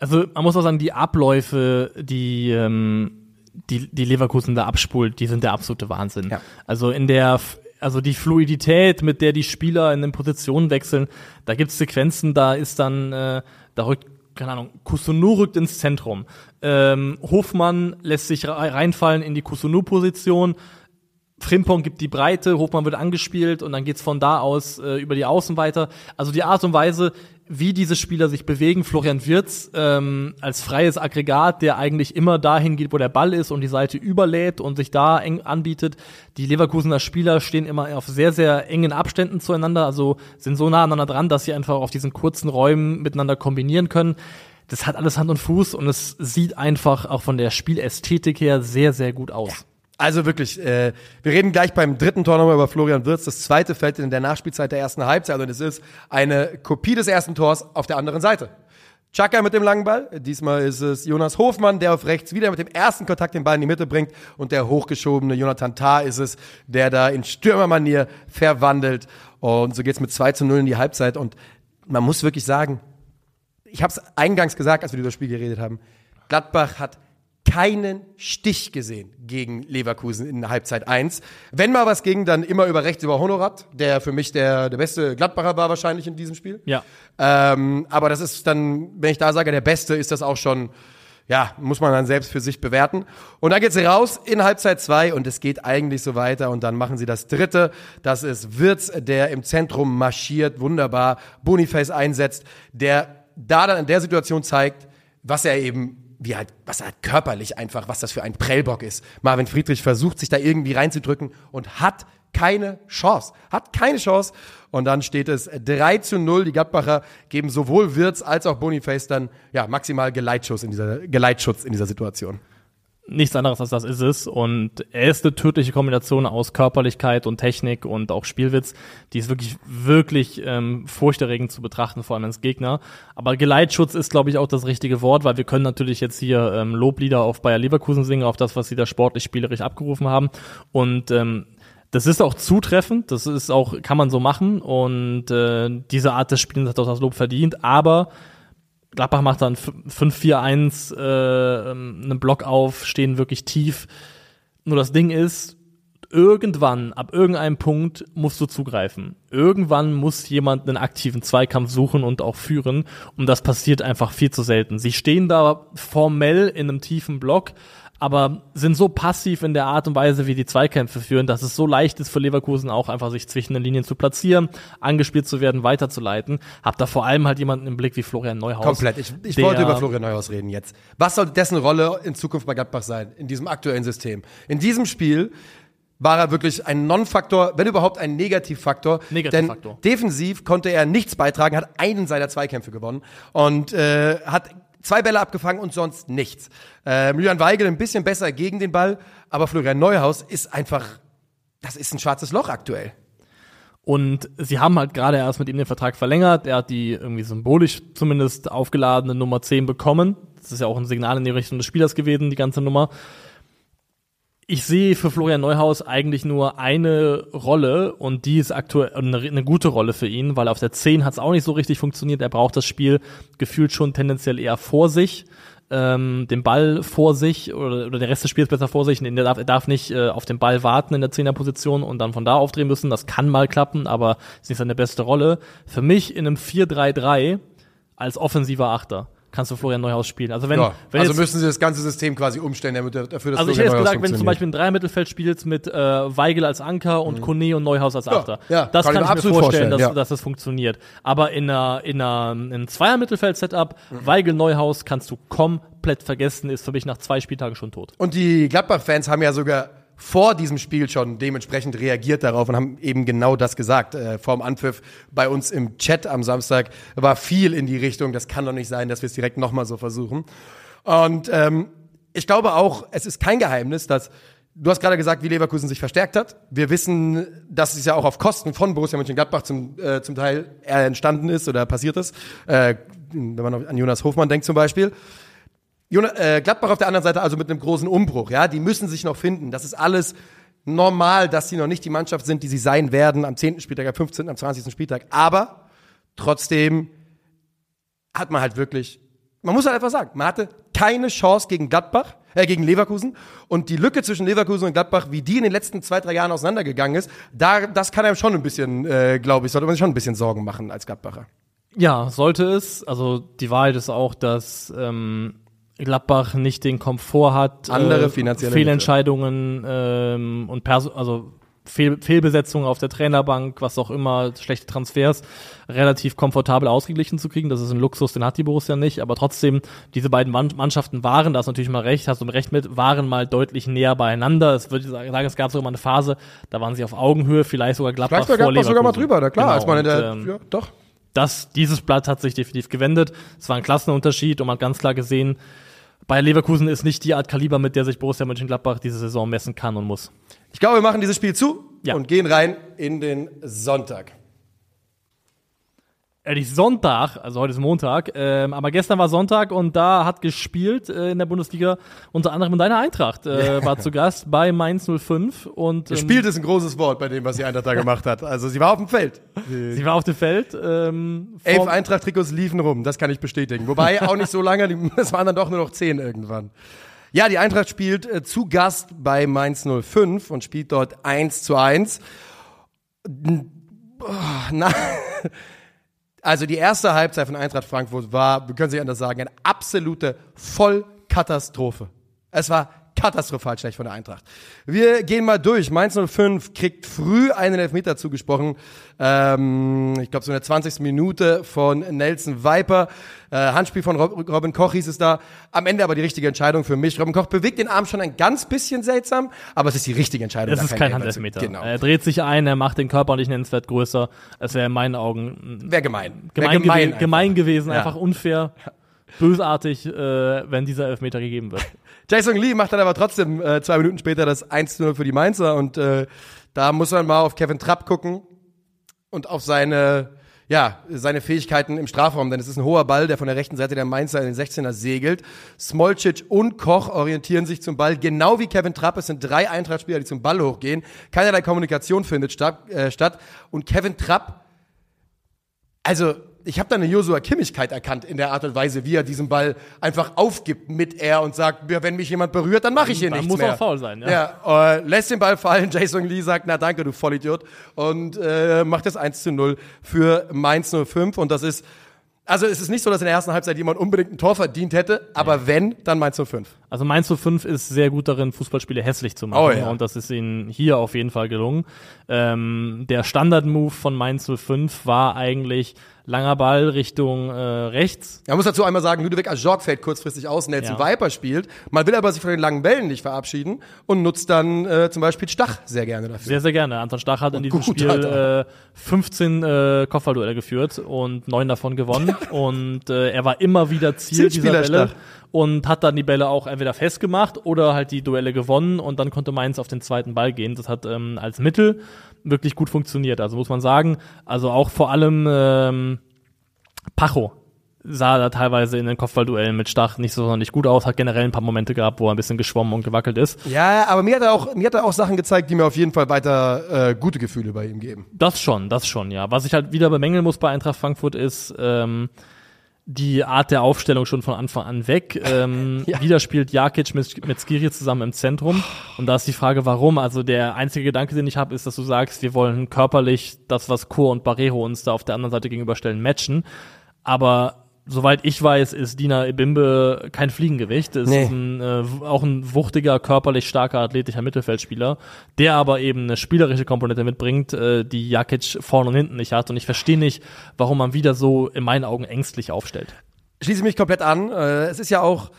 Also man muss auch sagen, die Abläufe, die ähm, die, die Leverkusen da abspult, die sind der absolute Wahnsinn. Ja. Also in der, also die Fluidität, mit der die Spieler in den Positionen wechseln, da gibt's Sequenzen, da ist dann, äh, da rückt, keine Ahnung, Kusunu rückt ins Zentrum, ähm, Hofmann lässt sich reinfallen in die Kusunu-Position. Frimpong gibt die Breite, Hofmann wird angespielt und dann geht's von da aus äh, über die Außen weiter. Also die Art und Weise, wie diese Spieler sich bewegen, Florian Wirtz ähm, als freies Aggregat, der eigentlich immer dahin geht, wo der Ball ist und die Seite überlädt und sich da eng anbietet. Die Leverkusener Spieler stehen immer auf sehr, sehr engen Abständen zueinander, also sind so nah aneinander dran, dass sie einfach auf diesen kurzen Räumen miteinander kombinieren können. Das hat alles Hand und Fuß und es sieht einfach auch von der Spielästhetik her sehr, sehr gut aus. Ja. Also wirklich, äh, wir reden gleich beim dritten Tor nochmal über Florian Wirtz. Das zweite fällt in der Nachspielzeit der ersten Halbzeit und es ist eine Kopie des ersten Tors auf der anderen Seite. Xhaka mit dem langen Ball, diesmal ist es Jonas Hofmann, der auf rechts wieder mit dem ersten Kontakt den Ball in die Mitte bringt und der hochgeschobene Jonathan Tah ist es, der da in Stürmermanier verwandelt und so geht's mit zwei zu null in die Halbzeit und man muss wirklich sagen, ich habe es eingangs gesagt, als wir über das Spiel geredet haben, Gladbach hat keinen Stich gesehen gegen Leverkusen in Halbzeit eins. Wenn mal was ging, dann immer über rechts über Honorat, der für mich der, der beste Gladbacher war wahrscheinlich in diesem Spiel. Ja. Ähm, aber das ist dann, wenn ich da sage, der Beste, ist das auch schon, ja, muss man dann selbst für sich bewerten. Und dann geht's raus in Halbzeit zwei und es geht eigentlich so weiter und dann machen sie das dritte. Das ist Wirtz, der im Zentrum marschiert, wunderbar, Boniface einsetzt, der da dann in der Situation zeigt, was er eben Wie halt, was halt körperlich einfach, was das für ein Prellbock ist. Marvin Friedrich versucht, sich da irgendwie reinzudrücken und hat keine Chance. Hat keine Chance. Und dann steht es drei zu null. Die Gladbacher geben sowohl Wirtz als auch Boniface dann, ja, maximal Geleitschutz in dieser, Geleitschutz in dieser Situation. Nichts anderes als das ist es. Und er ist eine tödliche Kombination aus Körperlichkeit und Technik und auch Spielwitz. Die ist wirklich, wirklich ähm, furchterregend zu betrachten, vor allem als Gegner. Aber Geleitschutz ist, glaube ich, auch das richtige Wort, weil wir können natürlich jetzt hier ähm, Loblieder auf Bayer Leverkusen singen, auf das, was sie da sportlich, spielerisch abgerufen haben. Und ähm, das ist auch zutreffend, das ist auch, kann man so machen. Und äh, diese Art des Spielens hat auch das Lob verdient, aber Gladbach macht dann fünf vier eins, äh, einen Block auf, stehen wirklich tief. Nur das Ding ist, irgendwann, ab irgendeinem Punkt musst du zugreifen. Irgendwann muss jemand einen aktiven Zweikampf suchen und auch führen. Und das passiert einfach viel zu selten. Sie stehen da formell in einem tiefen Block, aber sind so passiv in der Art und Weise, wie die Zweikämpfe führen, dass es so leicht ist für Leverkusen auch einfach, sich zwischen den Linien zu platzieren, angespielt zu werden, weiterzuleiten. Hab da vor allem halt jemanden im Blick wie Florian Neuhaus. Komplett. Ich, ich wollte über Florian Neuhaus reden jetzt. Was soll dessen Rolle in Zukunft bei Gladbach sein, in diesem aktuellen System? In diesem Spiel war er wirklich ein Non-Faktor, wenn überhaupt ein Negativfaktor. Negativfaktor. Denn defensiv konnte er nichts beitragen, hat einen seiner Zweikämpfe gewonnen und äh, hat zwei Bälle abgefangen und sonst nichts. Ähm, Julian Weigl ein bisschen besser gegen den Ball, aber Florian Neuhaus ist einfach, das ist ein schwarzes Loch aktuell. Und sie haben halt gerade erst mit ihm den Vertrag verlängert. Er hat die irgendwie symbolisch zumindest aufgeladene Nummer zehn bekommen. Das ist ja auch ein Signal in die Richtung des Spielers gewesen, die ganze Nummer. Ich sehe für Florian Neuhaus eigentlich nur eine Rolle und die ist aktuell eine, eine gute Rolle für ihn, weil auf der zehn hat es auch nicht so richtig funktioniert. Er braucht das Spiel gefühlt schon tendenziell eher vor sich, ähm, den Ball vor sich oder, oder der Rest des Spiels besser vor sich. Er darf, er darf nicht äh, auf den Ball warten in der Zehner-Position und dann von da aufdrehen müssen. Das kann mal klappen, aber ist nicht seine beste Rolle. Für mich in einem vier drei drei als offensiver Achter kannst du Florian Neuhaus spielen. Also wenn, ja, wenn also jetzt, müssen sie das ganze System quasi umstellen, damit dafür das. Also ich hätte jetzt gesagt, wenn du zum Beispiel ein Dreier-Mittelfeld spielst mit äh, Weigel als Anker und mhm. Kone und Neuhaus als Achter, ja, ja, das kann, kann ich mir vorstellen, vorstellen dass, ja. dass das funktioniert. Aber in einer in einer in Zweier-Mittelfeld-Setup mhm. Weigel Neuhaus kannst du komplett vergessen, ist für mich nach zwei Spieltagen schon tot. Und die Gladbach-Fans haben ja sogar vor diesem Spiel schon dementsprechend reagiert darauf und haben eben genau das gesagt. Äh, vor dem Anpfiff bei uns im Chat am Samstag war viel in die Richtung, das kann doch nicht sein, dass wir es direkt nochmal so versuchen. Und ähm, ich glaube auch, es ist kein Geheimnis, dass, du hast gerade gesagt, wie Leverkusen sich verstärkt hat. Wir wissen, dass es ja auch auf Kosten von Borussia Mönchengladbach zum, äh, zum Teil entstanden ist oder passiert ist. Äh, wenn man an Jonas Hofmann denkt zum Beispiel. Gladbach auf der anderen Seite also mit einem großen Umbruch, ja, die müssen sich noch finden. Das ist alles normal, dass sie noch nicht die Mannschaft sind, die sie sein werden am zehnten Spieltag, am fünfzehnten, am zwanzigsten Spieltag. Aber trotzdem hat man halt wirklich, man muss halt einfach sagen, man hatte keine Chance gegen Gladbach, äh, gegen Leverkusen. Und die Lücke zwischen Leverkusen und Gladbach, wie die in den letzten zwei, drei Jahren auseinandergegangen ist, da, das kann einem schon ein bisschen, äh, glaube ich, sollte man sich schon ein bisschen Sorgen machen als Gladbacher. Ja, sollte es. Also die Wahrheit ist auch, dass ähm Gladbach nicht den Komfort hat, andere finanzielle äh, Fehlentscheidungen ähm, und Perso- also Fehl- Fehlbesetzungen auf der Trainerbank, was auch immer, schlechte Transfers, relativ komfortabel ausgeglichen zu kriegen. Das ist ein Luxus, den hat die Borussia nicht, aber trotzdem, diese beiden Mannschaften waren, da hast du natürlich mal recht, hast du recht mit, waren mal deutlich näher beieinander. Es würde ich sagen, es gab sogar mal eine Phase, da waren sie auf Augenhöhe, vielleicht sogar Gladbach vor Leverkusen. Vielleicht war Gladbach sogar mal drüber, da klar, genau, als man in der, und, ähm, ja, doch. Das, dieses Blatt hat sich definitiv gewendet. Es war ein Klassenunterschied und man hat ganz klar gesehen, Bayer Leverkusen ist nicht die Art Kaliber, mit der sich Borussia Mönchengladbach diese Saison messen kann und muss. Ich glaube, wir machen dieses Spiel zu ja. und gehen rein in den Sonntag. Ehrlich, Sonntag, also heute ist Montag, ähm, aber gestern war Sonntag und da hat gespielt äh, in der Bundesliga unter anderem deine Eintracht, äh, ja. war zu Gast bei Mainz null fünf. Und, ähm, gespielt ist ein großes Wort bei dem, was die Eintracht da gemacht hat. Also sie war auf dem Feld. Sie war auf dem Feld. Ähm, Elf Eintracht-Trikots liefen rum, das kann ich bestätigen. Wobei auch nicht so lange, es waren dann doch nur noch zehn irgendwann. Ja, die Eintracht spielt äh, zu Gast bei Mainz null fünf und spielt dort eins zu eins. Oh, na... Also die erste Halbzeit von Eintracht Frankfurt war, wir können es nicht anders sagen, eine absolute Vollkatastrophe. Es war katastrophal schlecht von der Eintracht. Wir gehen mal durch. Mainz null fünf kriegt früh einen Elfmeter zugesprochen. Ähm, ich glaube, so in der zwanzigsten Minute von Nelson Weiper. Äh, Handspiel von Rob- Robin Koch hieß es da. Am Ende aber die richtige Entscheidung für mich. Robin Koch bewegt den Arm schon ein ganz bisschen seltsam, aber es ist die richtige Entscheidung. Es ist kein Handelfmeter. Genau. Er dreht sich ein, er macht den Körper nicht nennenswert größer. Es wäre in meinen Augen Wäre gemein. Gemein, wär gemein, gew- gemein gewesen, ja. einfach unfair. Ja. Bösartig, äh, wenn dieser Elfmeter gegeben wird. Jason Lee macht dann aber trotzdem äh, zwei Minuten später das eins zu null für die Mainzer und äh, da muss man mal auf Kevin Trapp gucken und auf seine, ja, seine Fähigkeiten im Strafraum, denn es ist ein hoher Ball, der von der rechten Seite der Mainzer in den sechzehner segelt. Smolcic und Koch orientieren sich zum Ball, genau wie Kevin Trapp. Es sind drei Eintracht-Spieler, die zum Ball hochgehen. Keinerlei Kommunikation findet statt, äh, statt. Und Kevin Trapp, also ich habe da eine Joshua Kimmigkeit erkannt in der Art und Weise, wie er diesen Ball einfach aufgibt mit er und sagt, wenn mich jemand berührt, dann mache ich hier dann nichts mehr. Muss auch faul sein, ja. ja äh, lässt den Ball fallen, Jason Lee sagt, na danke, du Vollidiot. Und äh, macht das eins zu null für Mainz null fünf. Und das ist, also es ist nicht so, dass in der ersten Halbzeit jemand unbedingt ein Tor verdient hätte, aber ja. wenn, dann Mainz null fünf. Also Mainz null fünf ist sehr gut darin, Fußballspiele hässlich zu machen. Oh, ja. Und das ist ihnen hier auf jeden Fall gelungen. Ähm, der Standard-Move von Mainz null fünf war eigentlich langer Ball Richtung äh, rechts. Man muss dazu einmal sagen, Ludovic Ajorg fällt kurzfristig aus, Nelson ja. Weiper spielt. Man will aber sich von den langen Bällen nicht verabschieden und nutzt dann äh, zum Beispiel Stach sehr gerne dafür. Sehr, sehr gerne. Anton Stach hat und in diesem gut, Spiel äh, fünfzehn äh, Kopfballduelle geführt und neun davon gewonnen. und äh, er war immer wieder Ziel dieser Bälle. Stach. und hat dann die Bälle auch entweder festgemacht oder halt die Duelle gewonnen und dann konnte Mainz auf den zweiten Ball gehen. Das hat ähm, als Mittel wirklich gut funktioniert, also muss man sagen, also auch vor allem ähm, Pacho sah da teilweise in den Kopfballduellen mit Stach nicht so sonderlich gut aus, hat generell ein paar Momente gehabt, wo er ein bisschen geschwommen und gewackelt ist. Ja, aber mir hat er auch, mir hat er auch Sachen gezeigt, die mir auf jeden Fall weiter äh, gute Gefühle bei ihm geben. Das schon, das schon, ja. Was ich halt wieder bemängeln muss bei Eintracht Frankfurt ist ähm, die Art der Aufstellung schon von Anfang an weg. Ähm, ja. Wieder spielt Jakic mit, mit Skiri zusammen im Zentrum. Und da ist die Frage, warum? Also der einzige Gedanke, den ich habe, ist, dass du sagst, wir wollen körperlich das, was Chor und Barreiro uns da auf der anderen Seite gegenüberstellen, matchen. Aber soweit ich weiß, ist Dina Ebimbe kein Fliegengewicht. Ist nee. ein, äh, auch ein wuchtiger, körperlich starker, athletischer Mittelfeldspieler, der aber eben eine spielerische Komponente mitbringt, äh, die Jakic vorne und hinten nicht hat. Und ich verstehe nicht, warum man wieder so in meinen Augen ängstlich aufstellt. Schließe mich komplett an. Äh, es ist ja auch,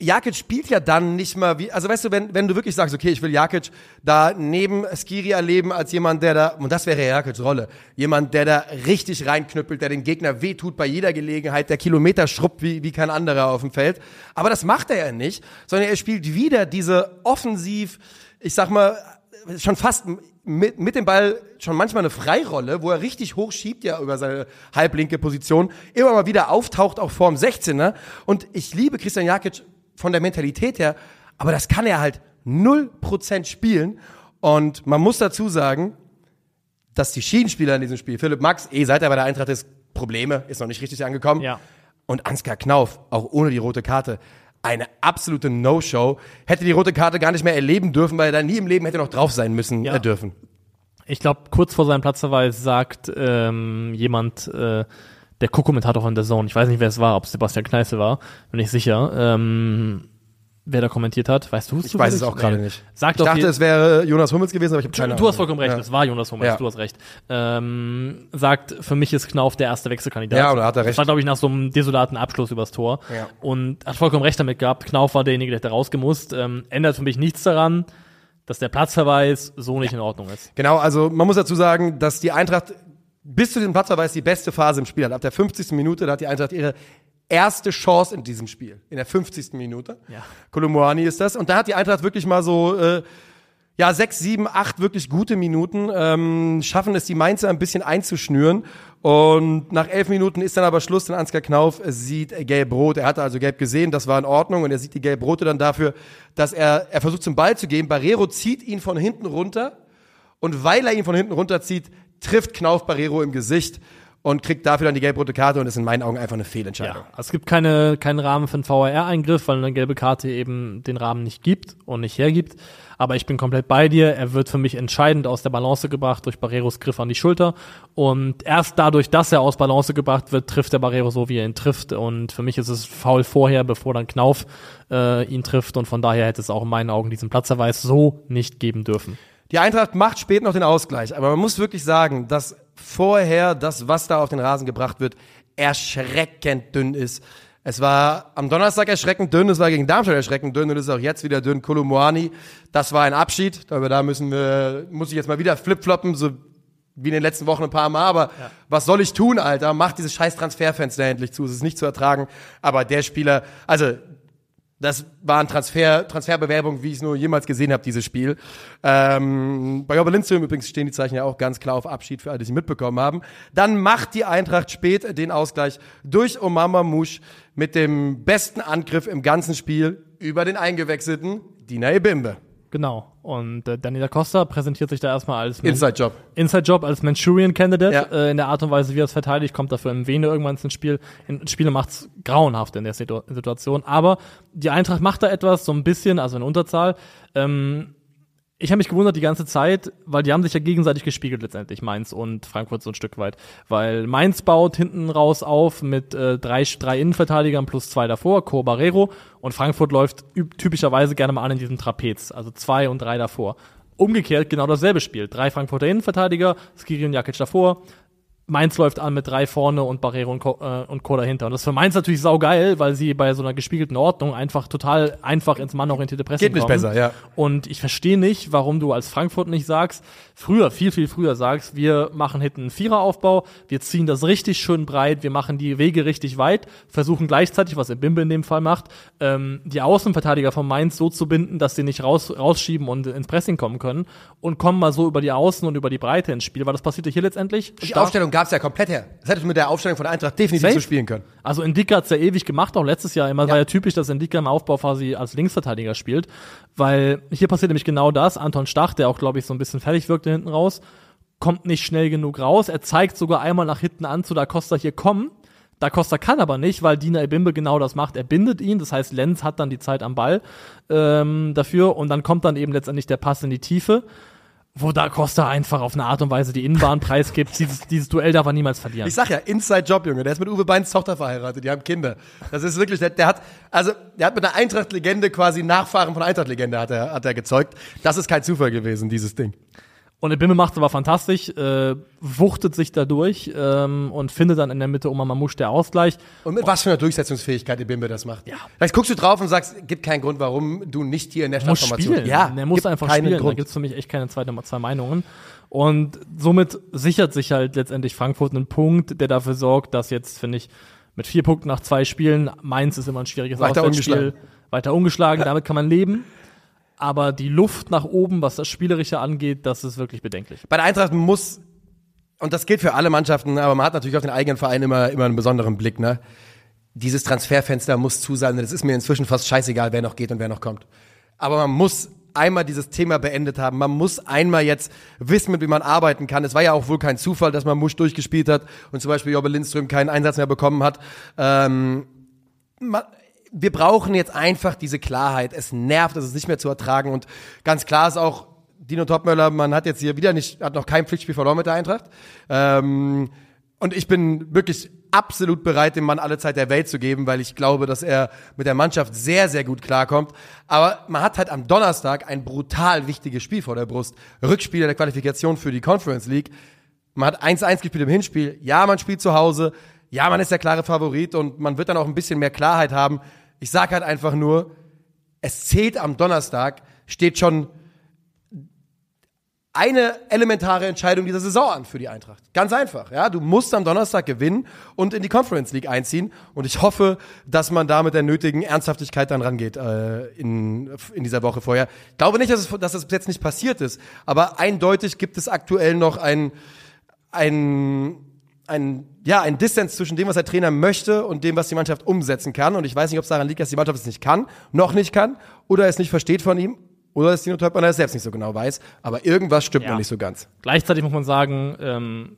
Jakic spielt ja dann nicht mal wie, also weißt du, wenn, wenn du wirklich sagst, okay, ich will Jakic da neben Skiri erleben als jemand, der da, und das wäre Jakics Rolle, jemand, der da richtig reinknüppelt, der den Gegner wehtut bei jeder Gelegenheit, der Kilometer schrubbt wie, wie kein anderer auf dem Feld. Aber das macht er ja nicht, sondern er spielt wieder diese offensiv, ich sag mal, schon fast mit, mit dem Ball schon manchmal eine Freirolle, wo er richtig hoch schiebt, ja, über seine halblinke Position, immer mal wieder auftaucht, auch vorm sechzehner. Und ich liebe Christian Jakic von der Mentalität her, aber das kann er halt null Prozent spielen. Und man muss dazu sagen, dass die Schienenspieler in diesem Spiel, Philipp Max, eh seit er bei der Eintracht ist, Probleme, ist noch nicht richtig angekommen. Ja. Und Ansgar Knauf, auch ohne die rote Karte, eine absolute No-Show. Hätte die rote Karte gar nicht mehr erleben dürfen, weil er da nie im Leben hätte noch drauf sein müssen, ja. äh, dürfen. Ich glaube, kurz vor seinem Platzverweis sagt ähm, jemand, äh, der Co-Kommentator von der Zone, ich weiß nicht, wer es war, ob es Sebastian Kneißl war, bin ich sicher, ähm, wer da kommentiert hat, weißt du es? Ich weiß es auch gerade nicht. Sag doch, ich dachte, es wäre Jonas Hummels gewesen, aber ich habe keine Ahnung. Du hast vollkommen recht, es war Jonas Hummels, du hast recht. Ähm, sagt, für mich ist Knauf der erste Wechselkandidat. Ja, oder hat er recht. Das war, glaube ich, nach so einem desolaten Abschluss übers Tor. Ja. Und hat vollkommen recht damit gehabt, Knauf war derjenige, der da rausgemusst. Ähm, ändert für mich nichts daran, dass der Platzverweis so nicht in Ordnung ist. Genau, also man muss dazu sagen, dass die Eintracht bis zu diesem Platzverweis die beste Phase im Spiel hat. Ab der fünfzigsten Minute, da hat die Eintracht ihre erste Chance in diesem Spiel. In der fünfzigsten Minute. Ja. Kolomouani ist das. Und da hat die Eintracht wirklich mal so, äh, ja, sechs, sieben, acht wirklich gute Minuten. Ähm, schaffen es die Mainzer ein bisschen einzuschnüren. Und nach elf Minuten ist dann aber Schluss, denn Ansgar Knauf sieht gelb-rot. Er hatte also gelb gesehen, das war in Ordnung. Und er sieht die gelb-rote dann dafür, dass er, er versucht zum Ball zu gehen. Barreiro zieht ihn von hinten runter. Und weil er ihn von hinten runterzieht, trifft Knauf Barreiro im Gesicht und kriegt dafür dann die gelb-rote Karte und ist in meinen Augen einfach eine Fehlentscheidung. Ja, es gibt keine, keinen Rahmen für einen V A R-Eingriff, weil eine gelbe Karte eben den Rahmen nicht gibt und nicht hergibt. Aber ich bin komplett bei dir. Er wird für mich entscheidend aus der Balance gebracht durch Barreiros Griff an die Schulter. Und erst dadurch, dass er aus Balance gebracht wird, trifft der Barreiro so, wie er ihn trifft. Und für mich ist es faul vorher, bevor dann Knauf äh, ihn trifft. Und von daher hätte es auch in meinen Augen diesen Platzverweis so nicht geben dürfen. Die Eintracht macht spät noch den Ausgleich, aber man muss wirklich sagen, dass vorher das, was da auf den Rasen gebracht wird, erschreckend dünn ist. Es war am Donnerstag erschreckend dünn, es war gegen Darmstadt erschreckend dünn und es ist auch jetzt wieder dünn. Kolomouani, das war ein Abschied, aber da müssen wir, muss ich jetzt mal wieder flipfloppen, so wie in den letzten Wochen ein paar Mal, aber ja. Was soll ich tun, Alter? Mach dieses scheiß Transferfenster endlich zu, es ist nicht zu ertragen, aber der Spieler, also das war eine Transfer, Transferbewerbung, wie ich es nur jemals gesehen habe, dieses Spiel. Ähm, bei Jobbe Lindström übrigens stehen die Zeichen ja auch ganz klar auf Abschied für alle, die es mitbekommen haben. Dann macht die Eintracht spät den Ausgleich durch Omar Mamouche mit dem besten Angriff im ganzen Spiel über den eingewechselten Dina Ebimbe. Genau. Und äh, Danny da Costa präsentiert sich da erstmal als Man- Inside-Job. Inside-Job als Manchurian-Candidate. Ja. Äh, in der Art und Weise, wie er es verteidigt, kommt dafür im Vene irgendwann ins Spiel. In Spiele macht's grauenhaft in der Situ- Situation. Aber die Eintracht macht da etwas, so ein bisschen, also in Unterzahl. Ähm, ich habe mich gewundert die ganze Zeit, weil die haben sich ja gegenseitig gespiegelt letztendlich, Mainz und Frankfurt so ein Stück weit. Weil Mainz baut hinten raus auf mit äh, drei, drei Innenverteidigern plus zwei davor, Cor Barreiro. Und Frankfurt läuft üb- typischerweise gerne mal an in diesem Trapez, also zwei und drei davor. Umgekehrt genau dasselbe Spiel. Drei Frankfurter Innenverteidiger, Skiri und Jakic davor, Mainz läuft an mit drei vorne und Barreiro und Co, äh, und Co dahinter. Und das ist für Mainz natürlich saugeil, weil sie bei so einer gespiegelten Ordnung einfach total einfach ins mannorientierte Pressing kommen. Geht nicht besser, ja. Und ich verstehe nicht, warum du als Frankfurt nicht sagst, früher, viel, viel früher sagst, wir machen hinten einen Viereraufbau, wir ziehen das richtig schön breit, wir machen die Wege richtig weit, versuchen gleichzeitig, was der Bimbe in dem Fall macht, ähm, die Außenverteidiger von Mainz so zu binden, dass sie nicht raus, rausschieben und ins Pressing kommen können und kommen mal so über die Außen und über die Breite ins Spiel, weil das passierte hier letztendlich. Die Stark- Aufstellung gab es ja komplett her. Das hättest du mit der Aufstellung von Eintracht definitiv zu spielen können. Also Indika hat es ja ewig gemacht, auch letztes Jahr immer. Ja. War ja typisch, dass Indika im Aufbau quasi als Linksverteidiger spielt, weil hier passiert nämlich genau das. Anton Stach, der auch, glaube ich, so ein bisschen fertig wirkte hinten raus, kommt nicht schnell genug raus. Er zeigt sogar einmal nach hinten an zu Da Costa, hier kommen. Da Costa kann aber nicht, weil Dina Ebimbe genau das macht. Er bindet ihn, das heißt, Lenz hat dann die Zeit am Ball ähm, dafür und dann kommt dann eben letztendlich der Pass in die Tiefe, wo Da Costa einfach auf eine Art und Weise die Innenbahn preisgibt. Dieses, dieses Duell darf er niemals verlieren. Ich sag ja, Inside-Job, Junge. Der ist mit Uwe Beins Tochter verheiratet. Die haben Kinder. Das ist wirklich, der, der hat, also, der hat mit einer Eintracht-Legende quasi Nachfahren von Eintracht-Legende hat er, hat er gezeugt. Das ist kein Zufall gewesen, dieses Ding. Und Ebimbe macht es aber fantastisch, äh, wuchtet sich da durch ähm, und findet dann in der Mitte Omar Mamouche der Ausgleich. Und mit was für einer Durchsetzungsfähigkeit Ebimbe das macht. Ja. Vielleicht guckst du drauf und sagst, gibt keinen Grund, warum du nicht hier in der Startformation bist. Ja, der muss einfach spielen. Grund. Da gibt es für mich echt keine zweite, zwei Meinungen. Und somit sichert sich halt letztendlich Frankfurt einen Punkt, der dafür sorgt, dass jetzt, finde ich, mit vier Punkten nach zwei Spielen, Mainz ist immer ein schwieriges Auswärtsspiel. Weiter ungeschlagen, damit kann man leben. Aber die Luft nach oben, was das Spielerische angeht, das ist wirklich bedenklich. Bei der Eintracht muss, und das gilt für alle Mannschaften, aber man hat natürlich auf den eigenen Verein immer, immer einen besonderen Blick, ne? Dieses Transferfenster muss zu sein. Das ist mir inzwischen fast scheißegal, wer noch geht und wer noch kommt. Aber man muss einmal dieses Thema beendet haben. Man muss einmal jetzt wissen, mit wie man arbeiten kann. Es war ja auch wohl kein Zufall, dass man Musch durchgespielt hat und zum Beispiel Jobbe Lindström keinen Einsatz mehr bekommen hat. Ähm, man, Wir brauchen jetzt einfach diese Klarheit. Es nervt, es ist nicht mehr zu ertragen. Und ganz klar ist auch, Dino Topmöller, man hat jetzt hier wieder nicht, hat noch kein Pflichtspiel verloren mit der Eintracht. Ähm, und ich bin wirklich absolut bereit, dem Mann alle Zeit der Welt zu geben, weil ich glaube, dass er mit der Mannschaft sehr, sehr gut klarkommt. Aber man hat halt am Donnerstag ein brutal wichtiges Spiel vor der Brust. Rückspiel der Qualifikation für die Conference League. Man hat eins eins gespielt im Hinspiel. Ja, man spielt zu Hause. Ja, man ist der klare Favorit und man wird dann auch ein bisschen mehr Klarheit haben. Ich sag halt einfach nur, es zählt am Donnerstag, steht schon eine elementare Entscheidung dieser Saison an für die Eintracht. Ganz einfach, ja. Du musst am Donnerstag gewinnen und in die Conference League einziehen. Und ich hoffe, dass man da mit der nötigen Ernsthaftigkeit dann rangeht äh, in, in dieser Woche vorher. Ich glaube nicht, dass, es, dass das bis jetzt nicht passiert ist, aber eindeutig gibt es aktuell noch ein, ein, ein ja, ein Distanz zwischen dem, was der Trainer möchte und dem, was die Mannschaft umsetzen kann. Und ich weiß nicht, ob es daran liegt, dass die Mannschaft es nicht kann, noch nicht kann, oder es nicht versteht von ihm, oder dass Dino Topmöller es selbst nicht so genau weiß. Aber irgendwas stimmt ja noch nicht so ganz. Gleichzeitig muss man sagen, ähm,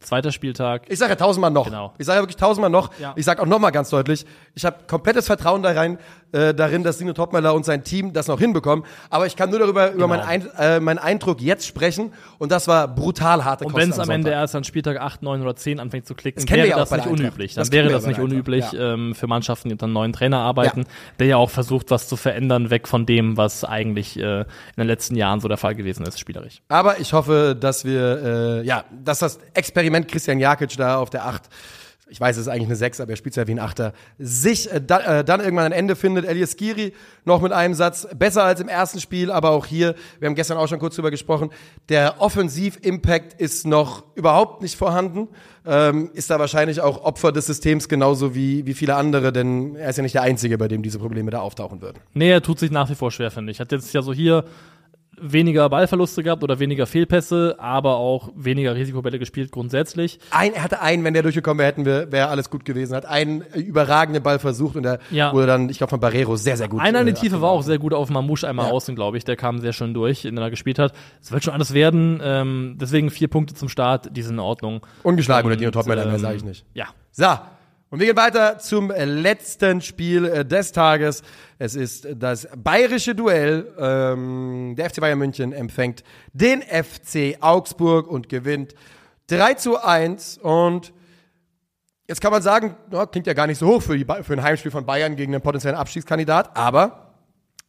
zweiter Spieltag. Ich sage ja tausendmal noch. Genau. Ich sage ja wirklich tausendmal noch. Ja. Ich sage auch nochmal ganz deutlich, ich habe komplettes Vertrauen darin, äh, darin, dass Dino Topmöller und sein Team das noch hinbekommen. Aber ich kann nur darüber genau. über meinen, Ein- äh, meinen Eindruck jetzt sprechen. Und das war brutal harte Kosten. Und wenn es am, am Ende erst an Spieltag acht, neun oder zehn anfängt zu klicken, das wäre ja das nicht unüblich. Dann wäre das nicht unüblich ähm, für Mannschaften, die unter einem neuen Trainer arbeiten, ja. der ja auch versucht, was zu verändern, weg von dem, was eigentlich äh, in den letzten Jahren so der Fall gewesen ist, spielerisch. Aber ich hoffe, dass wir, äh, ja, dass das Experiment Christian Jakic da auf der acht, ich weiß, es ist eigentlich eine sechs, aber er spielt ja wie ein Achter, sich äh, da, äh, dann irgendwann ein Ende findet. Elias Giri noch mit einem Satz, besser als im ersten Spiel, aber auch hier, wir haben gestern auch schon kurz drüber gesprochen, der Offensiv-Impact ist noch überhaupt nicht vorhanden, ähm, ist da wahrscheinlich auch Opfer des Systems, genauso wie, wie viele andere, denn er ist ja nicht der Einzige, bei dem diese Probleme da auftauchen würden. Nee, er tut sich nach wie vor schwer, finde ich. Hat jetzt ja so hier weniger Ballverluste gehabt oder weniger Fehlpässe, aber auch weniger Risikobälle gespielt grundsätzlich. Ein, er hatte einen, wenn der durchgekommen wäre, hätten wir, wäre alles gut gewesen. Hat einen überragenden Ball versucht und der ja. wurde dann, ich glaube, von Barreiro sehr, sehr gut. Einer in der Tiefe war auch sehr gut auf Mamouche einmal ja. außen, glaube ich. Der kam sehr schön durch, in der er gespielt hat. Es wird schon alles werden. Ähm, deswegen vier Punkte zum Start, die sind in Ordnung. Ungeschlagen oder Dino Topmöller, mehr sage ich nicht. Ja. So. Und wir gehen weiter zum letzten Spiel des Tages. Es ist das bayerische Duell. Der F C Bayern München empfängt den F C Augsburg und gewinnt drei zu eins. Und jetzt kann man sagen, ja, klingt ja gar nicht so hoch für, die, für ein Heimspiel von Bayern gegen einen potenziellen Abstiegskandidat. Aber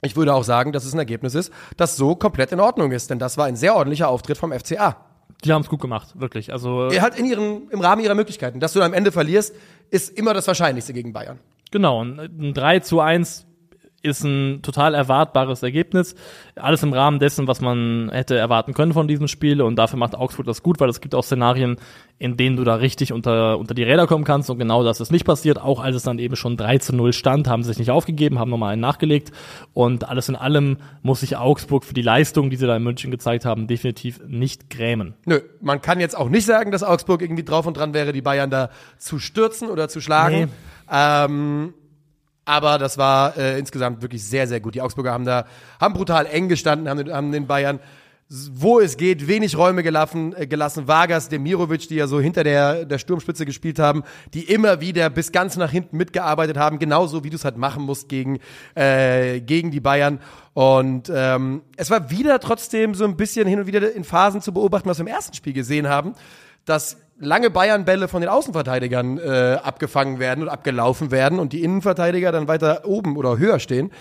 ich würde auch sagen, dass es ein Ergebnis ist, das so komplett in Ordnung ist. Denn das war ein sehr ordentlicher Auftritt vom F C A. Die haben es gut gemacht, wirklich. Also er hat in ihren, im Rahmen ihrer Möglichkeiten, dass du am Ende verlierst, ist immer das Wahrscheinlichste gegen Bayern. Genau, ein drei zu eins ist ein total erwartbares Ergebnis. Alles im Rahmen dessen, was man hätte erwarten können von diesem Spiel. Und dafür macht Augsburg das gut, weil es gibt auch Szenarien, in denen du da richtig unter unter die Räder kommen kannst. Und genau das ist nicht passiert. Auch als es dann eben schon drei zu null stand, haben sie sich nicht aufgegeben, haben nochmal einen nachgelegt. Und alles in allem muss sich Augsburg für die Leistung, die sie da in München gezeigt haben, definitiv nicht grämen. Nö, man kann jetzt auch nicht sagen, dass Augsburg irgendwie drauf und dran wäre, die Bayern da zu stürzen oder zu schlagen. Nee. Ähm... Aber das war äh, insgesamt wirklich sehr, sehr gut. Die Augsburger haben da haben brutal eng gestanden, haben, haben den Bayern, wo es geht, wenig Räume gelassen. Äh, gelassen. Vargas, Demirovic, die ja so hinter der, der Sturmspitze gespielt haben, die immer wieder bis ganz nach hinten mitgearbeitet haben, genauso wie du es halt machen musst gegen, äh, gegen die Bayern. Und ähm, es war wieder trotzdem so ein bisschen hin und wieder in Phasen zu beobachten, was wir im ersten Spiel gesehen haben, dass lange Bayern-Bälle von den Außenverteidigern äh, abgefangen werden und abgelaufen werden und die Innenverteidiger dann weiter oben oder höher stehen.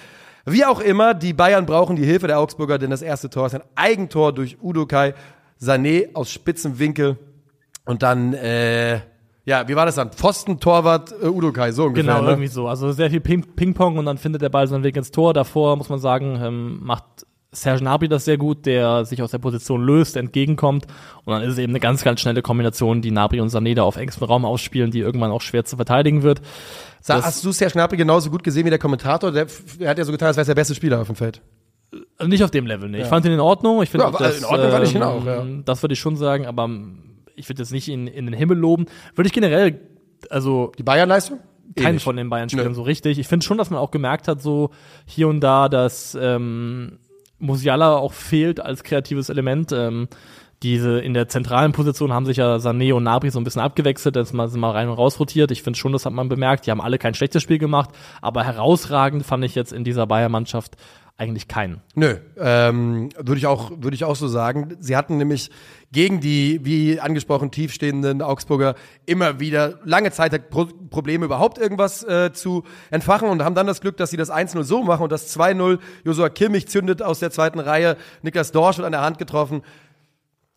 Wie auch immer, die Bayern brauchen die Hilfe der Augsburger, denn das erste Tor ist ein Eigentor durch Udokai Sané aus spitzem Winkel. Und dann, äh, ja, wie war das dann? Pfosten-Torwart äh, Udokai, so ungefähr. Genau, ne? Irgendwie so. Also sehr viel Ping-Pong und dann findet der Ball seinen Weg ins Tor. Davor, muss man sagen, ähm, macht Serge Gnabry das sehr gut, der sich aus der Position löst, entgegenkommt. Und dann ist es eben eine ganz, ganz schnelle Kombination, die Gnabry und Sané da auf engstem Raum ausspielen, die irgendwann auch schwer zu verteidigen wird. Das Hast du Serge Gnabry genauso gut gesehen wie der Kommentator? Der, der hat ja so getan, als wäre es der beste Spieler auf dem Feld. Nicht auf dem Level, ne? Ja. Ich fand ihn in Ordnung. Ich find, ja, also das, in Ordnung fand ich ihn auch, ja. Das würde ich schon sagen, aber ich würde jetzt nicht in, in den Himmel loben. Würde ich generell, also die Bayern-Leistung? Keinen von den Bayern-Spielern Nö. so richtig. Ich finde schon, dass man auch gemerkt hat, so hier und da, dass ähm, Musiala auch fehlt als kreatives Element. Ähm, diese in der zentralen Position haben sich ja Sané und Gnabry so ein bisschen abgewechselt, dass man mal rein und raus rotiert. Ich finde schon, das hat man bemerkt. Die haben alle kein schlechtes Spiel gemacht, aber herausragend fand ich jetzt in dieser Bayern-Mannschaft eigentlich keinen. Nö, ähm, würde ich auch, würde ich auch so sagen. Sie hatten nämlich gegen die, wie angesprochen, tiefstehenden Augsburger immer wieder lange Zeit Pro- Probleme, überhaupt irgendwas äh, zu entfachen und haben dann das Glück, dass sie das eins null so machen und das zwei null. Joshua Kimmich zündet aus der zweiten Reihe, Niklas Dorsch wird an der Hand getroffen.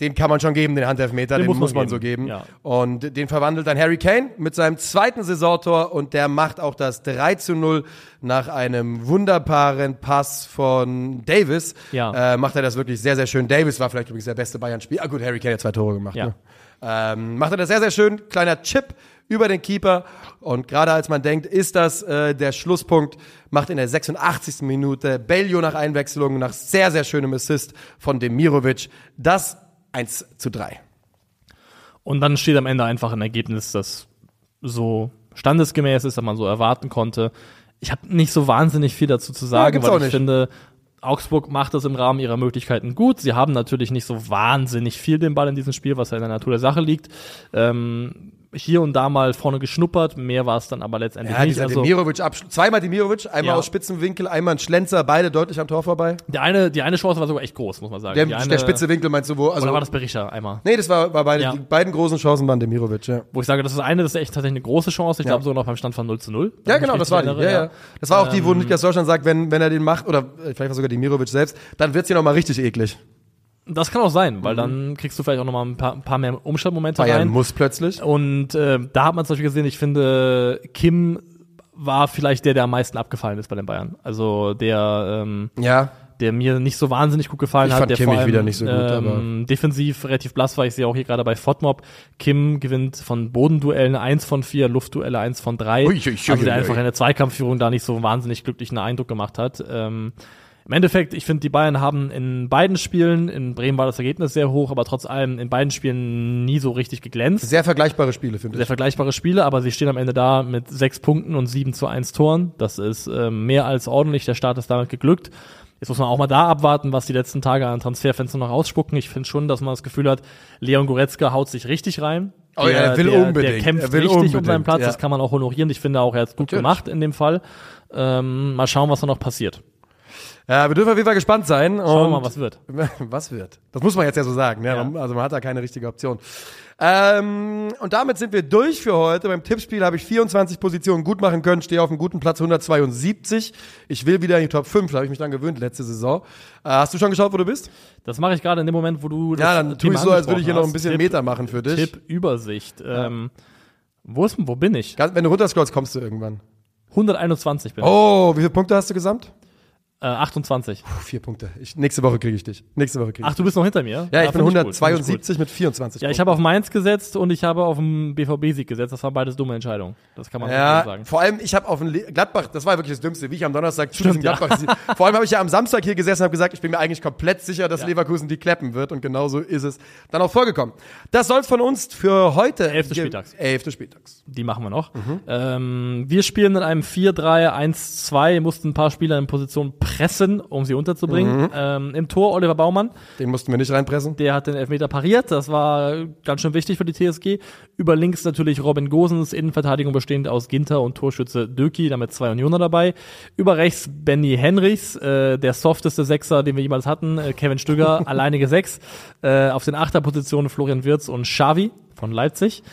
Den kann man schon geben, den Handelfmeter, den, den muss, muss man geben. so geben. Ja. Und den verwandelt dann Harry Kane mit seinem zweiten Saisontor und der macht auch das drei zu null nach einem wunderbaren Pass von Davis. Ja. Äh, macht er das wirklich sehr, sehr schön. Davis war vielleicht übrigens der beste Bayern-Spieler. Ah gut, Harry Kane hat zwei Tore gemacht. Ja. Ne? Ähm, macht er das sehr, sehr schön. Kleiner Chip über den Keeper und gerade als man denkt, ist das äh, der Schlusspunkt, macht in der sechsundachtzigsten Minute Bellio nach Einwechslung, nach sehr, sehr schönem Assist von Demirovic, das eins zu drei. Und dann steht am Ende einfach ein Ergebnis, das so standesgemäß ist, dass man so erwarten konnte. Ich habe nicht so wahnsinnig viel dazu zu sagen, ja, weil ich nicht. finde, Augsburg macht das im Rahmen ihrer Möglichkeiten gut. Sie haben natürlich nicht so wahnsinnig viel den Ball in diesem Spiel, was ja in der Natur der Sache liegt. Ähm, hier und da mal vorne geschnuppert, mehr war es dann aber letztendlich ja, nicht. Also, Demirovic absch- zweimal Demirovic, einmal ja. aus spitzem Winkel, einmal ein Schlenzer, beide deutlich am Tor vorbei. Der eine, die eine Chance war sogar echt groß, muss man sagen. Der, die eine, der spitze Winkel meinst du wo? Also, oder war das Berisha einmal? Nee, das war, war beide, ja. die beiden großen Chancen waren Demirovic, ja. Wo ich sage, das ist eine, das ist echt tatsächlich eine große Chance, ich ja. glaube sogar noch beim Stand von null zu null. Ja, genau, das war die. Ja, ja. Ja. Das war auch die, wo ähm, Niklas Deutschland sagt, wenn, wenn er den macht, oder vielleicht war sogar Demirovic selbst, dann wird's hier nochmal richtig eklig. Das kann auch sein, weil mhm. dann kriegst du vielleicht auch nochmal ein paar, ein paar mehr Umschaltmomente rein. Bayern muss plötzlich. Und äh, da hat man zum Beispiel gesehen, ich finde, Kim war vielleicht der, der am meisten abgefallen ist bei den Bayern. Also der, ähm, ja. der mir nicht so wahnsinnig gut gefallen ich hat. Fand der Kim vor allem, wieder nicht so gut, ähm, aber defensiv relativ blass war. Ich sehe auch hier gerade bei FodMob, Kim gewinnt von Bodenduellen eins von vier, Luftduelle eins von drei. Ui, ui, ui, also der ui, einfach ui. in der Zweikampfführung da nicht so wahnsinnig glücklichen Eindruck gemacht hat. Ähm, Im Endeffekt, ich finde, die Bayern haben in beiden Spielen, in Bremen war das Ergebnis sehr hoch, aber trotz allem in beiden Spielen nie so richtig geglänzt. Sehr vergleichbare Spiele, finde ich. Sehr vergleichbare Spiele, aber sie stehen am Ende da mit sechs Punkten und sieben zu eins Toren. Das ist äh, mehr als ordentlich, der Start ist damit geglückt. Jetzt muss man auch mal da abwarten, was die letzten Tage an Transferfenstern noch ausspucken. Ich finde schon, dass man das Gefühl hat, Leon Goretzka haut sich richtig rein. Der, oh ja, er will der, unbedingt. Der kämpft er will richtig unbedingt. um seinen Platz, ja. das kann man auch honorieren. Ich finde auch, er hat es gut Natürlich. gemacht in dem Fall. Ähm, mal schauen, was da noch passiert. Ja, wir dürfen auf jeden Fall gespannt sein. Schauen wir mal, was wird. Was wird? Das muss man jetzt ja so sagen. Ne? Ja. Also man hat da keine richtige Option. Ähm, und damit sind wir durch für heute. Beim Tippspiel habe ich vierundzwanzig Positionen gut machen können, stehe auf einem guten Platz hundertzweiundsiebzig. Ich will wieder in die Top fünf, da habe ich mich dran gewöhnt letzte Saison. Äh, hast du schon geschaut, wo du bist? Das mache ich gerade in dem Moment, wo du das Ja, dann tue ich so, als würde ich hier hast. noch ein bisschen Tipp, Meter machen für dich. Tippübersicht. Ähm, wo, ist, wo bin ich? Wenn du runterscrollst, kommst du irgendwann. hunderteinundzwanzig bin ich. Oh, wie viele Punkte hast du gesamt? achtundzwanzig. Puh, vier Punkte. Ich, nächste Woche kriege ich dich. Nächste Woche krieg ich Ach, du bist noch hinter mir? Ja, ich ja, bin hundertzweiundsiebzig ich mit vierundzwanzig. Ja, ich habe auf Mainz gesetzt und ich habe auf den B V B-Sieg gesetzt. Das waren beides dumme Entscheidungen. Das kann man ja so sagen. Vor allem, ich habe auf den Le- Gladbach, das war wirklich das Dümmste, wie ich am Donnerstag zu diesem Gladbach-Sieg. Vor allem habe ich ja am Samstag hier gesessen und habe gesagt, ich bin mir eigentlich komplett sicher, dass ja. Leverkusen die klappen wird. Und genauso ist es dann auch vorgekommen. Das soll's von uns für heute. Elfte Spieltags. Elfte Spieltags. Die machen wir noch. Mhm. Ähm, wir spielen in einem vier drei eins zwei, mussten ein paar Spieler in Position pressen, um sie unterzubringen. Mhm. Ähm, im Tor Oliver Baumann. Den mussten wir nicht reinpressen. Der hat den Elfmeter pariert. Das war ganz schön wichtig für die T S G. Über links natürlich Robin Gosens, Innenverteidigung bestehend aus Günther und Torschütze Döki, damit zwei Unioner dabei. Über rechts Benny Henrichs, äh, der softeste Sechser, den wir jemals hatten. Äh, Kevin Stöger, alleinige Sechs. Äh, auf den Achterpositionen Florian Wirtz und Xavi von Leipzig.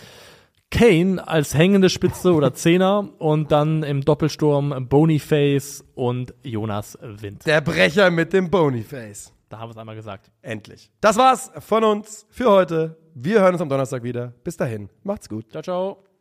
Kane als hängende Spitze oder Zehner und dann im Doppelsturm Boniface und Jonas Wind. Der Brecher mit dem Boniface. Da haben wir es einmal gesagt. Endlich. Das war's von uns für heute. Wir hören uns am Donnerstag wieder. Bis dahin. Macht's gut. Ciao, ciao.